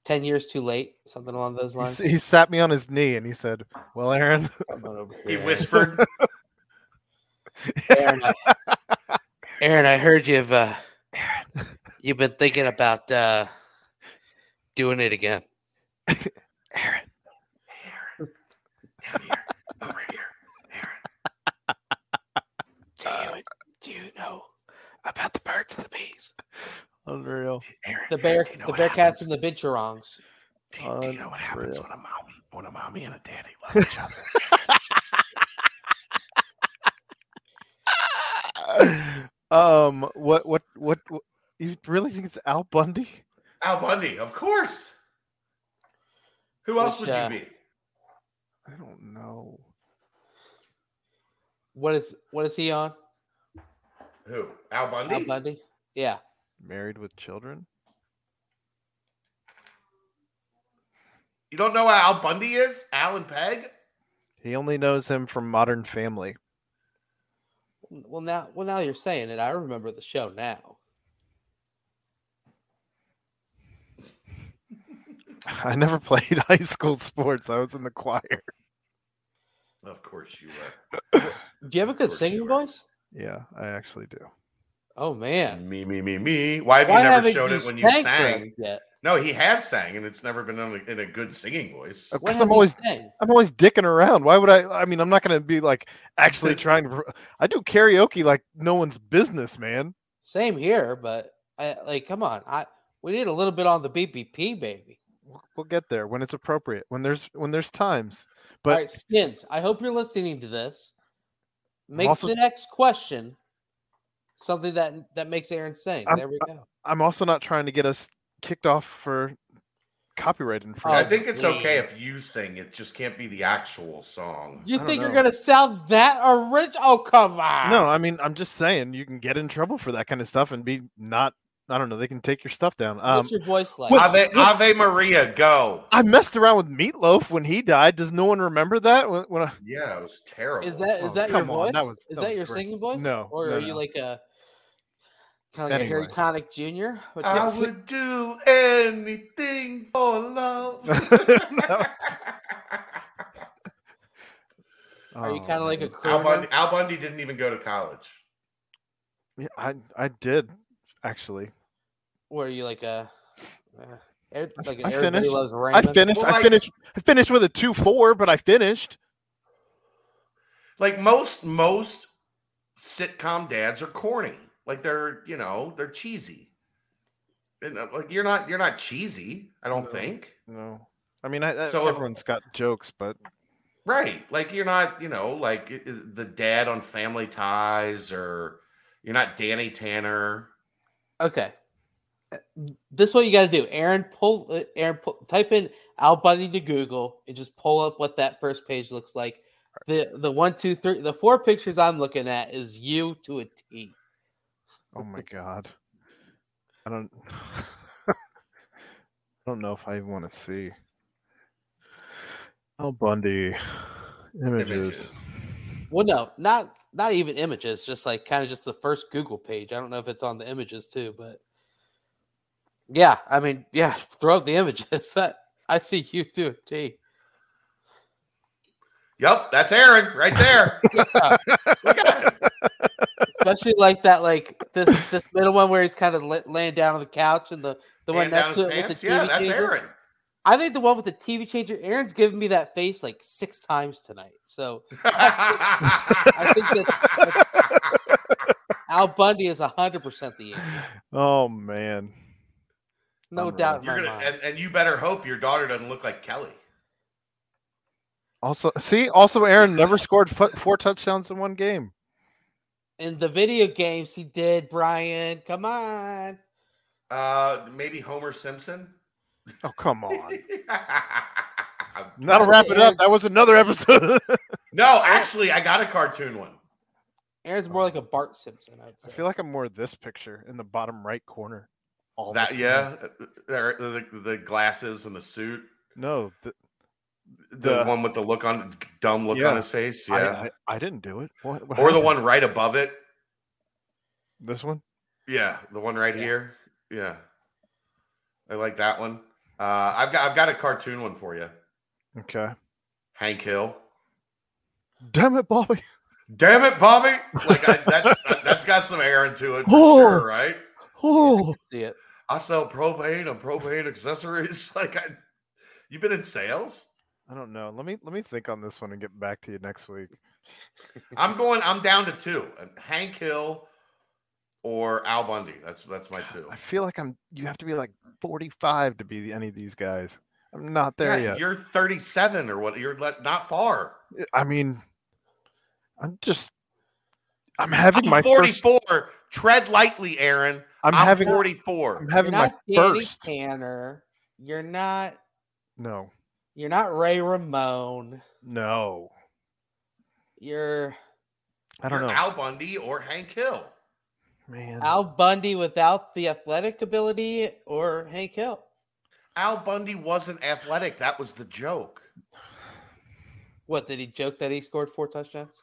10 years too late, something along those lines. He sat me on his knee and he said, well, Aaron. He whispered. Aaron, I heard you've been thinking about doing it again. Aaron, down here, over here, Aaron. Do you know about the birds and the bees? Unreal. Aaron, the bear, you know the bear cats and the bitcherongs. Do you know what happens when a mommy and a daddy love each other? What? You really think it's Al Bundy? Al Bundy, of course. Who else would you meet? I don't know. What is he on? Who? Al Bundy? Al Bundy? Yeah. Married with Children? You don't know who Al Bundy is? Alan Pegg? He only knows him from Modern Family. Well, now you're saying it. I remember the show now. I never played high school sports. I was in the choir. Of course you were. Do you have a good singing voice? Yeah, I actually do. Oh, man. Me. Why have you never showed it when you sang? No, he has sang, and it's never been in a good singing voice. Of course, I'm always dicking around. Why would I? I mean, I'm not going to be like actually trying to. I do karaoke like no one's business, man. Same here, but come on. We need a little bit on the BBP, baby. We'll get there when it's appropriate, when there's times. But all right, Skins, I hope you're listening to this. The next question something that makes Aaron sing. There we go. I'm also not trying to get us kicked off for copyright infringement. I think it's okay if you sing. It just can't be the actual song. You think you're going to sound that original? Oh, come on. No, I mean, I'm just saying you can get in trouble for that kind of stuff and be not. I don't know. They can take your stuff down. What's your voice like? Ave Maria, go. I messed around with Meatloaf when he died. Does no one remember that? It was terrible. Is that your voice? Is that your singing voice? No. Or are you like a kind of Harry Connick Jr.? I would do anything for love. Are you kind of like a crooner? Al Bundy didn't even go to college. Yeah, I did. Actually, were you like everybody loves Raymond? I finished with a 2.4, but I finished. Like most sitcom dads are corny. Like they're cheesy. And like you're not cheesy. I don't think. No, I mean everyone's got jokes, but right, like you're not. You know, like the dad on Family Ties, or you're not Danny Tanner. Okay, this is what you got to do, Aaron. Type in Al Bundy to Google and just pull up what that first page looks like. The 1, 2, 3, the 4 pictures I'm looking at is you to a T. Oh my god, I don't know if I want to see Al Bundy images. Well, no, not even images, just like kind of just the first Google page. I don't know if it's on the images too, but yeah, I mean, yeah, throw out the images. That I see you too, T. Yep, that's Aaron right there. Yeah. Look at him. Especially like that, like this middle one where he's kind of laying down on the couch, and the one next to it with the TV changer. Aaron. I think the one with the TV changer, Aaron's given me that face like 6 times tonight. So I think Al Bundy is 100% the answer. Oh, man. No doubt. And you better hope your daughter doesn't look like Kelly. Also, Aaron never scored 4 touchdowns in one game. In the video games, he did, Brian. Come on. Maybe Homer Simpson. Oh, come on. That'll wrap it up. That was another episode. No, actually, I got a cartoon one. Aaron's more like a Bart Simpson, I'd say. I feel like I'm more this picture in the bottom right corner. All that, yeah. The glasses and the suit. No. The one with the dumb look on his face. Yeah. I didn't do it. What or the one right above it. This one? Yeah. The one right here. Yeah. I like that one. I've got a cartoon one for you. Okay. Hank Hill. Damn it, Bobby. Like that's got some Aaron to it. Sure, right? Oh, yeah, I can see it. I sell propane and propane accessories. Like I, You've been in sales? I don't know. Let me think on this one and get back to you next week. I'm down to two. Hank Hill or Al Bundy. That's my two. I feel like you have to be like 45 to be any of these guys. I'm not there yet. You're 37 or what? You're not far. I mean, I'm 44. Tread lightly, Aaron. I'm 44. I'm having my first. Tanner. You're not. No. You're not Ray Ramone. No. You're. I don't know. Al Bundy or Hank Hill. Man. Al Bundy without the athletic ability or Hank Hill. Al Bundy wasn't athletic. That was the joke. What, did he joke that he scored 4 touchdowns?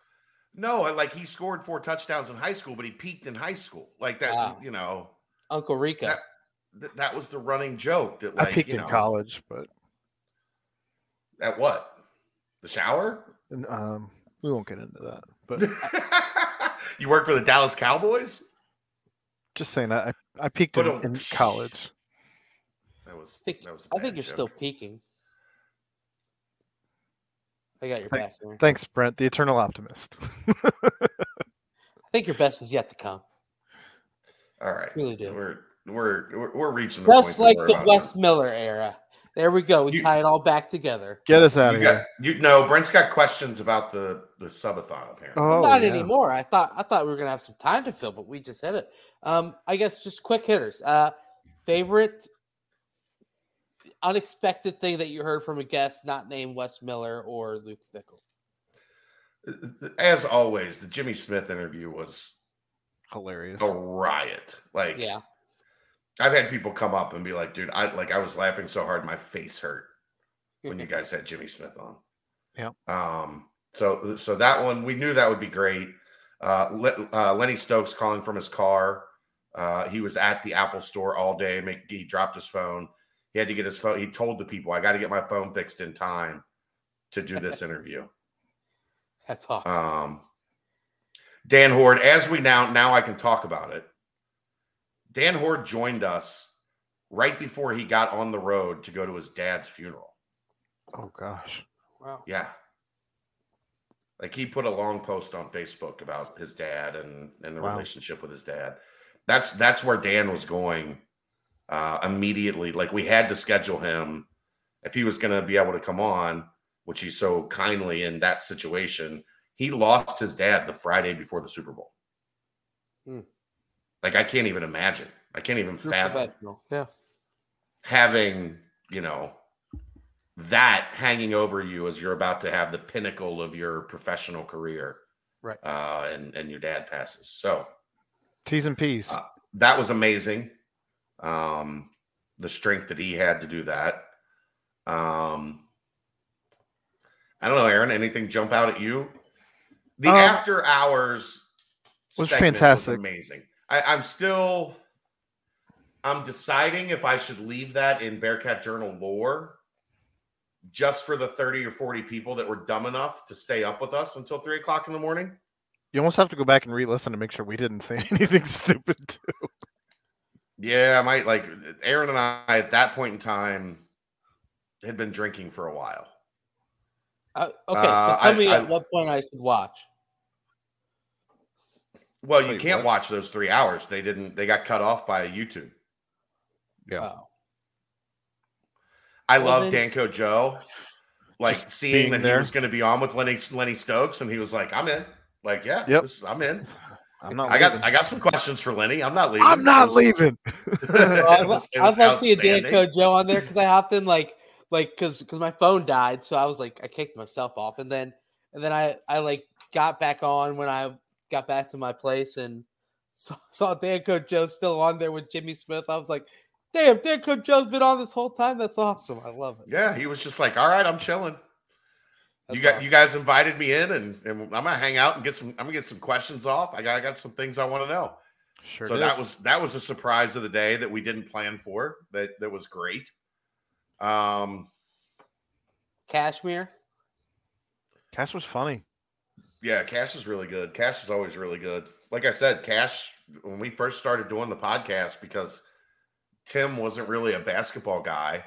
No, like he scored 4 touchdowns in high school, but he peaked in high school. Like that, wow. You know. Uncle Rico. That was the running joke. That like I peaked in college, but. At what? The shower? And, we won't get into that. But you work for the Dallas Cowboys? Just saying, I peaked in college. I think you're still peaking. I got your back there. Thanks, Brent, the eternal optimist. I think your best is yet to come. All right, really do. We're reaching the just point like the Wes Miller era. There we go. We tie it all back together. Get us out of here. Brent's got questions about the subathon apparently. Oh, not anymore. I thought we were gonna have some time to fill, but we just hit it. I guess just quick hitters. Favorite unexpected thing that you heard from a guest not named Wes Miller or Luke Fickell? As always, the Jimmy Smith interview was hilarious. A riot. Like, yeah. I've had people come up and be like, dude, I was laughing so hard my face hurt when you guys had Jimmy Smith on. Yeah. So that one, we knew that would be great. Lenny Stokes calling from his car. He was at the Apple store all day. He dropped his phone. He had to get his phone. He told the people, I got to get my phone fixed in time to do this interview. That's awesome. Dan Horde, as we now I can talk about it. Dan Horde joined us right before he got on the road to go to his dad's funeral. Oh, gosh. Wow. Yeah. Like he put a long post on Facebook about his dad and the relationship with his dad. That's where Dan was going. Immediately, like we had to schedule him if he was going to be able to come on, which he's so kindly in that situation. He lost his dad the Friday before the Super Bowl. Like I can't even imagine. I can't even fathom having, that hanging over you as you're about to have the pinnacle of your professional career, right? And your dad passes. So T's and P's. That was amazing. The strength that he had to do that. I don't know, Aaron, anything jump out at you? The after hours was fantastic. Was amazing. I'm deciding if I should leave that in Bearcat Journal lore just for the 30 or 40 people that were dumb enough to stay up with us until 3 o'clock in the morning. You almost have to go back and re-listen to make sure we didn't say anything stupid too. Yeah, I might like Aaron and I at that point in time had been drinking for a while. Okay, so tell me at what point I should watch. Well, you can't watch those 3 hours. They got cut off by YouTube. Yeah. Wow. I love Danko Joe. Like seeing that he was going to be on with Lenny Stokes, and he was like, "I'm in." Like, yeah, I'm in. I got some questions for Lenny. I'm not leaving. I was actually a Danko Joe on there because I hopped in because my phone died, so I was like I kicked myself off, and then I like got back on when I got back to my place and saw Danko Joe still on there with Jimmy Smith. I was like, damn, Danko Joe's been on this whole time. That's awesome. I love it. Yeah, he was just like, all right, I'm chilling. You guys invited me in, and I'm gonna hang out and I'm gonna get some questions off. I got some things I want to know. Sure. So that was a surprise of the day that we didn't plan for. That was great. Cash was funny. Yeah, Cash is really good. Cash is always really good. Like I said, Cash when we first started doing the podcast because Tim wasn't really a basketball guy.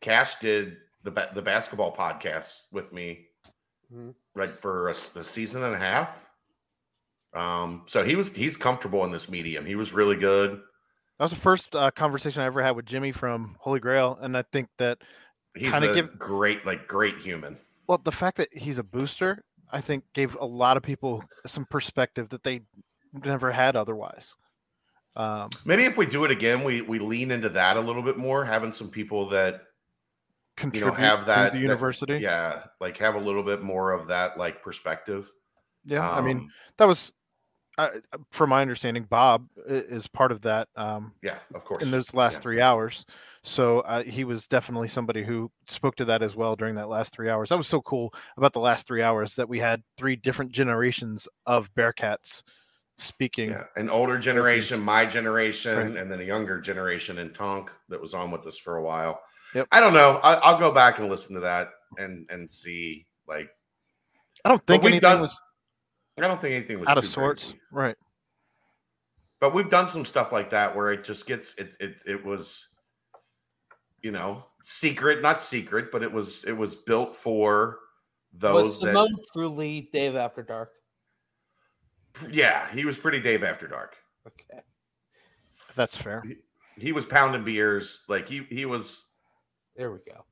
Cash did the basketball podcast with me, mm-hmm. like for a season and a half. So he's comfortable in this medium. He was really good. That was the first conversation I ever had with Jimmy from Holy Grail, and I think that he's a great human. Well, the fact that he's a booster, I think, gave a lot of people some perspective that they never had otherwise. Maybe if we do it again, we lean into that a little bit more, having some people that contribute, have that to the university. Have a little bit more of that perspective. Yeah, I mean, that was, from my understanding, Bob is part of that. Yeah, of course. In those last 3 hours. So he was definitely somebody who spoke to that as well during that last 3 hours. That was so cool about the last 3 hours that we had three different generations of Bearcats speaking. Yeah, an older generation, my generation, right. And then a younger generation in Tonk that was on with us for a while. Yep. I don't know. I'll go back and listen to that and see. I don't think anything was... I don't think anything was out of sorts, crazy. Right? But we've done some stuff like that where it just gets it was, not secret, but it was built for those. Was Simone truly Dave After Dark? Yeah, he was pretty Dave After Dark. Okay, that's fair. He was pounding beers, he was. There we go.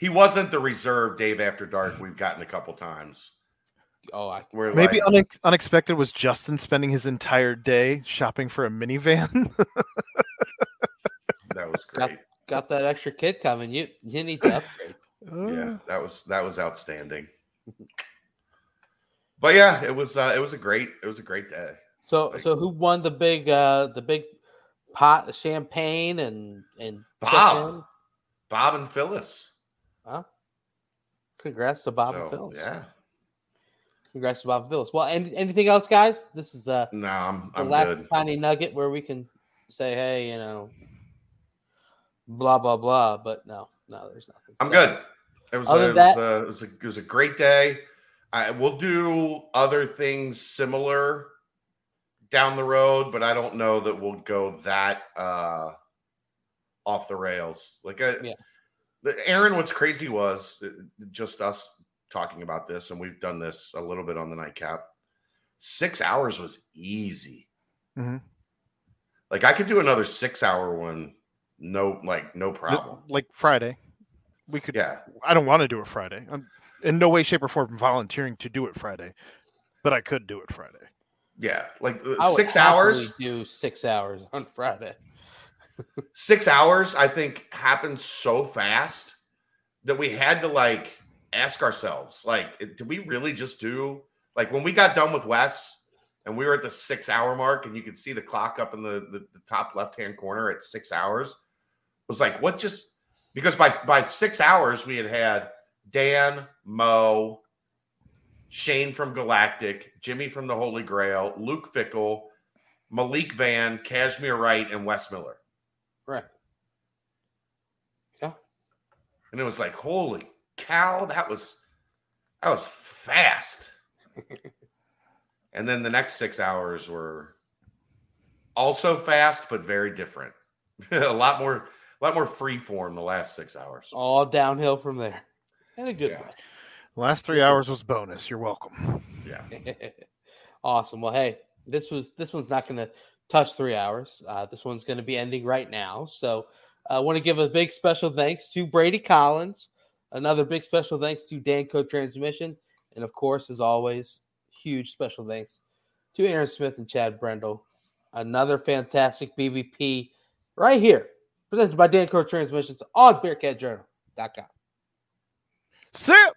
He wasn't the reserved Dave After Dark we've gotten a couple times. Maybe unexpected was Justin spending his entire day shopping for a minivan. That was great. Got that extra kid coming. You need to upgrade. Yeah, that was outstanding. But yeah, it was a great day. So who won the big pot of champagne and Bob? Bob and Phyllis. Huh? Congrats to Bob and Phyllis. Yeah. Congrats to Bob and Phyllis. Well, anything else, guys? This is the last good. Tiny nugget where we can say, hey, blah, blah, blah. But no, there's nothing. I'm good. It was a great day. We'll do other things similar down the road, but I don't know that we'll go that off the rails. Aaron, what's crazy was just us talking about this, and we've done this a little bit on the Nightcap. 6 hours was easy. Mm-hmm. I could do another 6 hour one. No problem. Friday. We could. Yeah. I don't want to do it Friday. I'm in no way, shape, or form volunteering to do it Friday, but I could do it Friday. Yeah. 6 hours. Do 6 hours on Friday. 6 hours, I think, happened so fast that we had to ask ourselves, did we really just do when we got done with Wes and we were at the 6 hour mark, and you could see the clock up in the top left hand corner at 6 hours. It was what just because by 6 hours we had Dan, Mo, Shane from Galactic, Jimmy from the Holy Grail, Luke Fickle, Malik Van, Kashmir Wright, and Wes Miller. Right. Yeah. And it was holy cow, that was fast. And then the next 6 hours were also fast, but very different. a lot more free form the last 6 hours. All downhill from there. And a good one. Last 3 hours was bonus. You're welcome. Yeah. Awesome. Well, hey, this one's not gonna touch 3 hours. This one's gonna be ending right now. So I want to give a big special thanks to Brady Collins. Another big special thanks to Danco Transmission. And, of course, as always, huge special thanks to Aaron Smith and Chad Brendel. Another fantastic BBP right here, presented by Danco Transmissions on BearcatJournal.com. Sip!